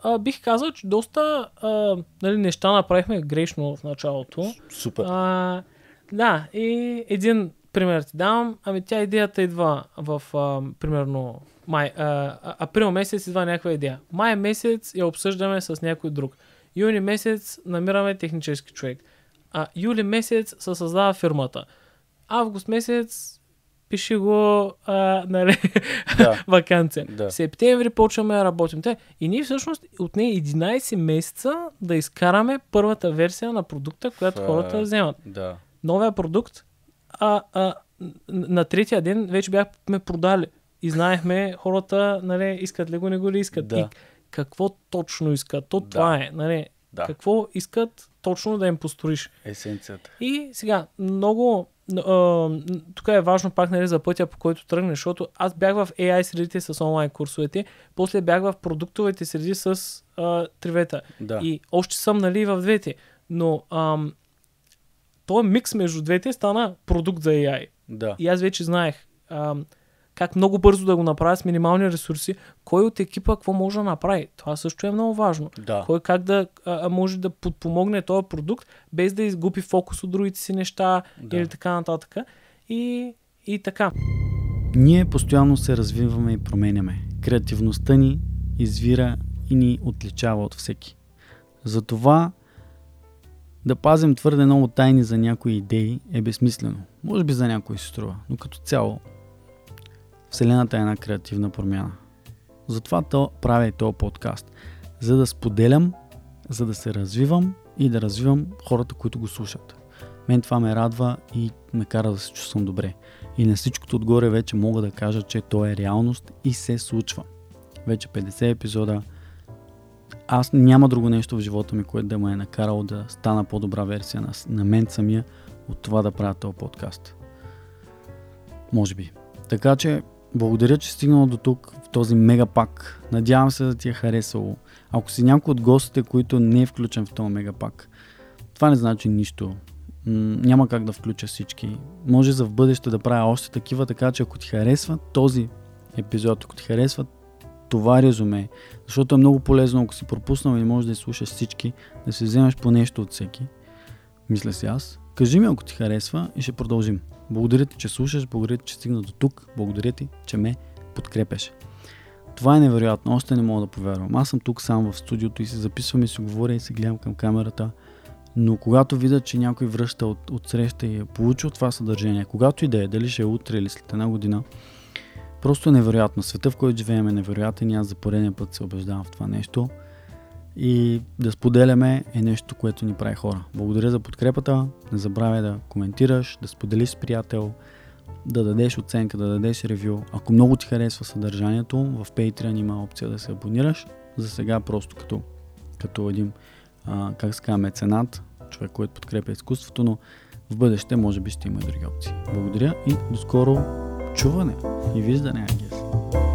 а, бих казал, че доста а, нали, неща направихме грешно в началото. Супер. А, да, и един пример ти давам, ами тя идеята идва в, а, примерно, май, а, април месец идва някаква идея. Май месец я обсъждаме с някой друг. Юни месец намираме технически човек. А, юли месец се създава фирмата. Август месец пиши го а, нали, да. ваканция. Да. В септември почваме да работим. И ние всъщност от нея единайсет месеца да изкараме първата версия на продукта, която Фа... хората вземат. Да. Новия продукт А, а на третия ден вече бяхме продали и знаехме хората, нали, искат ли го, не го ли искат. Да. И какво точно искат? То да. Това е. Нали, да. Какво искат точно да им построиш? Есенцията. И сега, много... А, тук е важно пак нали, за пътя, по който тръгнеш, защото аз бях в ей ай средите с онлайн курсовете, после бях в продуктовите среди с а, Тревета. Да. И още съм нали, в двете. Но... А, той микс между двете стана продукт за ей ай. Да. И аз вече знаех а, как много бързо да го направя с минимални ресурси, кой от екипа какво може да направи. Това също е много важно. Да. Кой как да а, може да подпомогне този продукт, без да изгуби фокус от другите си неща да. Или така нататък. И, и така. Ние постоянно се развиваме и променяме. Креативността ни извира и ни отличава от всеки. Затова да пазим твърде много тайни за някои идеи е безсмислено. Може би за някой се струва, но като цяло Вселената е една креативна промяна. Затова то правя и този подкаст. За да споделям, за да се развивам и да развивам хората, които го слушат. Мен това ме радва и ме кара да се чувствам добре. И на всичкото отгоре вече мога да кажа, че то е реалност и се случва. Вече петдесет епизода. Аз няма друго нещо в живота ми, което да ме е накарало да стана по-добра версия на, на мен самия от това да правя този подкаст. Може би. Така че, благодаря, че стигнал до тук в този мегапак. Надявам се да ти е харесало. Ако си някой от гостите, които не е включен в този мегапак, това не значи нищо. Няма как да включа всички. Може за в бъдеще да правя още такива, така че ако ти харесва този епизод, ако ти харесва това резюме, защото е много полезно, ако си пропуснал и можеш да слушаш всички, да си вземеш по нещо от всеки. Мисля си аз. Кажи ми, ако ти харесва и ще продължим. Благодаря ти, че слушаш, благодаря ти, че стигна до тук, благодаря ти, че ме подкрепеш. Това е невероятно, още не мога да повярвам. Аз съм тук сам в студиото и се записвам и се говоря и се гледам към камерата, но когато видя, че някой връща от, от среща и е получил това съдържание, когато и да е, дали ще е утре или след една година, просто е невероятно. Светът, в който живеем е невероятен и аз за пореден път се убеждавам в това нещо. И да споделяме е нещо, което ни прави хора. Благодаря за подкрепата. Не забравяй да коментираш, да споделиш с приятел, да дадеш оценка, да дадеш ревю. Ако много ти харесва съдържанието, в Patreon има опция да се абонираш. За сега просто като, като един а, как се казва, меценат, човек, който подкрепя изкуството, но в бъдеще може би ще има и други опции. Благодаря и до скоро! Чуване и виждане, Агес.